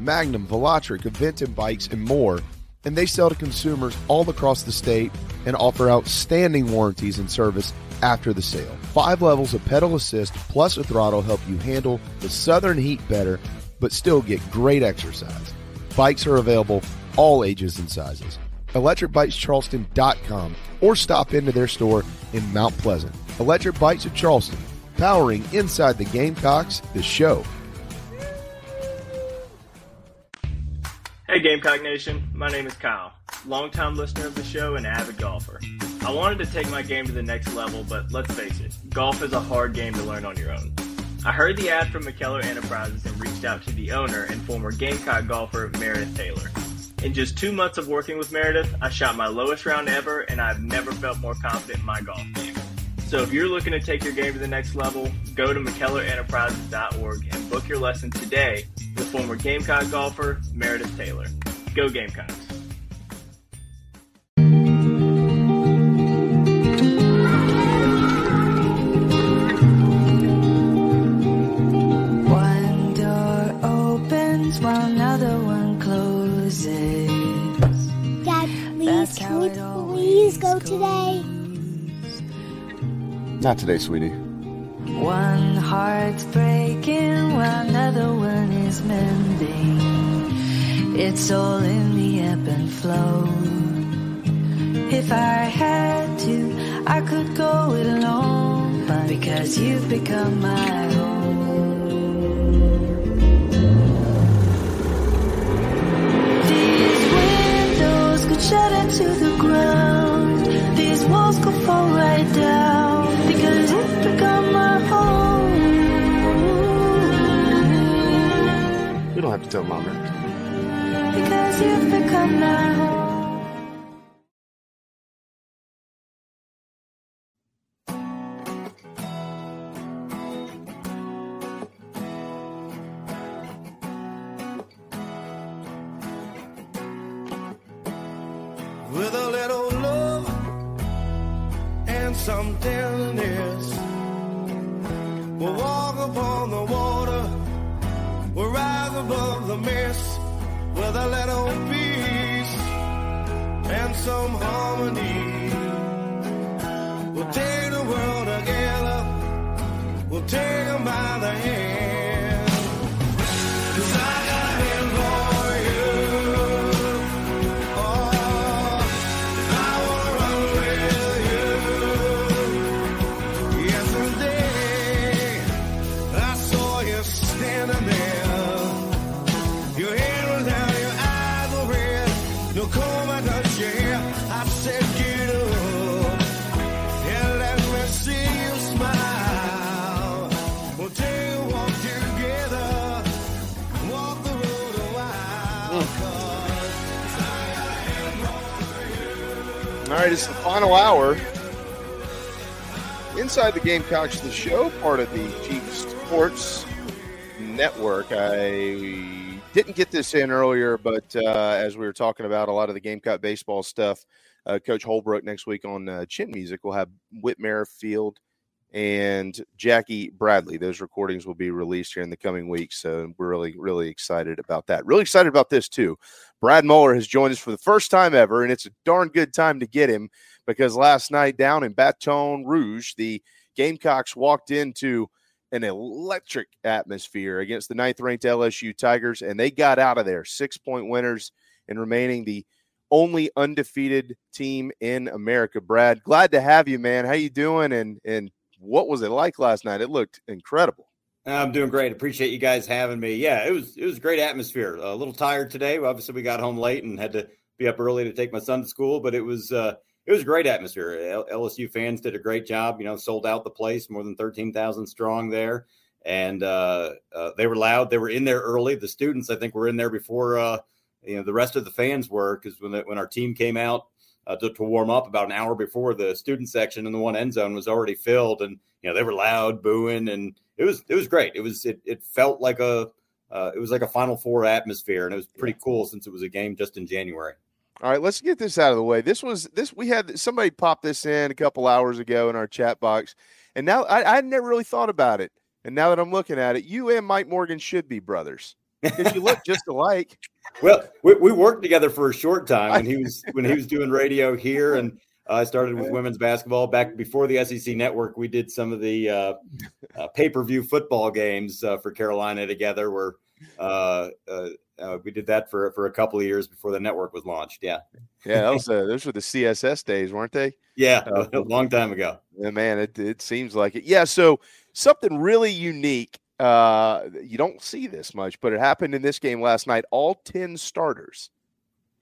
Magnum, Velotric, Aventin bikes, and more. And they sell to consumers all across the state and offer outstanding warranties and service after the sale. Five levels of pedal assist plus a throttle help you handle the southern heat better, but still get great exercise. Bikes are available all ages and sizes. electric bikes charleston dot com or stop into their store in Mount Pleasant. Electric Bikes of Charleston, powering Inside the Gamecocks, the show. Hey Gamecock Nation, my name is Kyle, longtime listener of the show and avid golfer. I wanted to take my game to the next level, but let's face it, golf is a hard game to learn on your own. I heard the ad from McKellar Enterprises and reached out to the owner and former Gamecock golfer Meredith Taylor. In just two months of working with Meredith, I shot my lowest round ever, and I've never felt more confident in my golf game. So if you're looking to take your game to the next level, go to McKellar Enterprises dot org and book your lesson today. The former Gamecock golfer, Meredith Taylor. Go Gamecocks. One door opens while another one closes. Dad, please, can we please go today? Not today, sweetie. One heart's breaking while another one is mending. It's all in the ebb and flow. If I had to, I could go it alone, but because you've become my home. These windows could shut into the ground. These walls could fall right down, because you've become my home. You don't have to tell Mom that. Because you've become my home. With a little love and some tenderness, we'll walk upon the water. We'll rise above the mist with a little peace and some harmony. We'll take the world together. We'll take them by the hand. 'Cause I got it for you. Oh, I wanna run with you. Yesterday, I saw you standing there. All right, it's the final hour. Inside the Gamecocks, the show, part of the Chief Sports Network. I didn't get this in earlier, but uh, as we were talking about a lot of the Gamecock baseball stuff, uh, Coach Holbrook next week on uh, Chin Music will have Whit Merrifield and Jackie Bradley. Those recordings will be released here in the coming weeks, so we're really, really excited about that. Really excited about this, too. Brad Muller has joined us for the first time ever, and it's a darn good time to get him, because last night down in Baton Rouge, the Gamecocks walked into an electric atmosphere against the ninth-ranked L S U Tigers, and they got out of there six-point winners and remaining the only undefeated team in America. Brad, glad to have you, man. How you doing? And and what was it like last night? It looked incredible. I'm doing great. Appreciate you guys having me. Yeah, it was it was a great atmosphere. A little tired today. Obviously, we got home late and had to be up early to take my son to school. But it was uh, it was a great atmosphere. L S U fans did a great job. You know, sold out the place, more than thirteen thousand strong there, and uh, uh, they were loud. They were in there early. The students, I think, were in there before uh, you know the rest of the fans were, because when the, when our team came out. Uh, to, to warm up about an hour before, the student section in the one end zone was already filled, and you know they were loud booing, and it was it was great. It was it it felt like a uh, it was like a Final Four atmosphere, and it was pretty cool since it was a game just in January. All right, let's get this out of the way. This was this we had somebody pop this in a couple hours ago in our chat box, and now I I never really thought about it, and now that I'm looking at it, you and Mike Morgan should be brothers. because you look just alike. Well, we, we worked together for a short time when he was when he was doing radio here, and I uh, started with women's basketball back before the S E C Network. We did some of the uh, uh, pay-per-view football games uh, for Carolina together. Where uh, uh, uh, we did that for for a couple of years before the network was launched. Yeah, yeah, that was, uh, those were the C S S days, weren't they? Yeah, uh, a long time ago. Yeah, man, it it seems like it. Yeah, so something really unique. Uh, you don't see this much, but it happened in this game last night. All ten starters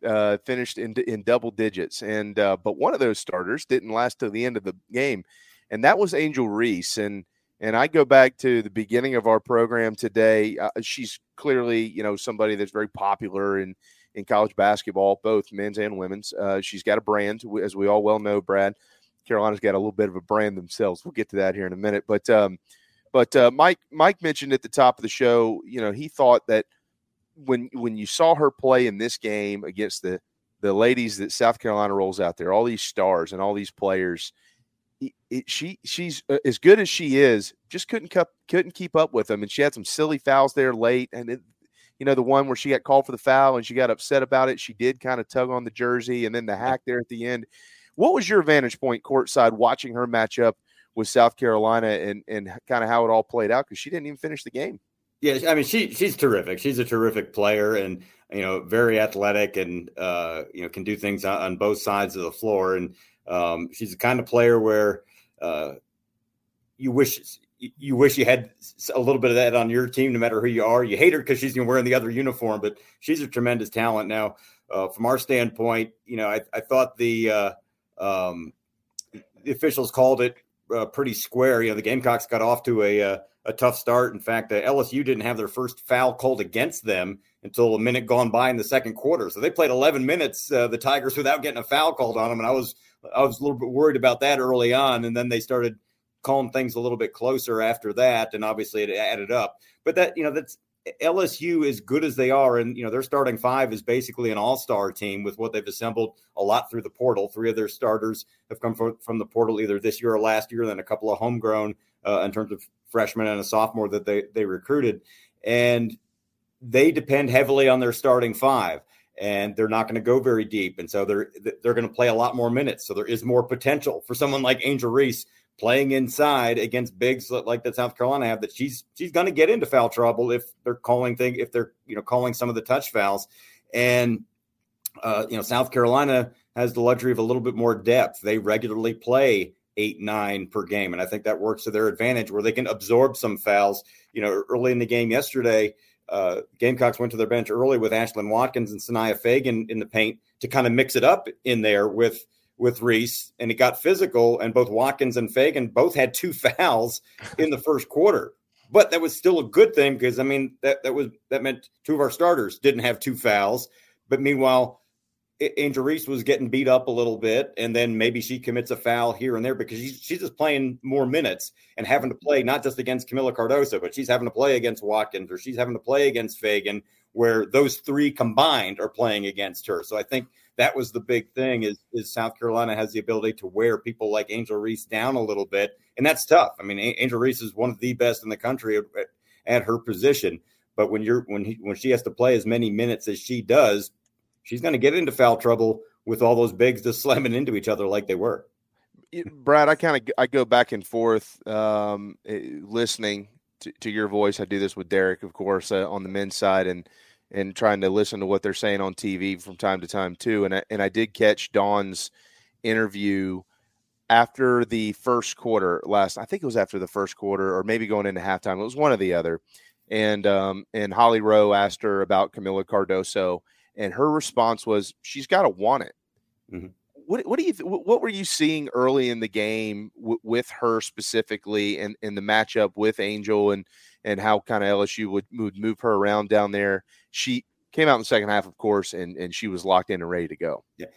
uh, finished in in double digits, and uh, but one of those starters didn't last till the end of the game, and that was Angel Reese. And and I go back to the beginning of our program today. Uh, she's clearly, you know, somebody that's very popular in in college basketball, both men's and women's. Uh, she's got a brand, as we all well know. Brad, Carolina's got a little bit of a brand themselves. We'll get to that here in a minute, but. Um, But uh, Mike Mike mentioned at the top of the show, you know, he thought that when when you saw her play in this game against the the ladies that South Carolina rolls out there, all these stars and all these players, it, it, she she's uh, as good as she is, just couldn't cup, couldn't keep up with them, and she had some silly fouls there late, and it, you know, the one where she got called for the foul and she got upset about it, she did kind of tug on the jersey, and then the hack there at the end. What was your vantage point courtside watching her match up with South Carolina and and kind of how it all played out? Because she didn't even finish the game. Yeah, I mean, she she's terrific. She's a terrific player, and you know, very athletic, and uh, you know, can do things on, on both sides of the floor. And um, she's the kind of player where uh, you wish you wish you had a little bit of that on your team, no matter who you are. You hate her because she's wearing the other uniform, but she's a tremendous talent. Now, uh, from our standpoint, you know, I, I thought the uh, um, the officials called it Uh, pretty square. You know, the Gamecocks got off to a uh, a tough start. In fact, uh, L S U didn't have their first foul called against them until a minute gone by in the second quarter. So they played eleven minutes, uh, the Tigers, without getting a foul called on them. And I was I was a little bit worried about that early on. And then they started calling things a little bit closer after that. And obviously it added up. But that, you know, that's L S U, as good as they are. And, you know, their starting five is basically an all-star team with what they've assembled a lot through the portal. Three of their starters have come from, from the portal either this year or last year, and then a couple of homegrown uh, in terms of freshmen and a sophomore that they, they recruited. And they depend heavily on their starting five, and they're not going to go very deep. And so they're, they're going to play a lot more minutes. So there is more potential for someone like Angel Reese playing inside against bigs like that South Carolina have, that she's she's going to get into foul trouble if they're calling thing if they're you know calling some of the touch fouls. And uh, you know, South Carolina has the luxury of a little bit more depth. They regularly play eight, nine per game, and I think that works to their advantage where they can absorb some fouls. You know, early in the game yesterday, uh, Gamecocks went to their bench early with Ashlyn Watkins and Saniyah Fagan in the paint to kind of mix it up in there with. with Reese, and it got physical, and both Watkins and Fagan both had two fouls in the first quarter, but that was still a good thing. Because I mean, that, that was, that meant two of our starters didn't have two fouls, but meanwhile, Angel Reese was getting beat up a little bit. And then maybe she commits a foul here and there because she's, she's just playing more minutes and having to play, not just against Camila Cardoso, but she's having to play against Watkins, or she's having to play against Fagan, where those three combined are playing against her. So I think, that was the big thing is, is South Carolina has the ability to wear people like Angel Reese down a little bit. And that's tough. I mean, Angel Reese is one of the best in the country at, at her position. But when you're when he, when she has to play as many minutes as she does, she's going to get into foul trouble with all those bigs just slamming into each other like they were. Brad, I kind of I go back and forth um, listening to, to your voice. I do this with Derek, of course, uh, on the men's side, and and trying to listen to what they're saying on T V from time to time too. And I, and I did catch Dawn's interview after the first quarter last, I think it was after the first quarter or maybe going into halftime. It was one or the other. And, um, and Holly Rowe asked her about Camila Cardoso, and her response was, she's got to want it. Mm-hmm. What, what do you, what were you seeing early in the game w- with her specifically and in the matchup with Angel, and, and how kind of L S U would, would move her around down there? She came out in the second half, of course, and, and she was locked in and ready to go. Yeah.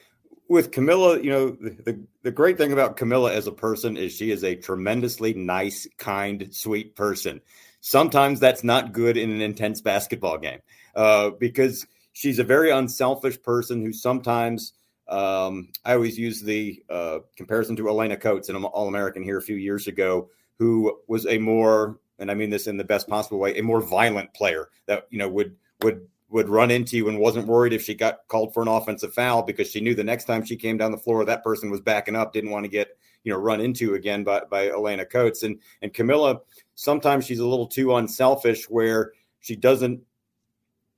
With Camila, you know, the, the, the great thing about Camila as a person is she is a tremendously nice, kind, sweet person. Sometimes that's not good in an intense basketball game uh, because she's a very unselfish person who sometimes um, I always use the uh, comparison to Elena Coates, an All-American here a few years ago, who was a more, and I mean this in the best possible way, a more violent player that, you know, would, would would run into you and wasn't worried if she got called for an offensive foul, because she knew the next time she came down the floor, that person was backing up, didn't want to get, you know, run into again by, by Elena Coates. And, and Camilla, sometimes she's a little too unselfish where she doesn't,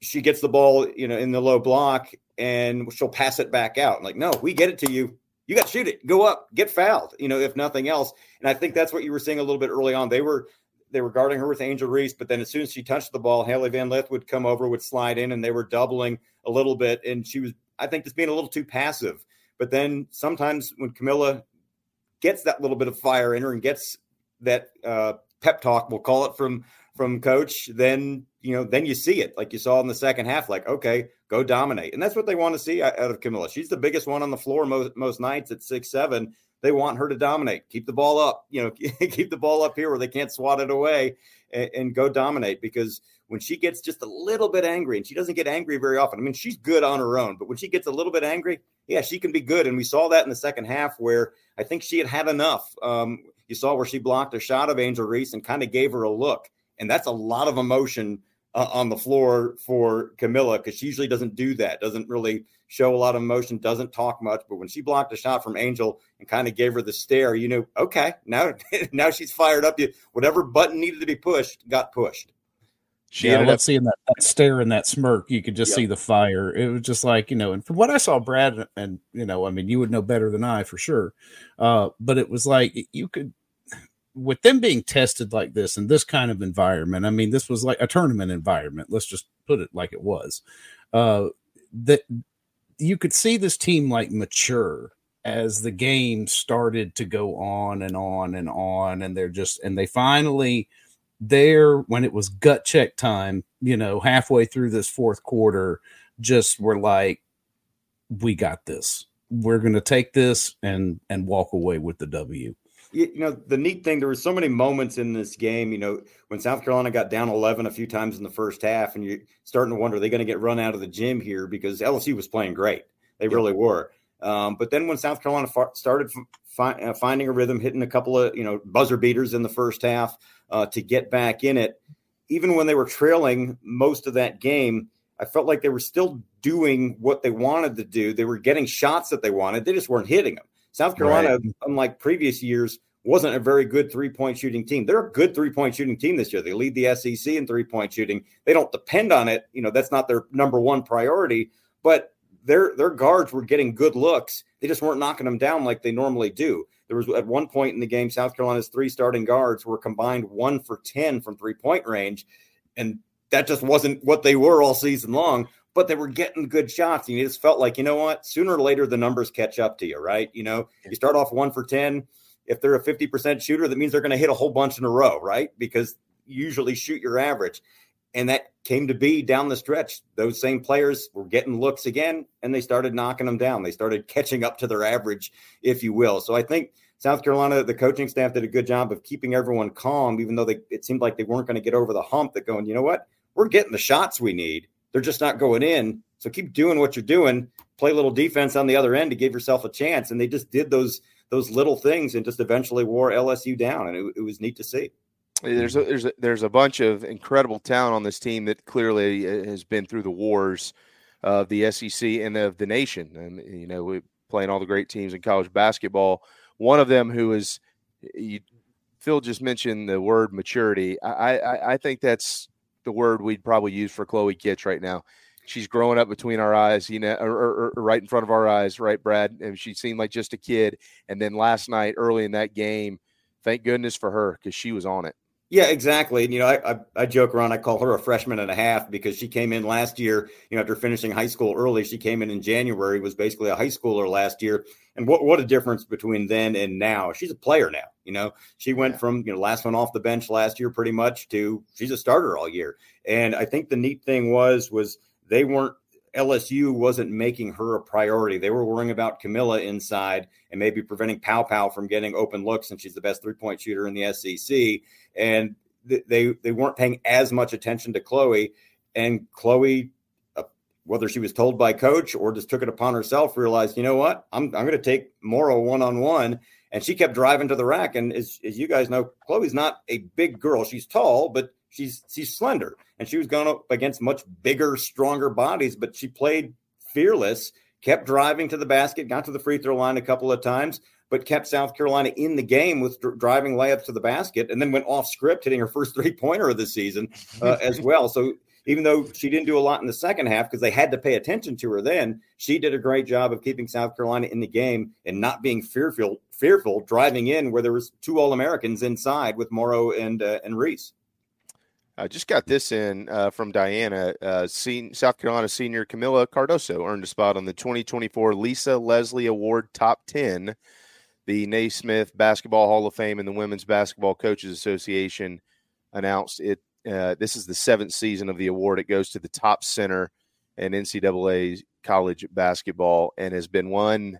she gets the ball, you know, in the low block and she'll pass it back out. I'm like, no, we get it to you. You got to shoot it, go up, get fouled, you know, if nothing else. And I think that's what you were seeing a little bit early on. They were, they were guarding her with Angel Reese, but then as soon as she touched the ball, Haley Van Lith would come over, would slide in, and they were doubling a little bit. And she was, I think, just being a little too passive. But then sometimes when Camilla gets that little bit of fire in her and gets that uh, pep talk, we'll call it, from, from coach, then, you know, then you see it like you saw in the second half, like, okay, go dominate. And that's what they want to see out of Camilla. She's the biggest one on the floor most, most nights at six seven. They want her to dominate, keep the ball up, you know, keep the ball up here where they can't swat it away, and, and go dominate. Because when she gets just a little bit angry, and she doesn't get angry very often. I mean, she's good on her own, but when she gets a little bit angry, yeah, she can be good. And we saw that in the second half where I think she had had enough. Um, you saw where she blocked a shot of Angel Reese and kind of gave her a look. And that's a lot of emotion uh, on the floor for Camilla, because she usually doesn't do that, doesn't really show a lot of emotion, doesn't talk much. But when she blocked a shot from Angel and kind of gave her the stare, you know, okay, now now she's fired up. You, whatever button needed to be pushed got pushed. She yeah, I love seeing that, that stare and that smirk. You could just yep. see the fire. It was just like, you know, and from what I saw, Brad, and, you know, I mean, you would know better than I for sure. Uh, but it was like you could, with them being tested like this in this kind of environment, I mean, this was like a tournament environment. Let's just put it like it was. Uh, that you could see this team like mature as the game started to go on and on and on. And they're just, and they finally there when it was gut check time, you know, halfway through this fourth quarter, just were like, we got this. We're going to take this and, and walk away with the W. You know, the neat thing, there were so many moments in this game, you know, when South Carolina got down eleven a few times in the first half, and you're starting to wonder, are they going to get run out of the gym here? Because L S U was playing great. They yeah. really were. Um, but then when South Carolina far- started fi- uh, finding a rhythm, hitting a couple of, you know, buzzer beaters in the first half uh, to get back in it, even when they were trailing most of that game, I felt like they were still doing what they wanted to do. They were getting shots that they wanted. They just weren't hitting them. South Carolina, right. unlike previous years, wasn't a very good three-point shooting team. They're a good three-point shooting team this year. They lead the S E C in three-point shooting. They don't depend on it. You know, that's not their number one priority, but their their guards were getting good looks. They just weren't knocking them down like they normally do. There was at one point in the game, South Carolina's three starting guards were combined one for ten from three-point range, and that just wasn't what they were all season long. But they were getting good shots, and you just felt like, you know what, sooner or later, the numbers catch up to you, right? You know, you start off one for ten. If they're a fifty percent shooter, that means they're going to hit a whole bunch in a row, right? Because you usually shoot your average. And that came to be down the stretch. Those same players were getting looks again, and they started knocking them down. They started catching up to their average, if you will. So I think South Carolina, the coaching staff did a good job of keeping everyone calm, even though they, it seemed like they weren't going to get over the hump, that going, you know what, we're getting the shots we need. They're just not going in. So keep doing what you're doing. Play a little defense on the other end to give yourself a chance. And they just did those those little things and just eventually wore L S U down. And it, it was neat to see. There's a, there's a, there's a bunch of incredible talent on this team that clearly has been through the wars of the S E C and of the nation. And, you know, we're playing all the great teams in college basketball. One of them who is, you, Phil just mentioned the word maturity. I I, I think that's the word we'd probably use for Chloe Kitsch right now. She's growing up between our eyes, you know, or, or, or right in front of our eyes, right, Brad? And she seemed like just a kid. And then last night, early in that game, thank goodness for her, because she was on it. Yeah, exactly. And, you know, I, I I joke around, I call her a freshman and a half, because she came in last year, you know, after finishing high school early. She came in in January, was basically a high schooler last year. And what, what a difference between then and now. She's a player now, you know. She went yeah. from, you know, last one off the bench last year pretty much to she's a starter all year. And I think the neat thing was, was they weren't, L S U wasn't making her a priority. They were worrying about Camilla inside and maybe preventing Pow Pow from getting open looks, and she's the best three-point shooter in the S E C. And th- they they weren't paying as much attention to Chloe. And Chloe, uh, whether she was told by coach or just took it upon herself, realized, you know what, I'm I'm going to take Morrow one-on-one. And she kept driving to the rack. And as, as you guys know, Chloe's not a big girl. She's tall, but She's she's slender, and she was going up against much bigger, stronger bodies, but she played fearless, kept driving to the basket, got to the free throw line a couple of times, but kept South Carolina in the game with dr- driving layups to the basket, and then went off script, hitting her first three-pointer of the season uh, as well. So even though she didn't do a lot in the second half because they had to pay attention to her then, she did a great job of keeping South Carolina in the game and not being fearful, fearful driving in where there was two All-Americans inside with Morrow and uh, and Reese. I just got this in uh, from Diana. Uh, seen South Carolina senior Camila Cardoso earned a spot on the twenty twenty-four Lisa Leslie Award Top ten, the Naismith Basketball Hall of Fame, and the Women's Basketball Coaches Association announced it. Uh, this is the seventh season of the award. It goes to the top center in N C double A college basketball and has been won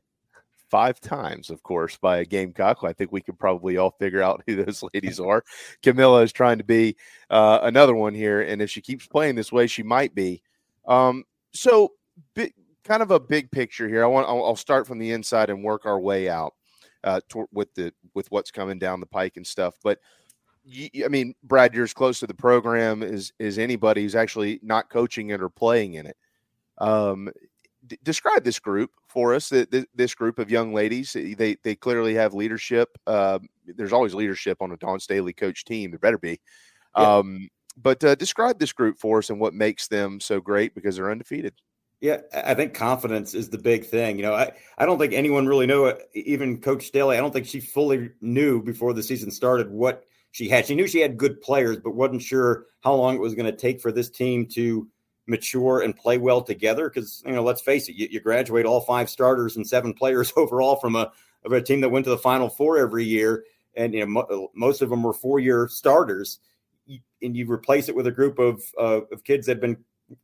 five times, of course, by a Gamecock. I think we could probably all figure out who those ladies are. Camila is trying to be uh, another one here, and if she keeps playing this way, she might be. Um, so, big, kind of a big picture here. I want. I'll, I'll start from the inside and work our way out uh, to, with the with what's coming down the pike and stuff. But you, I mean, Brad, you're as close to the program as is anybody who's actually not coaching it or playing in it. Um, d- describe this group for us, this group of young ladies. They they clearly have leadership. Uh, there's always leadership on a Dawn Staley coach team. There better be. Yeah. Um, but uh, describe this group for us and what makes them so great, because they're undefeated. Yeah, I think confidence is the big thing. You know, I, I don't think anyone really knew, even Coach Staley. I don't think she fully knew before the season started what she had. She knew she had good players, but wasn't sure how long it was going to take for this team to mature and play well together, because, you know, let's face it, you, you graduate all five starters and seven players overall from a of a team that went to the Final Four every year, and, you know, mo- most of them were four-year starters, and you replace it with a group of uh, of kids that have been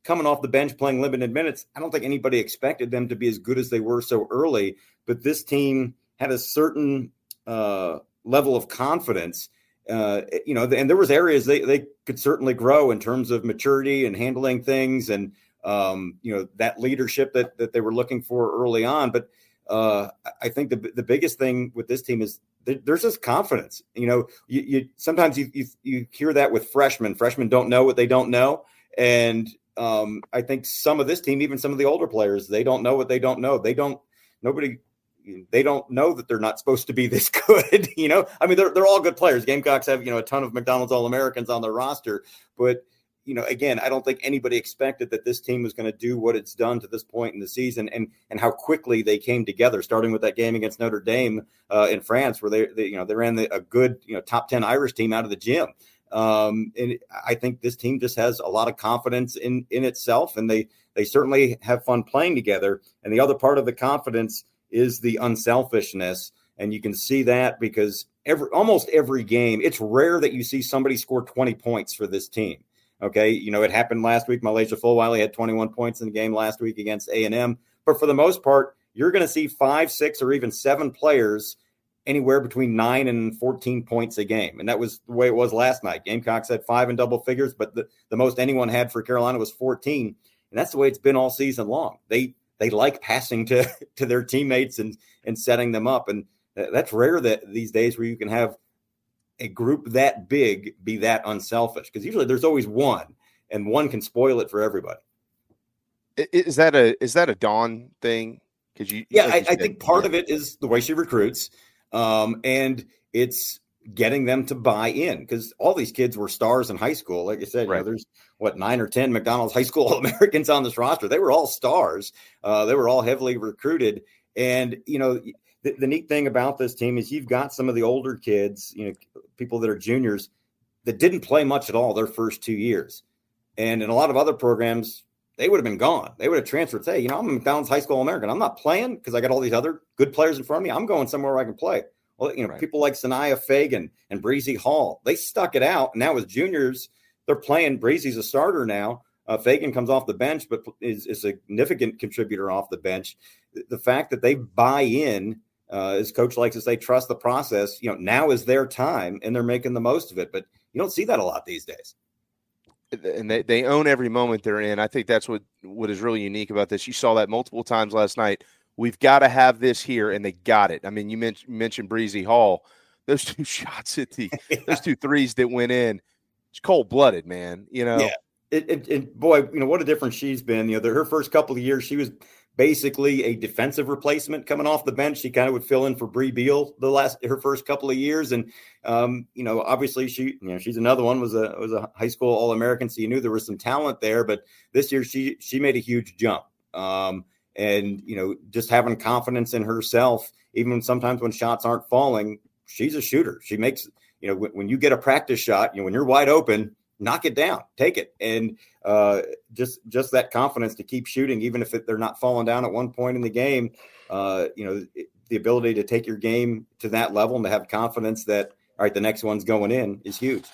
coming off the bench playing limited minutes. I don't think anybody expected them to be as good as they were so early, but this team had a certain uh, level of confidence. Uh, you know, and there was areas they, they could certainly grow in terms of maturity and handling things and, um, you know, that leadership that, that they were looking for early on. But uh, I think the the biggest thing with this team is th- there's this confidence. You know, you, you sometimes you, you you hear that with freshmen. Freshmen don't know what they don't know. And um, I think some of this team, even some of the older players, they don't know what they don't know. They don't nobody – They don't know that they're not supposed to be this good, you know. I mean, they're they're all good players. Gamecocks have, you know, a ton of McDonald's All-Americans on their roster, but, you know, again, I don't think anybody expected that this team was going to do what it's done to this point in the season, and and how quickly they came together. Starting with that game against Notre Dame uh, in France, where they, they you know they ran the, a good you know top ten Irish team out of the gym, um, and I think this team just has a lot of confidence in in itself, and they they certainly have fun playing together. And the other part of the confidence is the unselfishness, and you can see that because every almost every game, it's rare that you see somebody score twenty points for this team. Okay, you know, it happened last week. Malaysia Fulwiley had twenty-one points in the game last week against A and M, but for the most part, you're going to see five, six, or even seven players anywhere between nine and fourteen points a game, and that was the way it was last night. Gamecocks had five in double figures, but the, the most anyone had for Carolina was fourteen, and that's the way it's been all season long. They They like passing to, to their teammates and, and setting them up. And that's rare that these days where you can have a group that big be that unselfish, because usually there's always one, and one can spoil it for everybody. Is that a is that a Dawn thing? Because you, yeah, like I, you I think part yeah. of it is the way she recruits, um, and it's getting them to buy in, because all these kids were stars in high school. Like I said, right. you know, there's what, nine or ten McDonald's high school All-Americans on this roster. They were all stars. Uh, they were all heavily recruited. And, you know, the, the neat thing about this team is you've got some of the older kids, you know, people that are juniors that didn't play much at all their first two years. And in a lot of other programs, they would have been gone. They would have transferred. Say, you know, I'm a McDonald's high school All-American. I'm not playing because I got all these other good players in front of me. I'm going somewhere where I can play. Well, you know, right. people like Sanaya Fagan and Breezy Hall, they stuck it out. And now as juniors, they're playing. Breezy's a starter now. Uh, Fagan comes off the bench, but is, is a significant contributor off the bench. The fact that they buy in, uh, as Coach likes to say, trust the process. You know, now is their time, and they're making the most of it. But you don't see that a lot these days. And they, they own every moment they're in. I think that's what, what is really unique about this. You saw that multiple times last night. We've got to have this here, and they got it. I mean, you mentioned, mentioned Breezy Hall. Those two shots at the – those two threes that went in, it's cold-blooded, man, you know? Yeah. It, it, it, boy, you know, what a difference she's been. You know, the, her first couple of years, she was basically a defensive replacement coming off the bench. She kind of would fill in for Bree Beal the last her first couple of years. And, um, you know, obviously she, you know, she's another one, was a was a high school All-American. So you knew there was some talent there. But this year she she made a huge jump. Um, and, you know, just having confidence in herself, even sometimes when shots aren't falling, she's a shooter. She makes, you know, when, when you get a practice shot, you know, when you're wide open, knock it down, take it. And uh, just, just that confidence to keep shooting, even if it, they're not falling down at one point in the game, uh, you know, it, the ability to take your game to that level and to have confidence that, all right, the next one's going in is huge.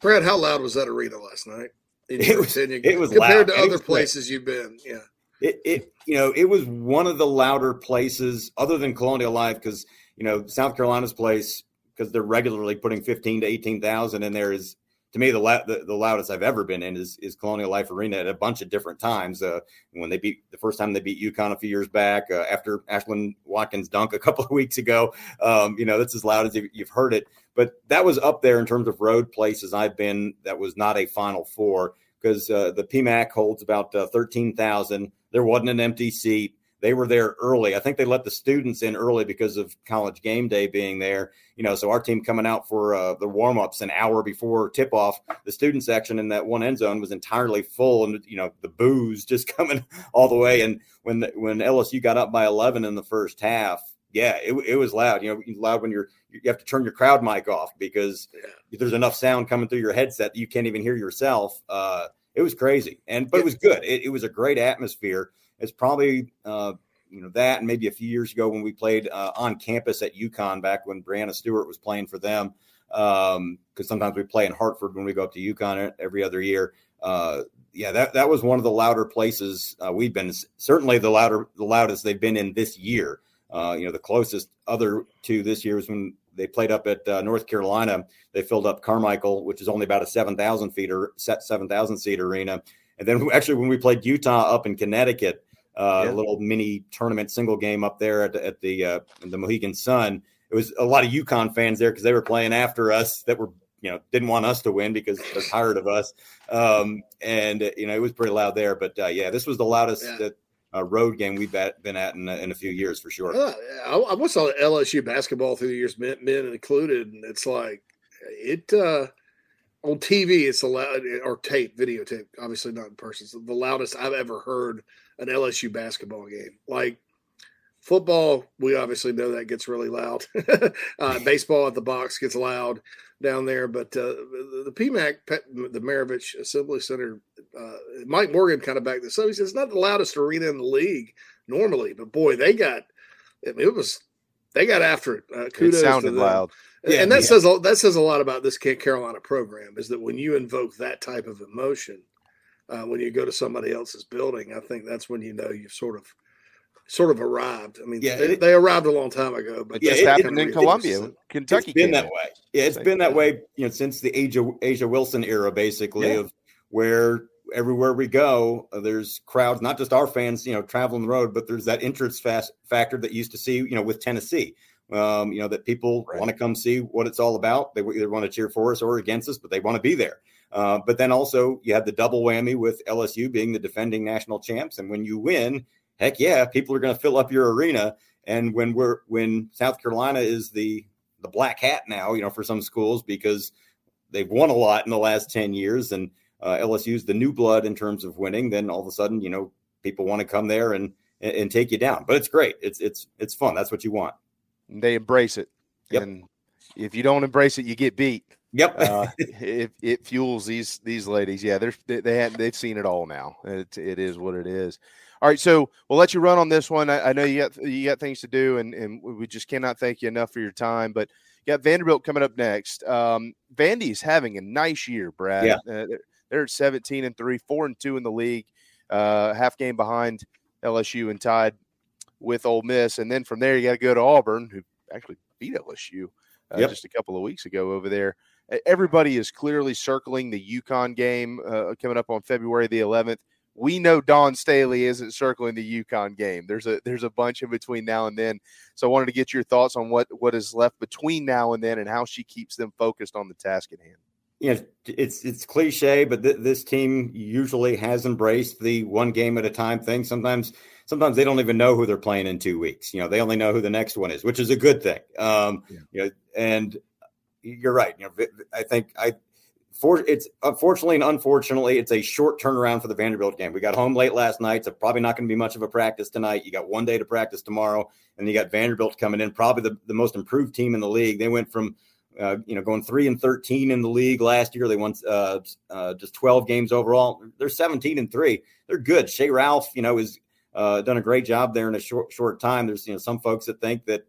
Brad, how loud was that arena last night? It was, it was compared loud. To other places you've been. Yeah. It, it, you know, it was one of the louder places other than Colonial Live. 'Cause you know, South Carolina's place, 'cause they're regularly putting fifteen to eighteen thousand in there, is, to me, the, la- the the loudest I've ever been in is, is Colonial Life Arena at a bunch of different times. Uh, when they beat the first time they beat UConn a few years back, uh, after Ashlyn Watkins' dunk a couple of weeks ago, um, you know, that's as loud as you've heard it. But that was up there in terms of road places I've been. That was not a Final Four, because uh, the P M A C holds about uh, thirteen thousand. There wasn't an empty seat. They were there early. I think they let the students in early because of College Game Day being there. You know, so our team coming out for uh, the warm-ups an hour before tip-off, the student section in that one end zone was entirely full, and, you know, the boos just coming all the way. And when the, when L S U got up by eleven in the first half, yeah, it, it was loud. You know, loud when you're you have to turn your crowd mic off because if there's enough sound coming through your headset that you can't even hear yourself. Uh, it was crazy, and but it was good. It, it was a great atmosphere. It's probably, uh, you know, that and maybe a few years ago when we played uh, on campus at UConn back when Brianna Stewart was playing for them, because um, sometimes we play in Hartford when we go up to UConn every other year. Uh, yeah, that that was one of the louder places uh, we've been. Certainly the louder, the loudest they've been in this year. Uh, you know, the closest other to this year was when they played up at uh, North Carolina. They filled up Carmichael, which is only about a seven thousand seat arena. And then actually when we played Utah up in Connecticut, Uh, yeah. A little mini tournament single game up there at the, at the, uh, the Mohegan Sun. It was a lot of UConn fans there because they were playing after us that were, you know, didn't want us to win because they're tired of us. Um, and, you know, it was pretty loud there. But, uh, yeah, this was the loudest yeah. uh, road game we've been at in, in a few years for sure. Uh, I, I watched all L S U basketball through the years, men, men included, and it's like it uh, – on T V, it's the loud, or tape, videotape, obviously not in person. It's the loudest I've ever heard an L S U basketball game. Like football, we obviously know that gets really loud. uh, baseball at the box gets loud down there. But uh, the P M A C, the Maravich Assembly Center, uh, Mike Morgan kind of backed this up. He says it's not the loudest arena in the league normally, but boy, they got, I mean, it was, they got after it. Uh, kudos it sounded to them. Loud. Yeah, and that yeah. says a, that says a lot about this Carolina program, is that when you invoke that type of emotion, uh, when you go to somebody else's building, I think that's when you know you've sort of sort of arrived. I mean, yeah, they, it, they arrived a long time ago, but it just happened in Columbia, Kentucky. It's been that way. Yeah, it's been that way, you know, since the Asia Asia Wilson era, basically, yeah. of where everywhere we go, there's crowds, not just our fans, you know, traveling the road, but there's that interest fast factor that you used to see, you know, with Tennessee. Um, you know, that people right. want to come see what it's all about. They either want to cheer for us or against us, but they want to be there. Uh, but then also you have the double whammy with L S U being the defending national champs. And when you win, heck yeah, people are going to fill up your arena. And when we're, when South Carolina is the, the black hat now, you know, for some schools, because they've won a lot in the last ten years and uh, L S U's the new blood in terms of winning, then all of a sudden, you know, people want to come there and, and, and take you down, but it's great. It's, it's, it's fun. That's what you want. They embrace it. Yep. And if you don't embrace it, you get beat. Yep. uh, it, it fuels these, these ladies. Yeah. They're, they, they have, they've seen it all now. It, it is what it is. All right. So we'll let you run on this one. I, I know you got, you got things to do, and, and we just cannot thank you enough for your time, but you got Vanderbilt coming up next. Um, Vandy's having a nice year, Brad. Yeah. Uh, they're, they're at seventeen and three, four and two in the league, uh, half game behind L S U and tied with Ole Miss. And then from there, you got to go to Auburn, who actually beat L S U uh, yep. just a couple of weeks ago over there. Everybody is clearly circling the UConn game uh, coming up on February the eleventh. We know Don Staley isn't circling the UConn game. There's a, there's a bunch in between now and then. So I wanted to get your thoughts on what, what is left between now and then and how she keeps them focused on the task at hand. you know, it's it's cliche, but th- this team usually has embraced the one game at a time thing. Sometimes sometimes they don't even know who they're playing in two weeks. You know, they only know who the next one is, which is a good thing. Um, yeah. You know, and you're right. You know, I think I for it's unfortunately and unfortunately, it's a short turnaround for the Vanderbilt game. We got home late last night, so probably not going to be much of a practice tonight. You got one day to practice tomorrow, and you got Vanderbilt coming in, probably the, the most improved team in the league. They went from Uh, you know, going three and thirteen in the league last year. They won uh, uh, just twelve games overall. They're seventeen and three. They're good. Shea Ralph, you know, has uh, done a great job there in a short short time. There's you know some folks that think that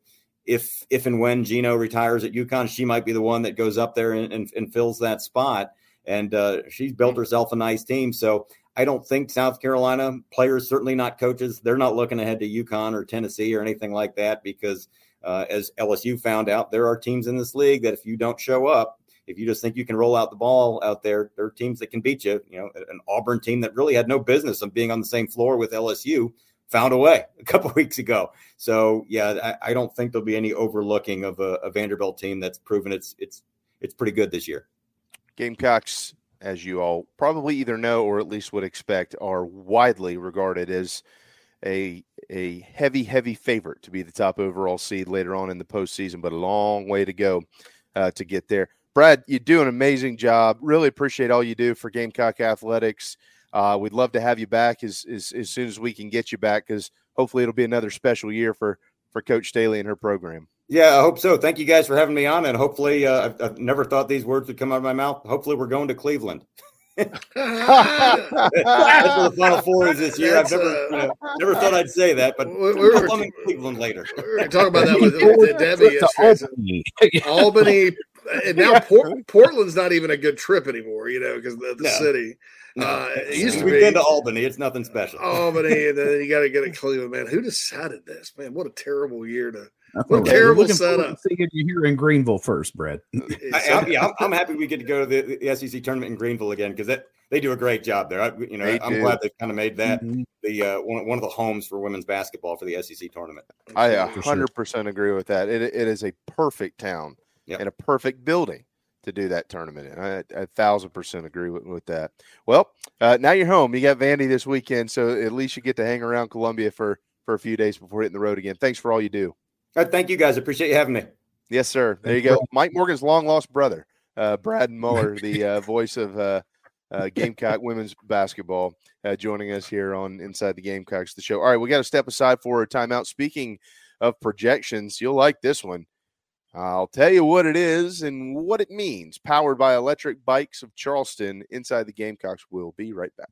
if if and when Gino retires at UConn, she might be the one that goes up there and and, and fills that spot. And uh, she's built herself a nice team. So I don't think South Carolina players, certainly not coaches, they're not looking ahead to UConn or Tennessee or anything like that because. Uh, as L S U found out, there are teams in this league that if you don't show up, if you just think you can roll out the ball out there, there are teams that can beat you. You know, an Auburn team that really had no business of being on the same floor with L S U found a way a couple of weeks ago. So, yeah, I, I don't think there'll be any overlooking of a, a Vanderbilt team that's proven it's it's it's pretty good this year. Gamecocks, as you all probably either know or at least would expect, are widely regarded as a a heavy, heavy favorite to be the top overall seed later on in the postseason, but a long way to go uh, to get there. Brad, you do an amazing job. Really appreciate all you do for Gamecock Athletics. Uh, we'd love to have you back as, as, as soon as we can get you back because hopefully it'll be another special year for, for Coach Staley and her program. Yeah, I hope so. Thank you guys for having me on, and hopefully uh, I've, I've never thought these words would come out of my mouth. Hopefully we're going to Cleveland. That's what the Final Four is this year. That's, I've never, uh, you know, never thought I'd say that, but we, we were, coming to Cleveland later. We were talking about that with, with Debbie. Albany. Albany, and now Port, Portland's not even a good trip anymore, you know, because the, the no. city. No. Uh, it used to We've be, been to Albany. It's nothing special. Albany, and then you got to get to Cleveland, man. Who decided this? Man, what a terrible year to – What a terrible setup. Seeing you here in Greenville first, Brad. I, I'm, yeah, I'm, I'm happy we get to go to the, the S E C tournament in Greenville again because they do a great job there. I, you know, they I'm do. glad they kind of made that mm-hmm. the uh, one, one of the homes for women's basketball for the S E C tournament. I one hundred percent agree with that. It, it is a perfect town yep. and a perfect building to do that tournament in. I, I one thousand percent agree with, with that. Well, uh, now you're home. You got Vandy this weekend, so at least you get to hang around Columbia for, for a few days before hitting the road again. Thanks for all you do. All right, thank you, guys. Appreciate you having me. Yes, sir. There you go. Mike Morgan's long-lost brother, uh, Braden Muller, the uh, voice of uh, uh, Gamecock women's basketball, uh, joining us here on Inside the Gamecocks, the show. All right, we got to step aside for a timeout. Speaking of projections, you'll like this one. I'll tell you what it is and what it means. Powered by Electric Bikes of Charleston, Inside the Gamecocks will be right back.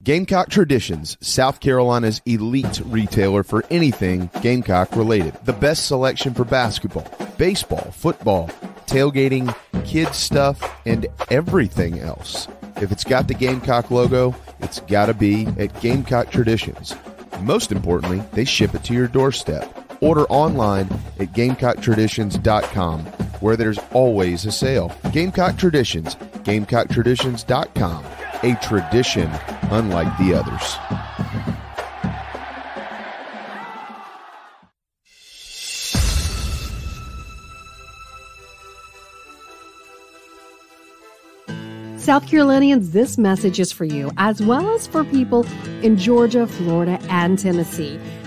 Gamecock Traditions, South Carolina's elite retailer for anything Gamecock related. The best selection for basketball, baseball, football, tailgating, kids stuff, and everything else. If it's got the Gamecock logo, it's gotta be at Gamecock Traditions. Most importantly, they ship it to your doorstep. Order online at Gamecock Traditions dot com, where there's always a sale. Gamecock Traditions, Gamecock Traditions dot com. A tradition unlike the others. South Carolinians, this message is for you, as well as for people in Georgia, Florida, and Tennessee.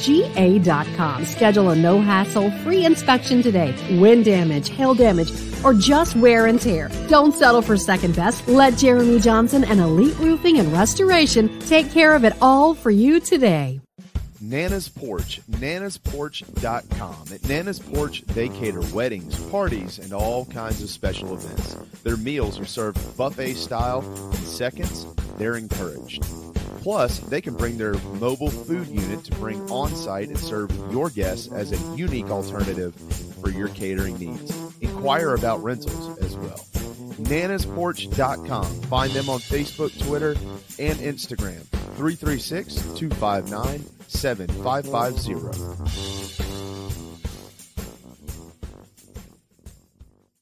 g a dot com. Schedule a no-hassle, free inspection today. Wind damage, hail damage, or just wear and tear. Don't settle for second best. Let Jeremy Johnson and Elite Roofing and Restoration take care of it all for you today. Nana's Porch, nanas porch dot com. At Nana's Porch, they cater weddings, parties, and all kinds of special events. Their meals are served buffet style. In seconds, they're encouraged. Plus, they can bring their mobile food unit to bring on-site and serve your guests as a unique alternative for your catering needs. Inquire about rentals as well. nanas porch dot com. Find them on Facebook, Twitter, and Instagram. three three six, two five nine, seven five five zero.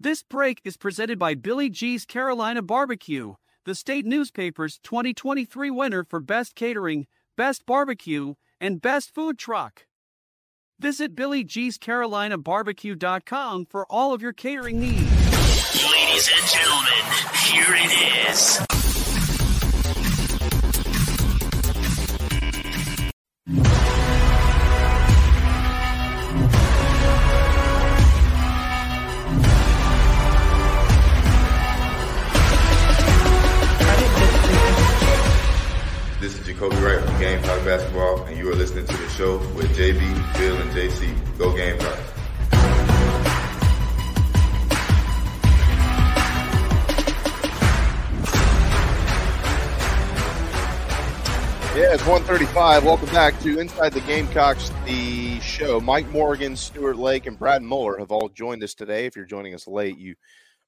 This break is presented by Billy G's Carolina Barbecue, the state newspaper's twenty twenty-three winner for Best Catering, Best Barbecue, and Best Food Truck. Visit billy g's carolina barbecue dot com for all of your catering needs. Ladies and gentlemen, here it is. This is Jacoby Wright from Gamecock Basketball, and you are listening to the show with J B, Bill, and J C. Go Gamecocks! Yeah, it's one thirty-five. Welcome back to Inside the Gamecocks, the show. Mike Morgan, Stuart Lake, and Brad Muller have all joined us today. If you're joining us late, you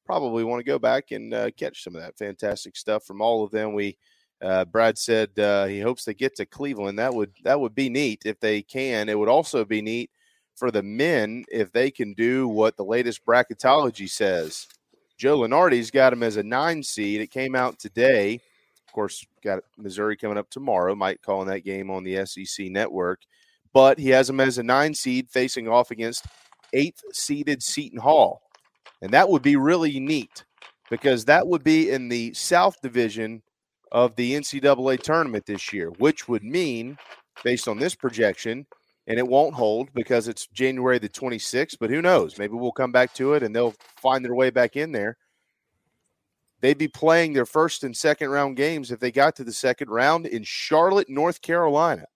probably want to go back and uh, catch some of that fantastic stuff from all of them. We Uh, Brad said uh, he hopes they get to Cleveland. That would that would be neat if they can. It would also be neat for the men if they can do what the latest bracketology says. Joe Lunardi's got him as a nine seed. It came out today. Of course, got Missouri coming up tomorrow. Might call in that game on the S E C Network. But he has him as a nine seed facing off against eighth-seeded Seton Hall. And that would be really neat because that would be in the South Division of the N C double A tournament this year, which would mean, based on this projection, and it won't hold because it's January the twenty-sixth, but who knows? Maybe we'll come back to it and they'll find their way back in there. They'd be playing their first and second round games if they got to the second round in Charlotte, North Carolina,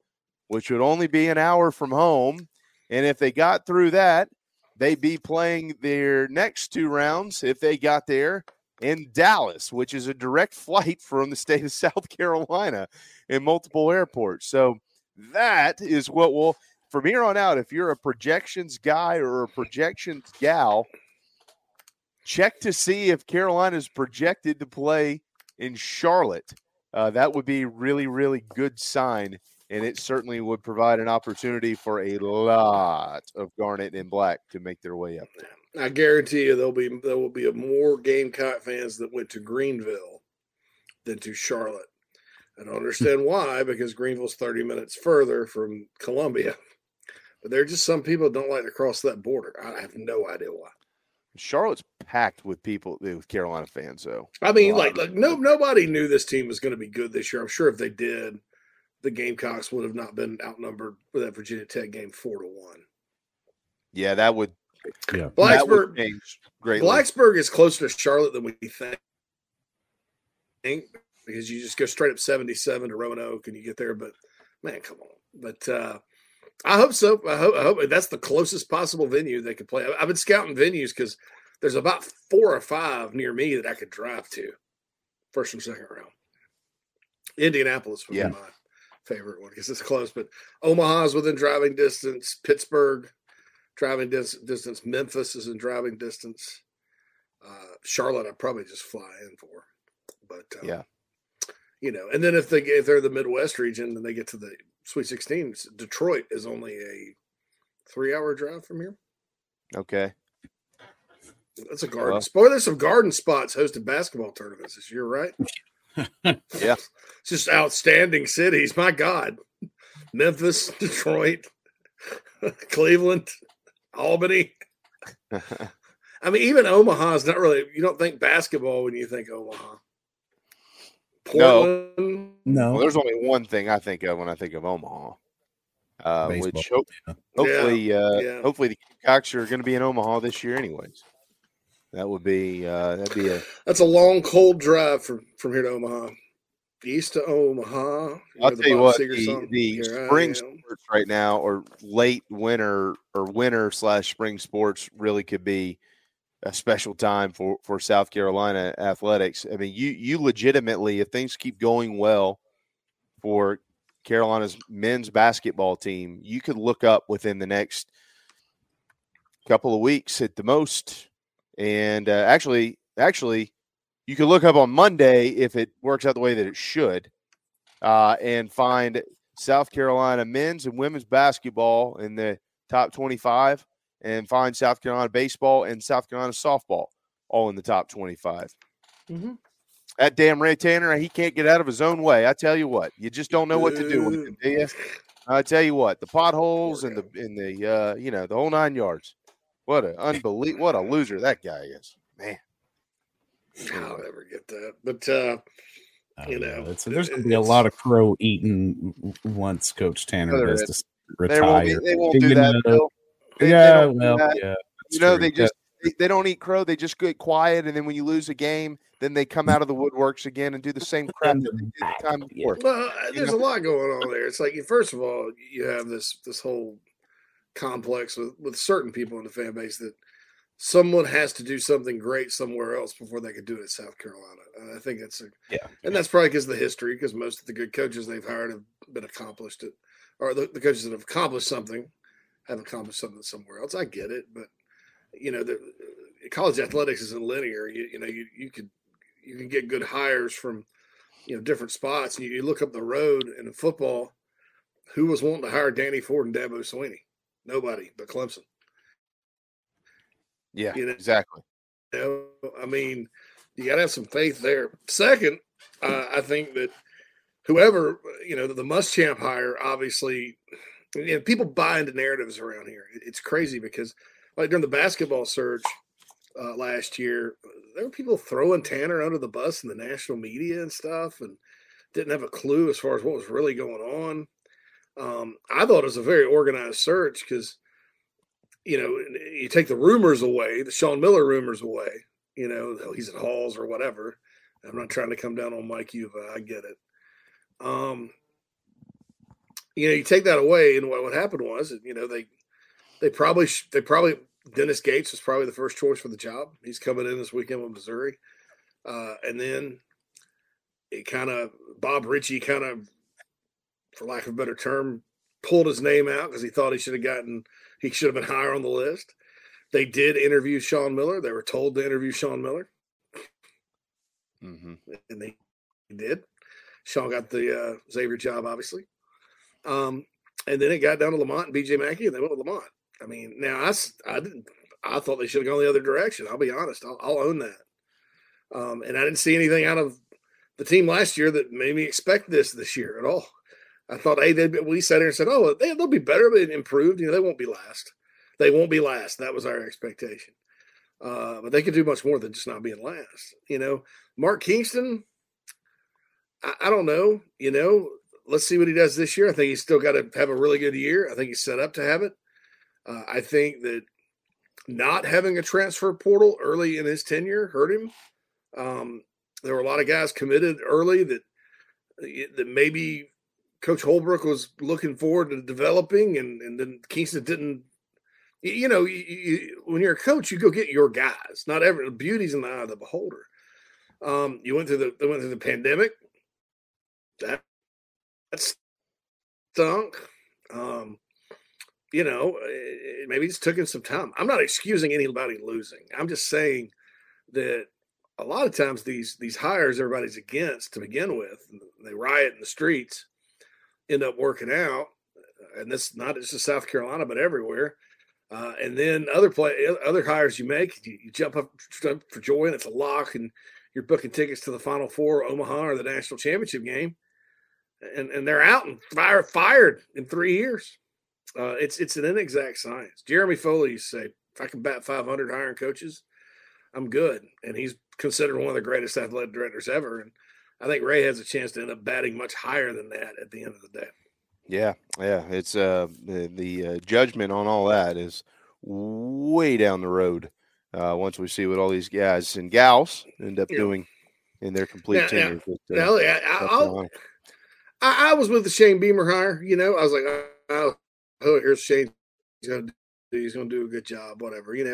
which would only be an hour from home. And if they got through that, they'd be playing their next two rounds if they got there in Dallas, which is a direct flight from the state of South Carolina in multiple airports. So that is what will, from here on out, if you're a projections guy or a projections gal, check to see if Carolina's projected to play in Charlotte. Uh, that would be really, really good sign, and it certainly would provide an opportunity for a lot of Garnet and Black to make their way up there. I guarantee you there'll be there will be more Gamecock fans that went to Greenville than to Charlotte. I don't understand why, because Greenville's thirty minutes further from Columbia. But there are just some people that don't like to cross that border. I have no idea why. Charlotte's packed with people, with Carolina fans, though. I mean, like, like no, nobody knew this team was going to be good this year. I'm sure if they did, the Gamecocks would have not been outnumbered with that Virginia Tech game four to one. Yeah, that would. Yeah. Blacksburg, that would Blacksburg is closer to Charlotte than we think, because you just go straight up seventy-seven to Roanoke and you get there. But man, come on. But uh, I hope so. I hope, I hope that's the closest possible venue they could play. I've been scouting venues because there's about four or five near me that I could drive to, first and second round. Indianapolis would yeah. be mine. Favorite one because it's close, but Omaha's within driving distance. Pittsburgh, driving dis- distance. Memphis is in driving distance. Uh, Charlotte, I'd probably just fly in for, but um, yeah, you know. And then if they if they're the Midwest region, then they get to the Sweet sixteen. Detroit is only a three-hour drive from here. Okay, that's a garden. Well. Boy, there's some garden spots hosted basketball tournaments this year, right? Yeah, it's just outstanding cities. My God, Memphis, Detroit, Cleveland, Albany. I mean, even Omaha is not really. You don't think basketball when you think Omaha. Portland. No, no. Well, there's only one thing I think of when I think of Omaha, uh, which ho- yeah. hopefully, uh, yeah. hopefully the Gamecocks are going to be in Omaha this year, anyways. That would be uh, that'd be a that's a long cold drive from, from here to Omaha, east to Omaha. I'll tell you what, the, the spring sports right now, or late winter or winter slash spring sports, really could be a special time for, for South Carolina athletics. I mean, you you legitimately, if things keep going well for Carolina's men's basketball team, you could look up within the next couple of weeks at the most. And uh, actually, actually, you can look up on Monday if it works out the way that it should, uh, and find South Carolina men's and women's basketball in the top twenty-five, and find South Carolina baseball and South Carolina softball all in the top twenty-five. Mm-hmm. That damn Ray Tanner, he can't get out of his own way. I tell you what, you just don't know what to do with him, do you? I tell you what, the potholes and the and the uh, you know the whole nine yards. What an unbelievable, what a loser that guy is, man. I'll never get that. But, uh, you know, know. So there's going to be a lot of crow eating once Coach Tanner has to retire. They won't, be, they won't do, do that, Bill. They, yeah, they well, that. yeah. You know, true. they just they, they don't eat crow. They just get quiet, and then when you lose a game, then they come out of the woodworks again and do the same crap that they did the time before. Well, there's you know? a lot going on there. It's like, first of all, you have this this whole – complex with, with certain people in the fan base that someone has to do something great somewhere else before they could do it at South Carolina. Uh, I think that's a, yeah, and that's probably because of the history, because most of the good coaches they've hired have been accomplished at, or the, the coaches that have accomplished something have accomplished something somewhere else. I get it, but you know, the, college athletics isn't linear. You, you know, you you could you can get good hires from you know different spots, and you, you look up the road in football. Who was wanting to hire Danny Ford and Dabo Swinney? Nobody but Clemson. Yeah, you know, exactly. You know, I mean, you got to have some faith there. Second, uh, I think that whoever, you know, the, the Muschamp hire, obviously, you know, people buy into narratives around here. It, it's crazy because, like, during the basketball surge uh, last year, there were people throwing Tanner under the bus in the national media and stuff and didn't have a clue as far as what was really going on. Um, I thought it was a very organized search because, you know, you take the rumors away, the Sean Miller rumors away, you know, he's at Halls or whatever. I'm not trying to come down on Mike Yuba. I get it. Um, you know, you take that away, and what, what happened was, you know, they they probably they probably Dennis Gates was probably the first choice for the job. He's coming in this weekend with Missouri, uh, and then it kind of Bob Ritchie kind of, for lack of a better term, pulled his name out because he thought he should have gotten he should have been higher on the list. They did interview Sean Miller. They were told to interview Sean Miller. Mm-hmm. And they did. Sean got the uh, Xavier job, obviously. Um, and then it got down to Lamont and B J Mackey, and they went with Lamont. I mean, now I, I, didn't, I thought they should have gone the other direction. I'll be honest. I'll, I'll own that. Um, and I didn't see anything out of the team last year that made me expect this this year at all. I thought, hey, they'd be, we sat here and said, oh, they, they'll be better, but improved. You know, they won't be last. They won't be last. That was our expectation. Uh, but they could do much more than just not being last. You know, Mark Kingston, I, I don't know. You know, let's see what he does this year. I think he's still got to have a really good year. I think he's set up to have it. Uh, I think that not having a transfer portal early in his tenure hurt him. Um, there were a lot of guys committed early that that maybe Coach Holbrook was looking forward to developing, and, and then Kingston didn't. You know, you, you, when you're a coach, you go get your guys. Not every beauty's in the eye of the beholder. Um, you went through the they went through the pandemic. That that stunk. Um, you know, it, it maybe it's taking some time. I'm not excusing anybody losing. I'm just saying that a lot of times these these hires everybody's against to begin with, they riot in the streets, end up working out, and that's not just in South Carolina, but everywhere. Uh, and then other play, other hires you make, you, you jump up jump for joy, and it's a lock, and you're booking tickets to the Final Four, or Omaha, or the national championship game, and and they're out and fire, fired in three years. Uh, it's it's an inexact science. Jeremy Foley used to say, "If I can bat five hundred hiring coaches, I'm good," and he's considered one of the greatest athletic directors ever. And I think Ray has a chance to end up batting much higher than that at the end of the day. Yeah, yeah, it's uh, the, the uh, judgment on all that is way down the road uh, once we see what all these guys and gals end up yeah. doing in their complete tenure. Uh, I, I, I was with the Shane Beamer hire, you know. I was like, oh, oh here's Shane. He's going to do, he's going to do a good job, whatever, you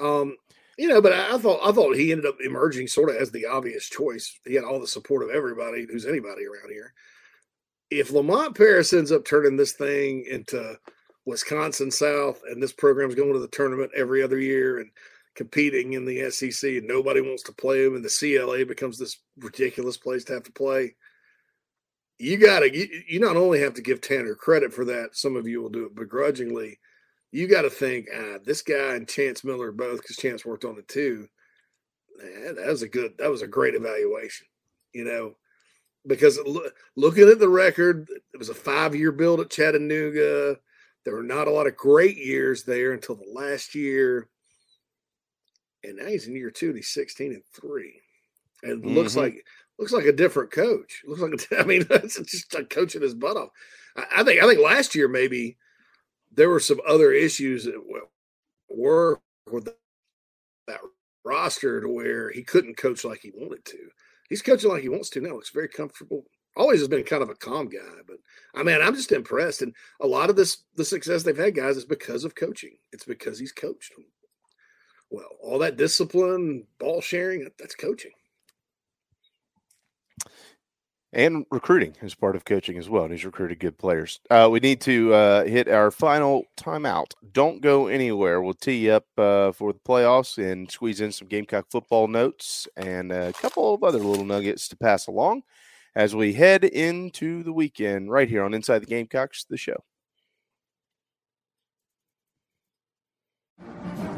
know. Um, you know, but I, I thought I thought he ended up emerging sort of as the obvious choice. He had all the support of everybody who's anybody around here. If Lamont Paris ends up turning this thing into Wisconsin South, and this program's going to the tournament every other year and competing in the S E C, and nobody wants to play him, and the C L A becomes this ridiculous place to have to play, you got to you, you not only have to give Tanner credit for that, some of you will do it begrudgingly, you got to think, ah, this guy and Chance Miller both, because Chance worked on it too, man, that was a good, that was a great evaluation, you know. Because look, looking at the record, it was a five-year build at Chattanooga. There were not a lot of great years there until the last year. And now he's in year two, and he's sixteen and three. And mm-hmm. looks like looks like a different coach. Looks like a, I mean, it's just like coaching his butt off. I, I think I think last year maybe there were some other issues that were with that roster to where he couldn't coach like he wanted to. He's coaching like he wants to now. Looks very comfortable. Always has been kind of a calm guy, but I mean, I'm just impressed. And a lot of this, the success they've had, guys, is because of coaching. It's because he's coached them well. All that discipline, ball sharing, that's coaching. And recruiting is part of coaching as well. And he's recruited good players. Uh, we need to uh, hit our final timeout. Don't go anywhere. We'll tee you up uh, for the playoffs and squeeze in some Gamecock football notes and a couple of other little nuggets to pass along as we head into the weekend right here on Inside the Gamecocks, the show.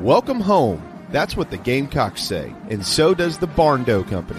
Welcome home. That's what the Gamecocks say. And so does the Barn Dough Company,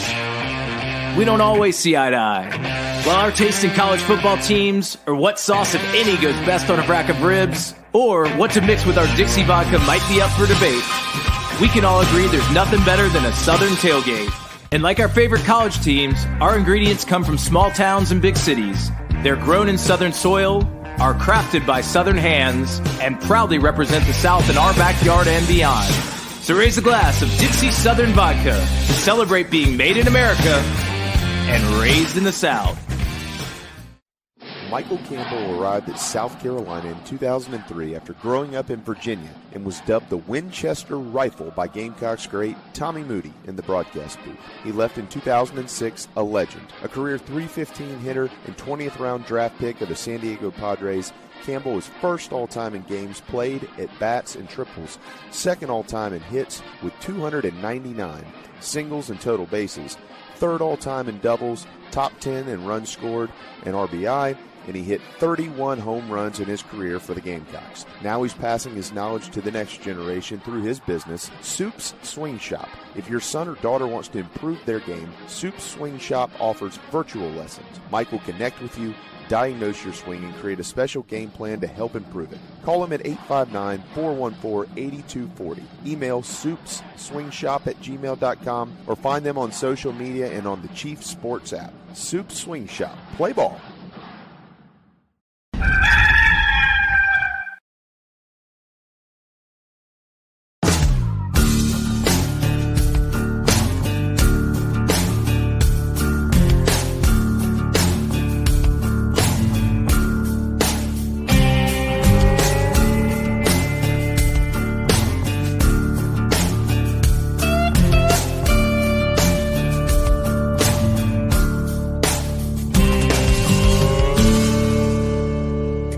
we don't always see eye to eye. While our taste in college football teams, or what sauce, if any, goes best on a rack of ribs, or what to mix with our Dixie vodka might be up for debate, we can all agree there's nothing better than a Southern tailgate. And like our favorite college teams, our ingredients come from small towns and big cities. They're grown in Southern soil, are crafted by Southern hands, and proudly represent the South in our backyard and beyond. So raise a glass of Dixie Southern Vodka to celebrate being made in America and raised in the South. Michael Campbell arrived at South Carolina in two thousand three after growing up in Virginia and was dubbed the Winchester Rifle by Gamecocks great Tommy Moody in the broadcast booth. He left in two thousand six a legend, a career three fifteen hitter and twentieth round draft pick of the San Diego Padres. Campbell was first all-time in games played, at bats, and triples, second all-time in hits with two hundred ninety-nine, singles and total bases, third all-time in doubles, top ten in runs scored and R B I, and he hit thirty-one home runs in his career for the Gamecocks. Now he's passing his knowledge to the next generation through his business, Soup's Swing Shop. If your son or daughter wants to improve their game, Soup's Swing Shop offers virtual lessons. Mike will connect with you, diagnose your swing, and create a special game plan to help improve it. Call him at eight five nine, four one four, eight two four zero. Email soups swing shop at gmail dot com or find them on social media and on the Chief Sports app. Soup's Swing Shop. Play ball.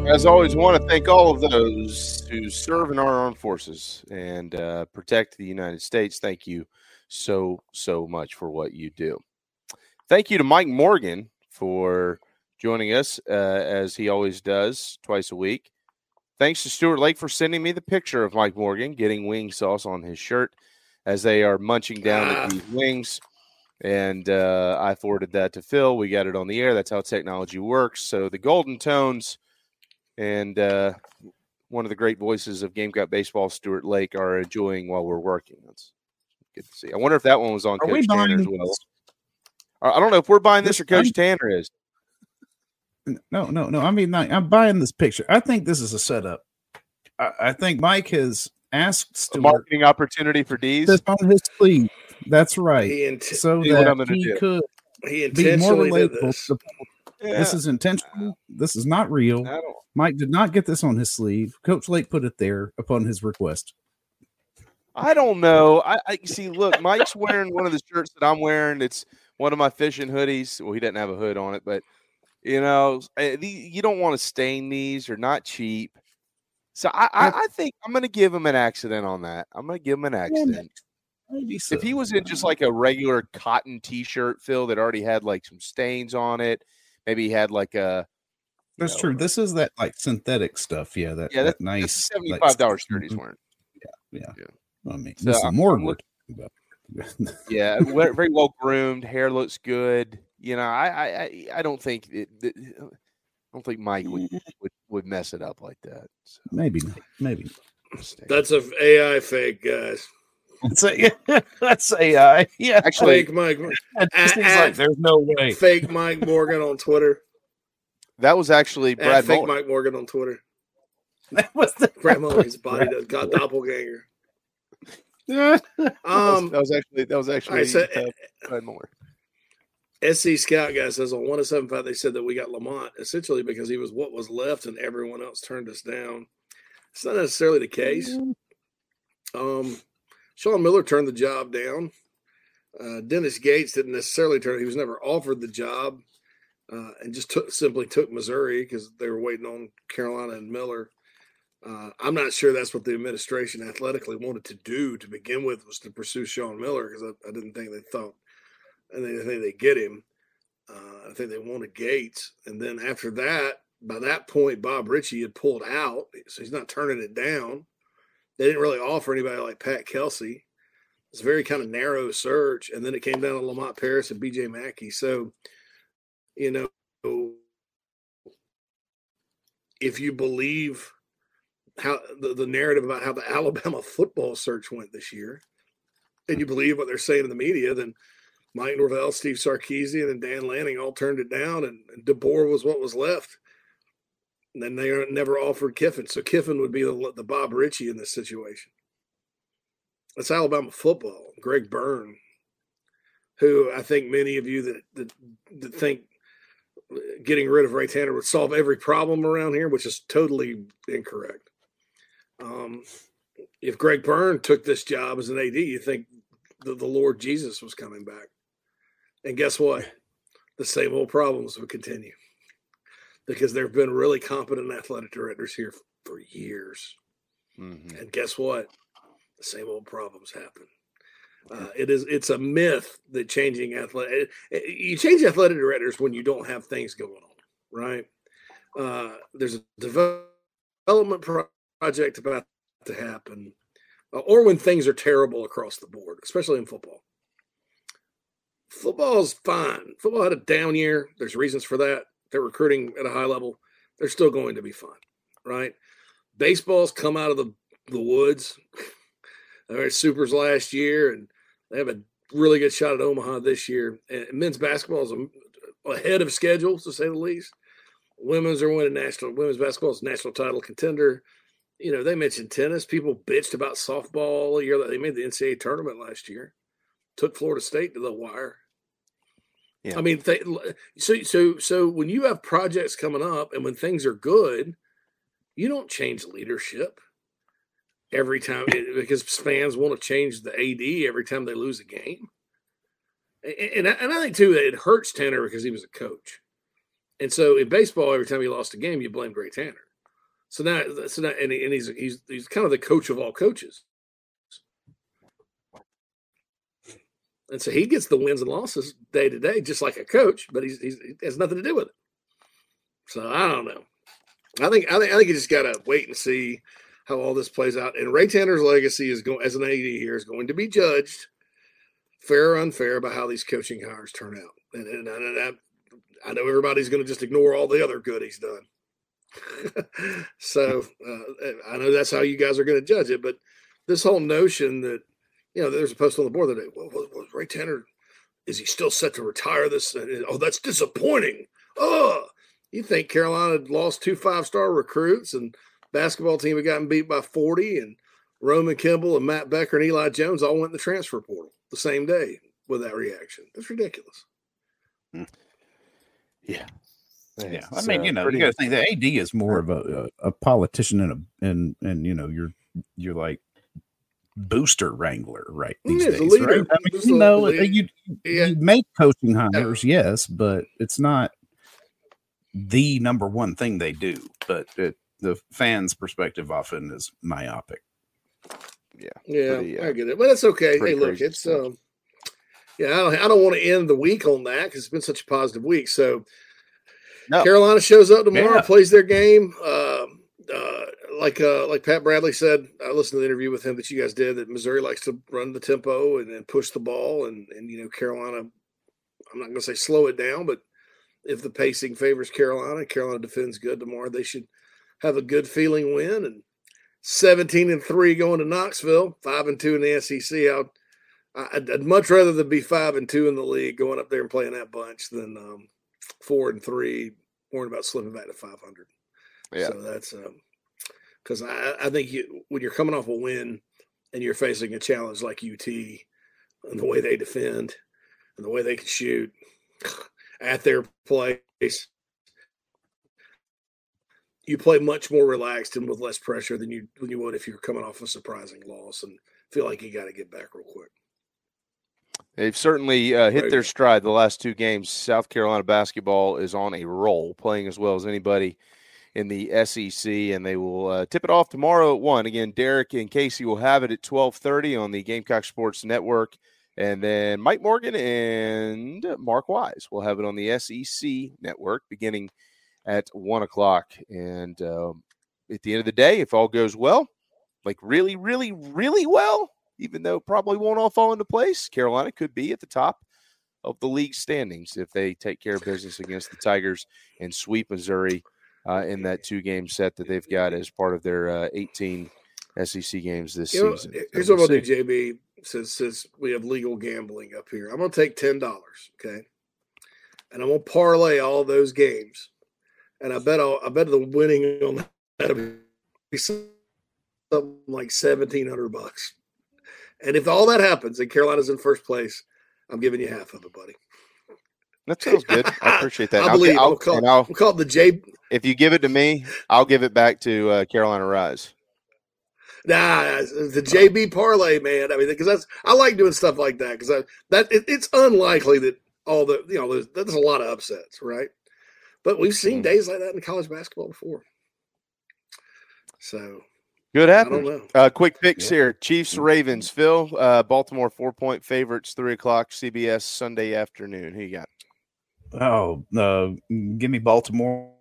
As always, I want to thank all of those who serve in our armed forces and uh, protect the United States. Thank you so, so much for what you do. Thank you to Mike Morgan for joining us, uh, as he always does, twice a week. Thanks to Stuart Lake for sending me the picture of Mike Morgan getting wing sauce on his shirt as they are munching down ah. at these wings. And uh, I forwarded that to Phil. We got it on the air. That's how technology works. So the Golden Tones and uh, one of the great voices of Gamecock baseball, Stuart Lake, are enjoying while we're working. That's good to see. I wonder if that one was on are Coach Tanner as well. I don't know if we're buying this, this or Coach I'm, Tanner is. No, no, no. I mean, not, I'm buying this picture. I think this is a setup. I, I think Mike has asked Stuart. A marketing opportunity for D's? That's on his sleeve. That's right. He int- so that what I'm gonna he do. could he be more relatable to Yeah. This is intentional. This is not real. Mike did not get this on his sleeve. Coach Lake put it there upon his request. I don't know. I, I see. Look, Mike's wearing one of the shirts that I'm wearing. It's one of my fishing hoodies. Well, he doesn't have a hood on it, but you know, you don't want to stain these. They're not cheap. So I, I, I think I'm going to give him an accident on that. I'm going to give him an accident. Maybe so. If he was in just like a regular cotton T-shirt, Phil, that already had like some stains on it. Maybe he had like a. That's know, true. This is that like synthetic stuff. Yeah. That, yeah, that, that nice. That's seventy-five dollars like, shirt he's wearing. Yeah. Yeah. yeah. I mean, so, this is more look, about. Yeah. Very well groomed. Hair looks good. You know, I I, I don't think it, it, I don't think Mike would, would, would mess it up like that. So. Maybe not. Maybe. That's an A I fake, guys. That's a, yeah, that's A I. Yeah, actually, fake Mike. It just seems like there's no way. Fake Mike Morgan on Twitter. That was actually Brad. Fake Mike Morgan on Twitter. That was the Brad Mullen's body does got doppelganger. um, that was actually that was actually right, so, uh, Brad Mullen. S C Scout guy says on one oh seven point five they said that we got Lamont essentially because he was what was left and everyone else turned us down. It's not necessarily the case. Um. Sean Miller turned the job down. Uh, Dennis Gates didn't necessarily turn it. He was never offered the job uh, and just took, simply took Missouri because they were waiting on Carolina and Miller. Uh, I'm not sure that's what the administration athletically wanted to do to begin with was to pursue Sean Miller because I, I didn't think they thought – I didn't think they'd get him. Uh, I think they wanted Gates. And then after that, by that point, Bob Ritchie had pulled out, so he's not turning it down. They didn't really offer anybody like Pat Kelsey. It's a very kind of narrow search. And then it came down to Lamont Paris and B J Mackey. So, you know, if you believe how the, the narrative about how the Alabama football search went this year, and you believe what they're saying in the media, then Mike Norvell, Steve Sarkisian, and Dan Lanning all turned it down, and DeBoer was what was left. And then they never offered Kiffin. So Kiffin would be the, the Bob Ritchie in this situation. It's Alabama football, Greg Byrne, who I think many of you that, that, that think getting rid of Ray Tanner would solve every problem around here, which is totally incorrect. Um, if Greg Byrne took this job as an A D, you think the, the Lord Jesus was coming back. And guess what? The same old problems would continue, because there have been really competent athletic directors here for years. Mm-hmm. And guess what? The same old problems happen. Uh, it is, it's a myth that changing athletic, you change athletic directors when you don't have things going on, right? Uh, there's a development project about to happen, or when things are terrible across the board, especially in football. Football's fine. Football had a down year. There's reasons for that. They're recruiting at a high level. They're still going to be fun, right? Baseball's come out of the, the woods. They were at Supers last year, and they have a really good shot at Omaha this year. And men's basketball is ahead of schedule, to say the least. Women's are winning national. Women's basketball is a national title contender. You know, they mentioned tennis. People bitched about softball a year. They made the N C A A tournament last year. Took Florida State to the wire. Yeah. I mean, th- so so so when you have projects coming up and when things are good, you don't change leadership every time, because fans want to change the A D every time they lose a game. And, and, I, and I think, too, it hurts Tanner because he was a coach. And so in baseball, every time you lost a game, you blamed Ray Tanner. So now, so now and, he, and he's, he's, he's kind of the coach of all coaches. And so he gets the wins and losses day to day, just like a coach, but he's, he's, he has nothing to do with it. So I don't know. I think I think I think you just gotta wait and see how all this plays out. And Ray Tanner's legacy is going as an A D here is going to be judged, fair or unfair, by how these coaching hires turn out. And, and, and I, I know everybody's going to just ignore all the other good he's done. so uh, I know that's how you guys are going to judge it. But this whole notion that, you know, there's a post on the board the other day. Well, was, was Ray Tanner, is he still set to retire this? Oh, that's disappointing. Oh, you think Carolina had lost two five-star recruits and basketball team had gotten beat by forty, and Roman Kimball and Matt Becker and Eli Jones all went in the transfer portal the same day with that reaction. That's ridiculous. Yeah. Yeah. It's, I mean, you know, uh, you got to think that A D is more of a, a, a politician and, a, and, and, you know, you're, you're like, booster wrangler right these days, leader, right? I mean, you know, you, yeah. you make coaching hires, yes, but it's not the number one thing they do. But it, the fans' perspective often is myopic. Yeah, yeah, pretty, uh, I get it. But it's okay. Hey, look, it's stuff. um, yeah, I don't, I don't want to end the week on that because it's been such a positive week. So no. Carolina shows up tomorrow, yeah. plays their game. Um, uh, uh, Like uh, like Pat Bradley said, I listened to the interview with him that you guys did, that Missouri likes to run the tempo and, and push the ball. And, and, you know, Carolina, I'm not going to say slow it down, but if the pacing favors Carolina, Carolina defends good tomorrow, they should have a good feeling win. And seventeen and three going to Knoxville, five and two in the S E C. I'll, I'd, I'd much rather than be five and two in the league going up there and playing that bunch than um, four and three, worrying about slipping back to five hundred. Yeah. So that's um, – because I, I think you, when you're coming off a win and you're facing a challenge like U T and the way they defend and the way they can shoot at their place, you play much more relaxed and with less pressure than you than you would if you're coming off a surprising loss and feel like you got to get back real quick. They've certainly uh, hit their stride the last two games. South Carolina basketball is on a roll, playing as well as anybody in the S E C, and they will uh, tip it off tomorrow at one. Again, Derek and Casey will have it at twelve thirty on the Gamecock Sports Network, and then Mike Morgan and Mark Wise will have it on the S E C Network beginning at one o'clock. And um, at the end of the day, if all goes well, like really, really, really well, even though probably won't all fall into place, Carolina could be at the top of the league standings if they take care of business against the Tigers and sweep Missouri uh, in that two-game set that they've got as part of their uh, eighteen S E C games this you know, season. Here's what I'll do, J B, since, since we have legal gambling up here. I'm going to take ten dollars, okay? And I'm going to parlay all those games. And I bet I'll, I bet the winning on that will be something like seventeen hundred bucks. And if all that happens and Carolina's in first place, I'm giving you half of it, buddy. That sounds good. I appreciate that. I I'll, believe I'll, I'll, call, I'll we'll call the J. If you give it to me, I'll give it back to uh, Carolina Rise. Nah, the J B parlay, man. I mean, because that's I like doing stuff like that because I that it, it's unlikely that all the you know there's, there's a lot of upsets, right? But we've seen mm. days like that in college basketball before. So good happening. Uh, quick picks yeah. here: Chiefs, Ravens. Phil, uh, Baltimore four-point favorites, three o'clock C B S Sunday afternoon. Who you got? Oh, uh, give me Baltimore.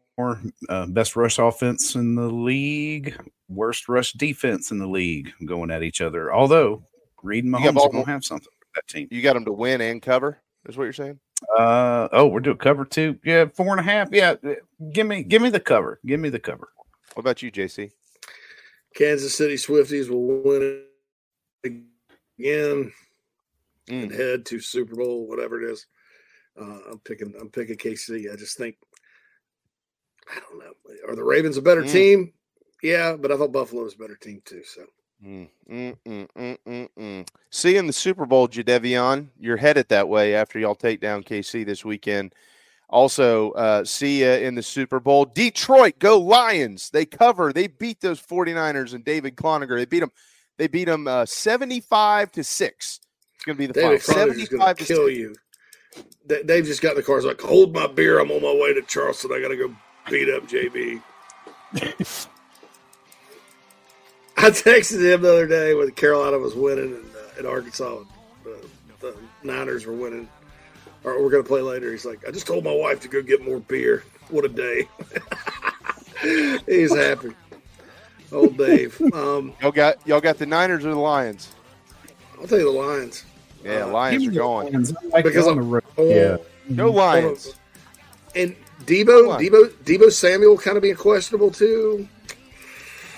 Uh, best rush offense in the league, worst rush defense in the league going at each other. Although, Reed and Mahomes don't have something for that team. You got them to win and cover, is what you're saying? Uh, oh, we're doing cover two. Yeah, four and a half. Yeah, give me give me the cover. Give me the cover. What about you, J C? Kansas City Swifties will win it again mm. and head to Super Bowl, whatever it is. Uh, I'm picking. I'm picking K C. I just think. I don't know. Are the Ravens a better mm. team? Yeah, but I thought Buffalo was a better team too. So, mm, mm, mm, mm, mm, mm. Seeing the Super Bowl, Jadeveon, you're headed that way after y'all take down K C this weekend. Also, uh, see ya in the Super Bowl. Detroit, go Lions. They cover. They beat those 49ers and David Cloninger. They beat them. They beat them uh, seventy-five to six. It's going to be the final. seventy-five to kill six. You. They've just got in the cars like, hold my beer. I'm on my way to Charleston. I got to go. Beat up J B. I texted him the other day when Carolina was winning and, uh, in Arkansas. And, uh, the Niners were winning. All right, we're going to play later. He's like, I just told my wife to go get more beer. What a day. He's happy. Old Dave. Um, y'all, got, y'all got the Niners or the Lions? I'll tell you the Lions. Yeah, uh, Lions are going. Lions. Like because on the road. Oh, yeah. No Lions. And Debo, Debo, Debo Samuel kind of being questionable too.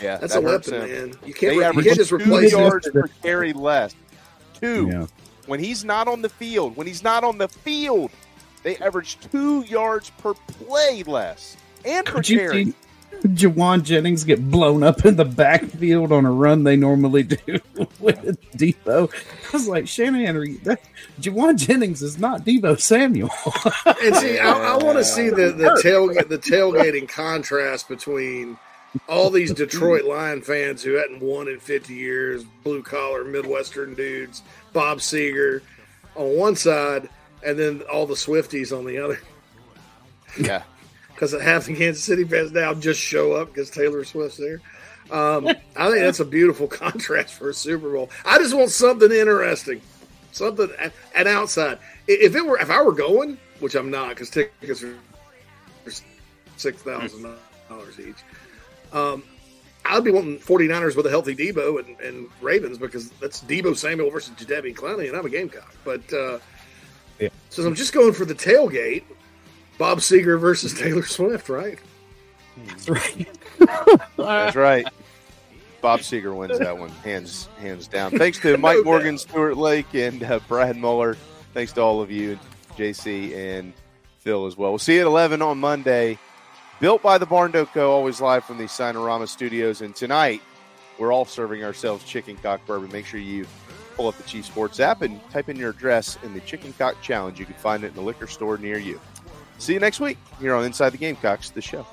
Yeah, that's that a weapon, man. You can't, re- you can't just replace two yards per carry less. Two. Yeah. When he's not on the field, when he's not on the field, they average two yards per play less and per carry. See Jawan Jennings get blown up in the backfield on a run they normally do with Debo. I was like, Shanahan, Jawan Jennings is not Debo Samuel. And see, I, I want to see the the, tailga- the tailgating contrast between all these Detroit Lion fans who hadn't won in fifty years, blue-collar Midwestern dudes, Bob Seger on one side, and then all the Swifties on the other. Yeah. Because half the Kansas City fans now just show up because Taylor Swift's there. Um, I think that's a beautiful contrast for a Super Bowl. I just want something interesting, something an outside. If it were, if I were going, which I'm not, because tickets are six thousand dollars each. Um, I'd be wanting 49ers with a healthy Debo and, and Ravens because that's Debo Samuel versus Jadeveon Clowney, and I'm a Gamecock. But uh, yeah. since I'm just going for the tailgate. Bob Seger versus Taylor Swift, right? That's right. That's right. Bob Seger wins that one, hands hands down. Thanks to Mike no Morgan, doubt. Stuart Lake, and uh, Brad Muller. Thanks to all of you, J C and Phil as well. We'll see you at eleven on Monday. Built by the Barn Door Co., always live from the Cinerama Studios. And tonight, we're all serving ourselves chicken cock bourbon. Make sure you pull up the Chief Sports app and type in your address in the Chicken Cock Challenge. You can find it in the liquor store near you. See you next week here on Inside the Gamecocks, the show.